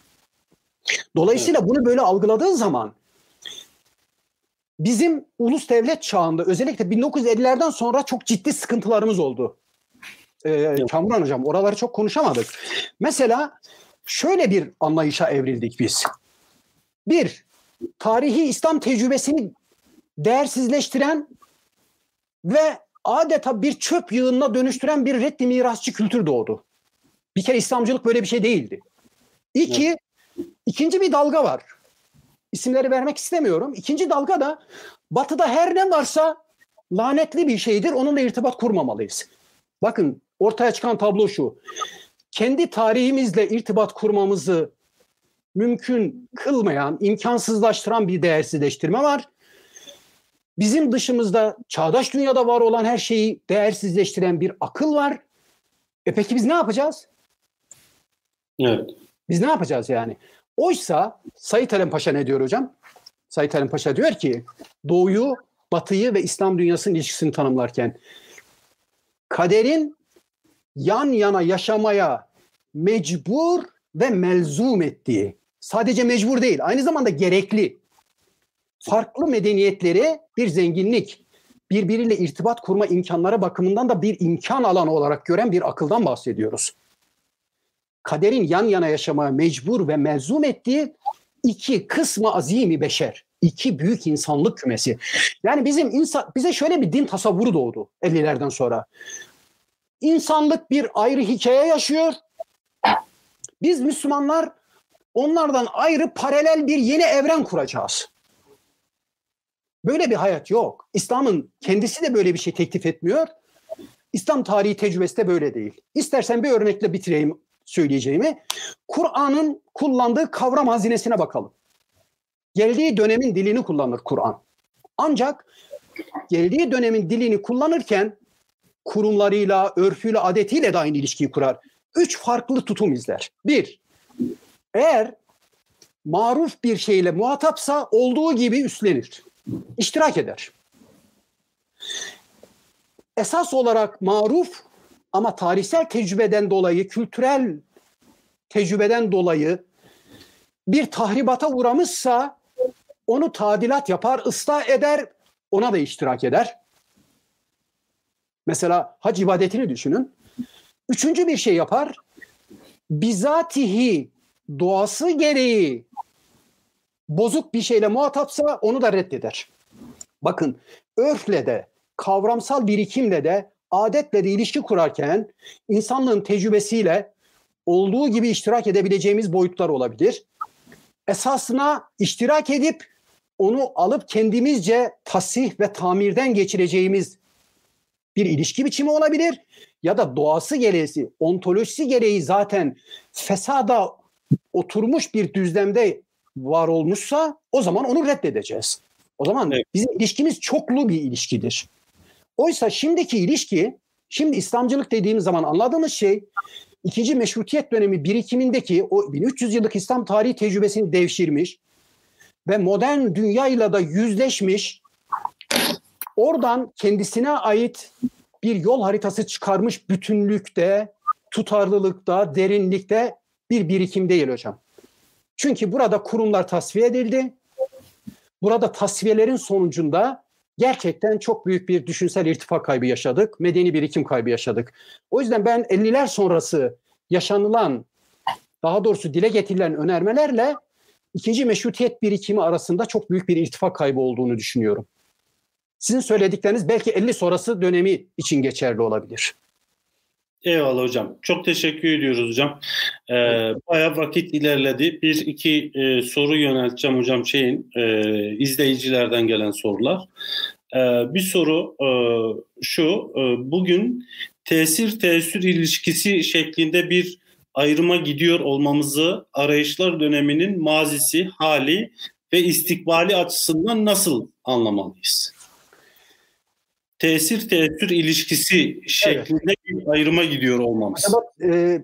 Dolayısıyla bunu böyle algıladığı zaman bizim ulus devlet çağında özellikle 1950'lerden sonra çok ciddi sıkıntılarımız oldu. Kamuran hocam, oraları çok konuşamadık. Mesela şöyle bir anlayışa evrildik biz. Bir, tarihi İslam tecrübesini değersizleştiren ve adeta bir çöp yığınına dönüştüren bir reddi mirasçı kültür doğdu. Bir kere İslamcılık böyle bir şey değildi. İki, ikinci bir dalga var. İsimleri vermek istemiyorum. İkinci dalga da Batı'da her ne varsa lanetli bir şeydir. Onunla irtibat kurmamalıyız. Bakın ortaya çıkan tablo şu. Kendi tarihimizle irtibat kurmamızı mümkün kılmayan, imkansızlaştıran bir değersizleştirme var. Bizim dışımızda çağdaş dünyada var olan her şeyi değersizleştiren bir akıl var. E peki biz ne yapacağız? Evet. Biz ne yapacağız yani? Oysa Said Halim Paşa ne diyor hocam? Said Halim Paşa diyor ki Doğu'yu, Batı'yı ve İslam dünyasının ilişkisini tanımlarken kaderin yan yana yaşamaya mecbur ve melzum ettiği, sadece mecbur değil, aynı zamanda gerekli, farklı medeniyetlere bir zenginlik, birbiriyle irtibat kurma imkanları bakımından da bir imkan alanı olarak gören bir akıldan bahsediyoruz. Kaderin yan yana yaşamaya mecbur ve melzum ettiği iki kısmı azimi beşer, iki büyük insanlık kümesi. Yani bizim bize şöyle bir din tasavvuru doğdu 50'lerden sonra. İnsanlık bir ayrı hikaye yaşıyor. Biz Müslümanlar onlardan ayrı paralel bir yeni evren kuracağız. Böyle bir hayat yok. İslam'ın kendisi de böyle bir şey teklif etmiyor. İslam tarihi tecrübesi de böyle değil. İstersen bir örnekle bitireyim söyleyeceğimi. Kur'an'ın kullandığı kavram hazinesine bakalım. Geldiği dönemin dilini kullanır Kur'an. Ancak geldiği dönemin dilini kullanırken kurumlarıyla, örfüyle, adetiyle de aynı ilişkiyi kurar. Üç farklı tutum izler. Bir, eğer maruf bir şeyle muhatapsa olduğu gibi üstlenir. İştirak eder. Esas olarak maruf ama tarihsel tecrübeden dolayı, kültürel tecrübeden dolayı bir tahribata uğramışsa onu tadilat yapar, ıslah eder, ona da iştirak eder. Mesela hac ibadetini düşünün. Üçüncü bir şey yapar. Bizatihi, doğası gereği bozuk bir şeyle muhatapsa onu da reddeder. Bakın örfle de, kavramsal birikimle de, adetle de ilişki kurarken insanlığın tecrübesiyle olduğu gibi iştirak edebileceğimiz boyutlar olabilir. Esasına iştirak edip onu alıp kendimizce tasih ve tamirden geçireceğimiz bir ilişki biçimi olabilir. Ya da doğası gereği, ontolojisi gereği zaten fesada oturmuş bir düzlemde var olmuşsa o zaman onu reddedeceğiz. O zaman evet, bizim ilişkimiz çoklu bir ilişkidir. Oysa şimdiki ilişki, şimdi İslamcılık dediğimiz zaman anladığımız şey, ikinci meşrutiyet dönemi birikimindeki o 1300 yıllık İslam tarihi tecrübesini devşirmiş ve modern dünyayla da yüzleşmiş, oradan kendisine ait bir yol haritası çıkarmış bütünlükte, tutarlılıkta, derinlikte bir birikim değil hocam. Çünkü burada kurumlar tasfiye edildi. Burada tasfiyelerin sonucunda gerçekten çok büyük bir düşünsel irtifa kaybı yaşadık. Medeni birikim kaybı yaşadık. O yüzden ben 50'ler sonrası yaşanılan, daha doğrusu dile getirilen önermelerle ikinci meşrutiyet birikimi arasında çok büyük bir irtifa kaybı olduğunu düşünüyorum. Sizin söyledikleriniz belki 50 sonrası dönemi için geçerli olabilir. Eyvallah hocam. Çok teşekkür ediyoruz hocam. Bayağı vakit ilerledi. Bir iki soru yönelteceğim hocam izleyicilerden gelen sorular. Bir soru şu. Bugün tesir-teessür ilişkisi şeklinde bir ayrıma gidiyor olmamızı arayışlar döneminin mazisi, hali ve istikbali açısından nasıl anlamalıyız? Tesir-teessür ilişkisi şeklinde bir ayrıma gidiyor olmamız.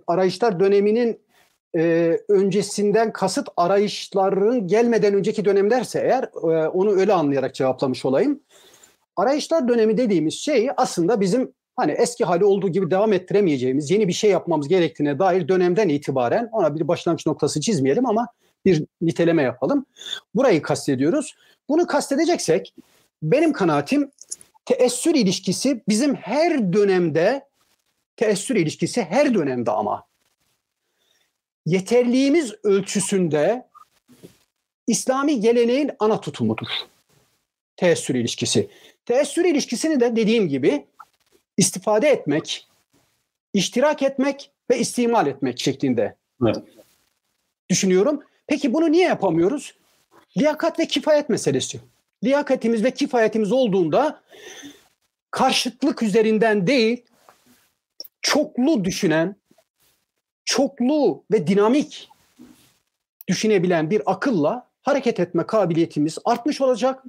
Arayışlar döneminin öncesinden kasıt arayışların gelmeden önceki dönemlerse eğer onu öyle anlayarak cevaplamış olayım. Arayışlar dönemi dediğimiz şey aslında bizim eski hali olduğu gibi devam ettiremeyeceğimiz, yeni bir şey yapmamız gerektiğine dair dönemden itibaren, ona bir başlangıç noktası çizmeyelim ama bir niteleme yapalım. Burayı kastediyoruz. Bunu kastedeceksek benim kanaatim teessür ilişkisi bizim her dönemde, teessür ilişkisi her dönemde ama yeterliğimiz ölçüsünde İslami geleneğin ana tutumudur. Teessür ilişkisi. Teessür ilişkisini de dediğim gibi istifade etmek, iştirak etmek ve istimal etmek şeklinde düşünüyorum. Peki bunu niye yapamıyoruz? Liyakat ve kifayet meselesi. Liyakatimiz ve kifayetimiz olduğunda karşıtlık üzerinden değil, çoklu düşünen, çoklu ve dinamik düşünebilen bir akılla hareket etme kabiliyetimiz artmış olacak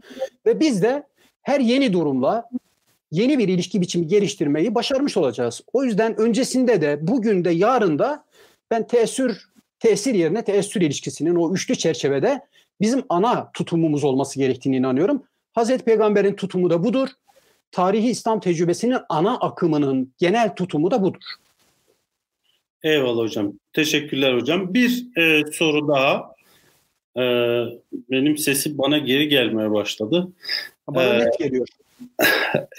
ve biz de her yeni durumla yeni bir ilişki biçimi geliştirmeyi başarmış olacağız. O yüzden öncesinde de, bugün de, yarın da ben tesir yerine teessür ilişkisinin o üçlü çerçevede bizim ana tutumumuz olması gerektiğine inanıyorum. Hazreti Peygamber'in tutumu da budur. Tarihi İslam tecrübesinin ana akımının genel tutumu da budur. Eyvallah hocam. Teşekkürler hocam. Bir soru daha. Benim sesim bana geri gelmeye başladı. Bana net geliyor.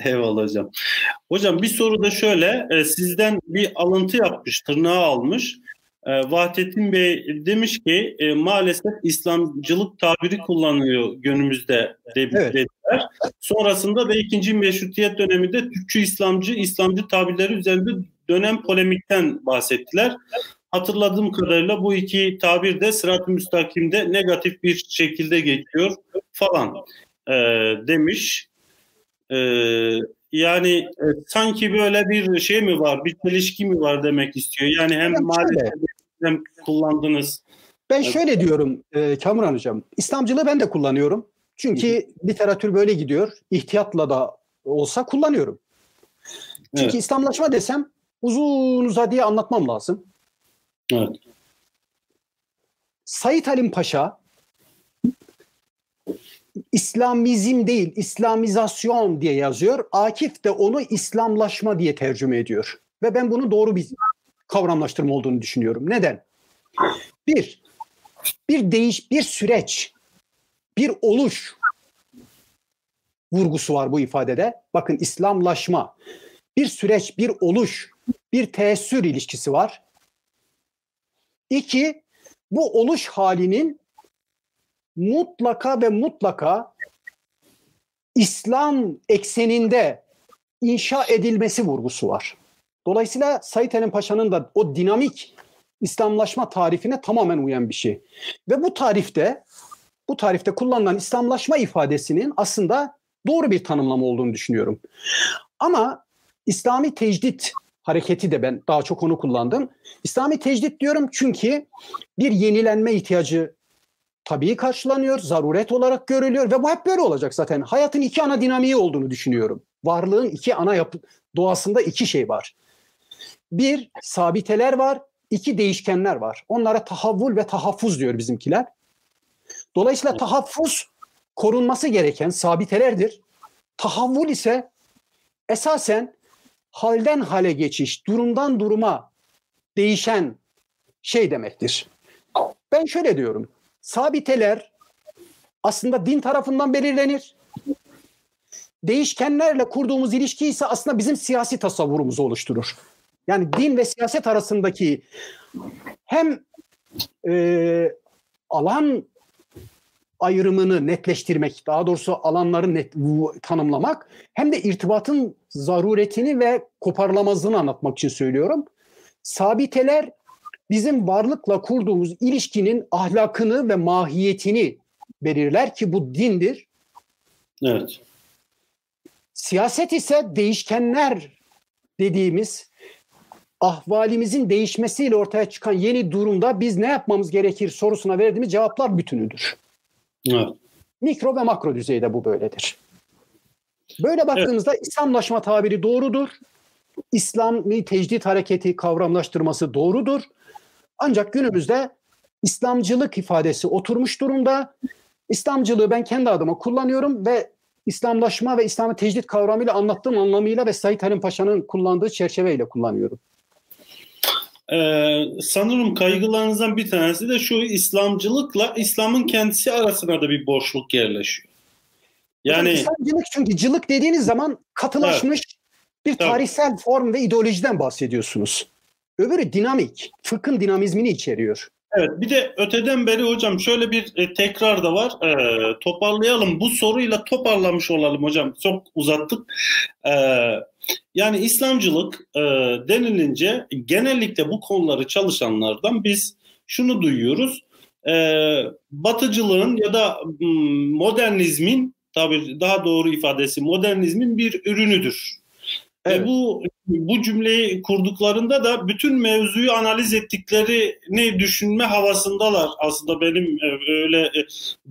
Eyvallah hocam. Hocam bir soru da şöyle. Sizden bir alıntı yapmış, tırnağı almış. Vahdettin Bey demiş ki maalesef İslamcılık tabiri kullanılıyor günümüzde dediler. Evet. Sonrasında da 2. Meşrutiyet döneminde Türkçü İslamcı tabirleri üzerinde dönem polemikten bahsettiler. Hatırladığım kadarıyla bu iki tabir de Sırat-ı Müstakim'de negatif bir şekilde geçiyor falan demiş. Yani sanki böyle bir şey mi var, bir çelişki mi var demek istiyor. Yani hem maalesef hem kullandınız. Ben şöyle diyorum Kamuran Hocam, İslamcılığı ben de kullanıyorum. Çünkü literatür böyle gidiyor. İhtiyatla da olsa kullanıyorum. Çünkü İslamlaşma desem uzun uzadıya anlatmam lazım. Evet. Said Halim Paşa İslamizm değil, İslamizasyon diye yazıyor. Akif de onu İslamlaşma diye tercüme ediyor. Ve ben bunu doğru bir kavramlaştırma olduğunu düşünüyorum. Neden? Bir süreç, bir oluş vurgusu var bu ifadede. Bakın İslamlaşma. Bir süreç, bir oluş, bir teessür ilişkisi var. İki, bu oluş halinin mutlaka ve mutlaka İslam ekseninde inşa edilmesi vurgusu var. Dolayısıyla Said Halim Paşa'nın da o dinamik İslamlaşma tarifine tamamen uyan bir şey. Ve bu tarifte kullanılan İslamlaşma ifadesinin aslında doğru bir tanımlama olduğunu düşünüyorum. Ama İslami tecdit hareketi de ben daha çok onu kullandım. İslami tecdit diyorum çünkü bir yenilenme ihtiyacı tabii karşılanıyor, zaruret olarak görülüyor ve bu hep böyle olacak zaten. Hayatın iki ana dinamiği olduğunu düşünüyorum. Varlığın iki ana doğasında iki şey var. Bir, sabiteler var. İki, değişkenler var. Onlara tahavvul ve tahaffuz diyor bizimkiler. Dolayısıyla tahaffuz korunması gereken sabitelerdir. Tahavvul ise esasen halden hale geçiş, durumdan duruma değişen şey demektir. Ben şöyle diyorum. Sabiteler aslında din tarafından belirlenir. Değişkenlerle kurduğumuz ilişki ise aslında bizim siyasi tasavvurumuzu oluşturur. Yani din ve siyaset arasındaki hem alan ayrımını netleştirmek, daha doğrusu alanları tanımlamak, hem de irtibatın zaruretini ve koparılamazlığını anlatmak için söylüyorum. Sabiteler bizim varlıkla kurduğumuz ilişkinin ahlakını ve mahiyetini belirler ki bu dindir. Evet. Siyaset ise değişkenler dediğimiz ahvalimizin değişmesiyle ortaya çıkan yeni durumda biz ne yapmamız gerekir sorusuna verdiğimiz cevaplar bütünüdür. Evet. Mikro ve makro düzeyde bu böyledir. Böyle baktığımızda İslamlaşma tabiri doğrudur. İslami tecdit hareketi kavramlaştırması doğrudur. Ancak günümüzde İslamcılık ifadesi oturmuş durumda. İslamcılığı ben kendi adıma kullanıyorum ve İslamlaşma ve İslami tecdit kavramıyla anlattığım anlamıyla ve Said Halim Paşa'nın kullandığı çerçeveyle kullanıyorum. Sanırım kaygılarınızdan bir tanesi de şu, İslamcılıkla İslam'ın kendisi arasına da bir boşluk yerleşiyor. Yani İslamcılık, çünkü cılık dediğiniz zaman katılaşmış bir tarihsel form ve ideolojiden bahsediyorsunuz. Öbürü dinamik, fıkhın dinamizmini içeriyor. Evet, bir de öteden beri hocam şöyle bir tekrar da var. Toparlayalım, bu soruyla toparlamış olalım hocam. Çok uzattık. Yani İslamcılık denilince genellikle bu konuları çalışanlardan biz şunu duyuyoruz. Batıcılığın ya da modernizmin, tabii daha doğru ifadesi modernizmin bir ürünüdür. Evet. Bu cümleyi kurduklarında da bütün mevzuyu analiz ettiklerini düşünme havasındalar aslında, benim öyle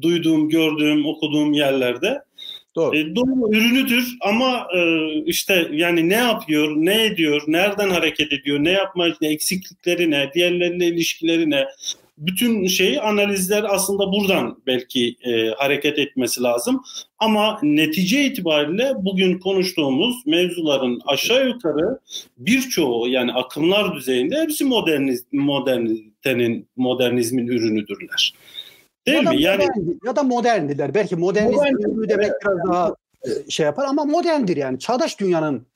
duyduğum, gördüğüm, okuduğum yerlerde. Doğru. Doğru ürünüdür ama işte yani ne yapıyor, ne ediyor, nereden hareket ediyor, ne yapmak, ne eksiklikleri, ne diğerlerine ilişkileri, ne bütün şeyi analizler aslında buradan belki hareket etmesi lazım. Ama netice itibariyle bugün konuştuğumuz mevzuların aşağı yukarı birçoğu, yani akımlar düzeyinde hepsi modernizmin ürünüdürler. Değil ya mi? Yani ya da moderndiler. Belki modernizmin ürünü demek biraz daha şey yapar ama moderndir yani. Çağdaş dünyanın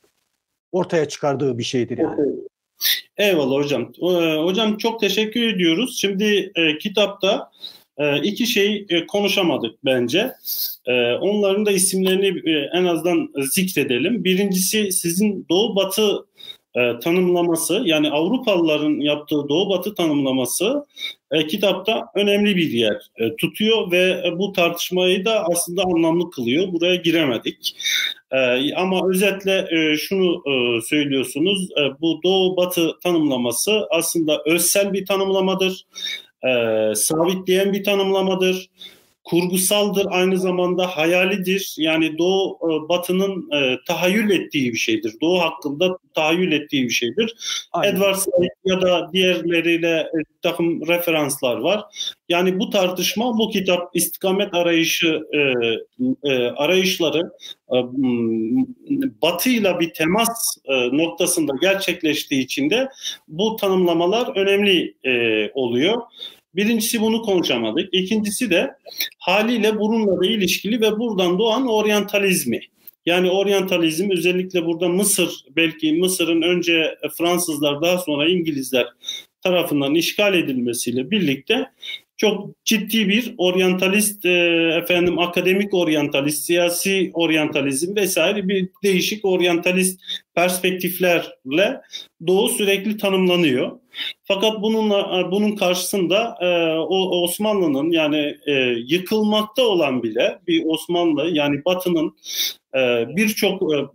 ortaya çıkardığı bir şeydir yani. Evet. Eyvallah hocam. Hocam çok teşekkür ediyoruz. Şimdi kitapta iki şey konuşamadık bence. Onların da isimlerini en azından zikredelim. Birincisi sizin Doğu Batı tanımlaması, yani Avrupalıların yaptığı Doğu Batı tanımlaması kitapta önemli bir yer tutuyor ve bu tartışmayı da aslında anlamlı kılıyor. Buraya giremedik. Ama özetle şunu söylüyorsunuz, bu Doğu Batı tanımlaması aslında özsel bir tanımlamadır, sabitleyen bir tanımlamadır, kurgusaldır, aynı zamanda hayalidir. Yani Doğu Batı'nın tahayyül ettiği bir şeydir. Doğu hakkında tahayyül ettiği bir şeydir. Aynen. Edward Said ya da diğerleriyle takım referanslar var. Yani bu tartışma, bu kitap istikamet arayışı, arayışları Batı'yla bir temas noktasında gerçekleştiği için de bu tanımlamalar önemli oluyor. Birincisi bunu konuşamadık. İkincisi de haliyle bununla da ilişkili ve buradan doğan oryantalizmi. Yani oryantalizm özellikle burada Mısır, belki Mısır'ın önce Fransızlar daha sonra İngilizler tarafından işgal edilmesiyle birlikte çok ciddi bir oryantalist, akademik oryantalist, siyasi oryantalizm vesaire bir değişik oryantalist perspektiflerle Doğu sürekli tanımlanıyor. Fakat bunun karşısında Osmanlı'nın, yani yıkılmakta olan bile bir Osmanlı, yani Batı'nın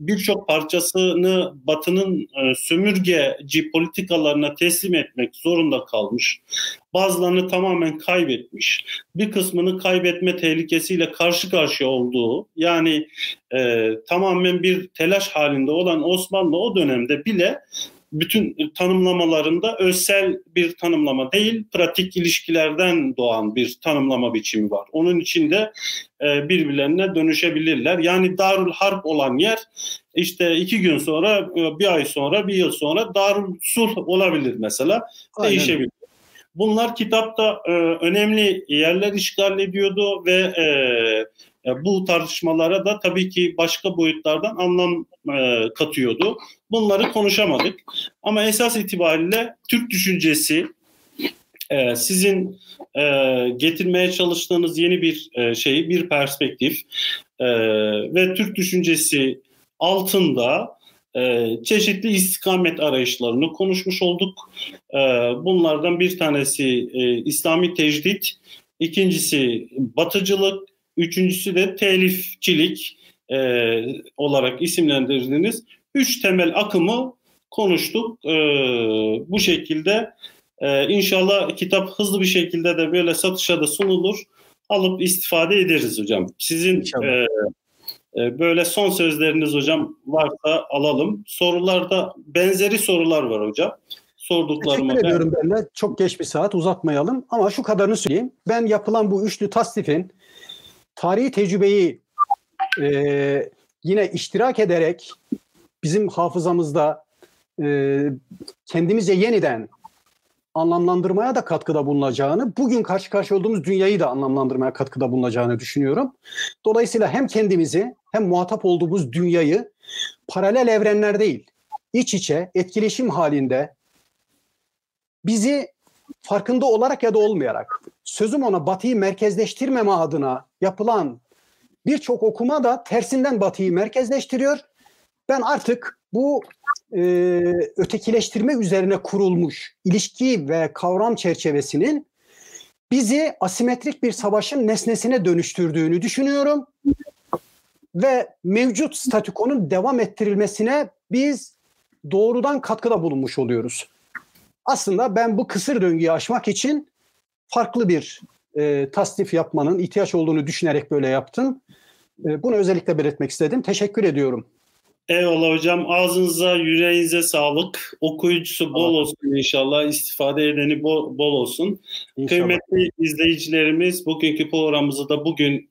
birçok parçasını Batı'nın sömürgeci politikalarına teslim etmek zorunda kalmış. Bazılarını tamamen kaybetmiş. Bir kısmını kaybetme tehlikesiyle karşı karşıya olduğu, yani tamamen bir telaş halinde olan Osmanlı o dönemde bile bütün tanımlamalarında özsel bir tanımlama değil, pratik ilişkilerden doğan bir tanımlama biçimi var. Onun için de birbirlerine dönüşebilirler. Yani Darül Harp olan yer işte 2 gün sonra, bir ay sonra, bir yıl sonra Darül Sulh olabilir mesela. Aynen. Değişebilir. Bunlar kitapta önemli yerler işgal ediyordu ve bu tartışmalara da tabii ki başka boyutlardan anlam katıyordu. Bunları konuşamadık. Ama esas itibariyle Türk düşüncesi sizin getirmeye çalıştığınız yeni bir şeyi, bir perspektif ve Türk düşüncesi altında çeşitli istikamet arayışlarını konuşmuş olduk. Bunlardan bir tanesi İslami tecdit, ikincisi Batıcılık, üçüncüsü de telifçilik olarak isimlendirdiğiniz 3 temel akımı konuştuk. Bu şekilde inşallah kitap hızlı bir şekilde de böyle satışa da sunulur. Alıp istifade ederiz hocam. Sizin böyle son sözleriniz hocam varsa alalım. Sorularda benzeri sorular var hocam. Teşekkür ediyorum ben de. Çok geç bir saat, uzatmayalım ama şu kadarını söyleyeyim. Ben yapılan bu üçlü tasnifin tarihi tecrübeyi yine iştirak ederek bizim hafızamızda kendimize yeniden anlamlandırmaya da katkıda bulunacağını, bugün karşı karşıya olduğumuz dünyayı da anlamlandırmaya katkıda bulunacağını düşünüyorum. Dolayısıyla hem kendimizi hem muhatap olduğumuz dünyayı paralel evrenler değil, iç içe etkileşim halinde bizi farkında olarak ya da olmayarak, sözüm ona Batı'yı merkezleştirmeme adına yapılan birçok okuma da tersinden Batı'yı merkezleştiriyor. Ben artık bu ötekileştirme üzerine kurulmuş ilişki ve kavram çerçevesinin bizi asimetrik bir savaşın nesnesine dönüştürdüğünü düşünüyorum. Ve mevcut statükonun devam ettirilmesine biz doğrudan katkıda bulunmuş oluyoruz. Aslında ben bu kısır döngüyü aşmak için farklı bir tasnif yapmanın ihtiyaç olduğunu düşünerek böyle yaptım. Bunu özellikle belirtmek istedim. Teşekkür ediyorum. Eyvallah hocam. Ağzınıza, yüreğinize sağlık. Okuyucusu bol olsun inşallah. İstifade edeni bol olsun. İnşallah. Kıymetli izleyicilerimiz, bugünkü programımızı da bugün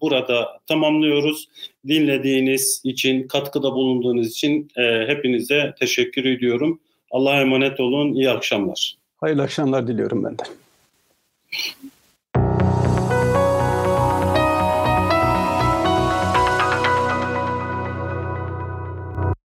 burada tamamlıyoruz. Dinlediğiniz için, katkıda bulunduğunuz için hepinize teşekkür ediyorum. Allah'a emanet olun. İyi akşamlar. Hayırlı akşamlar diliyorum ben de.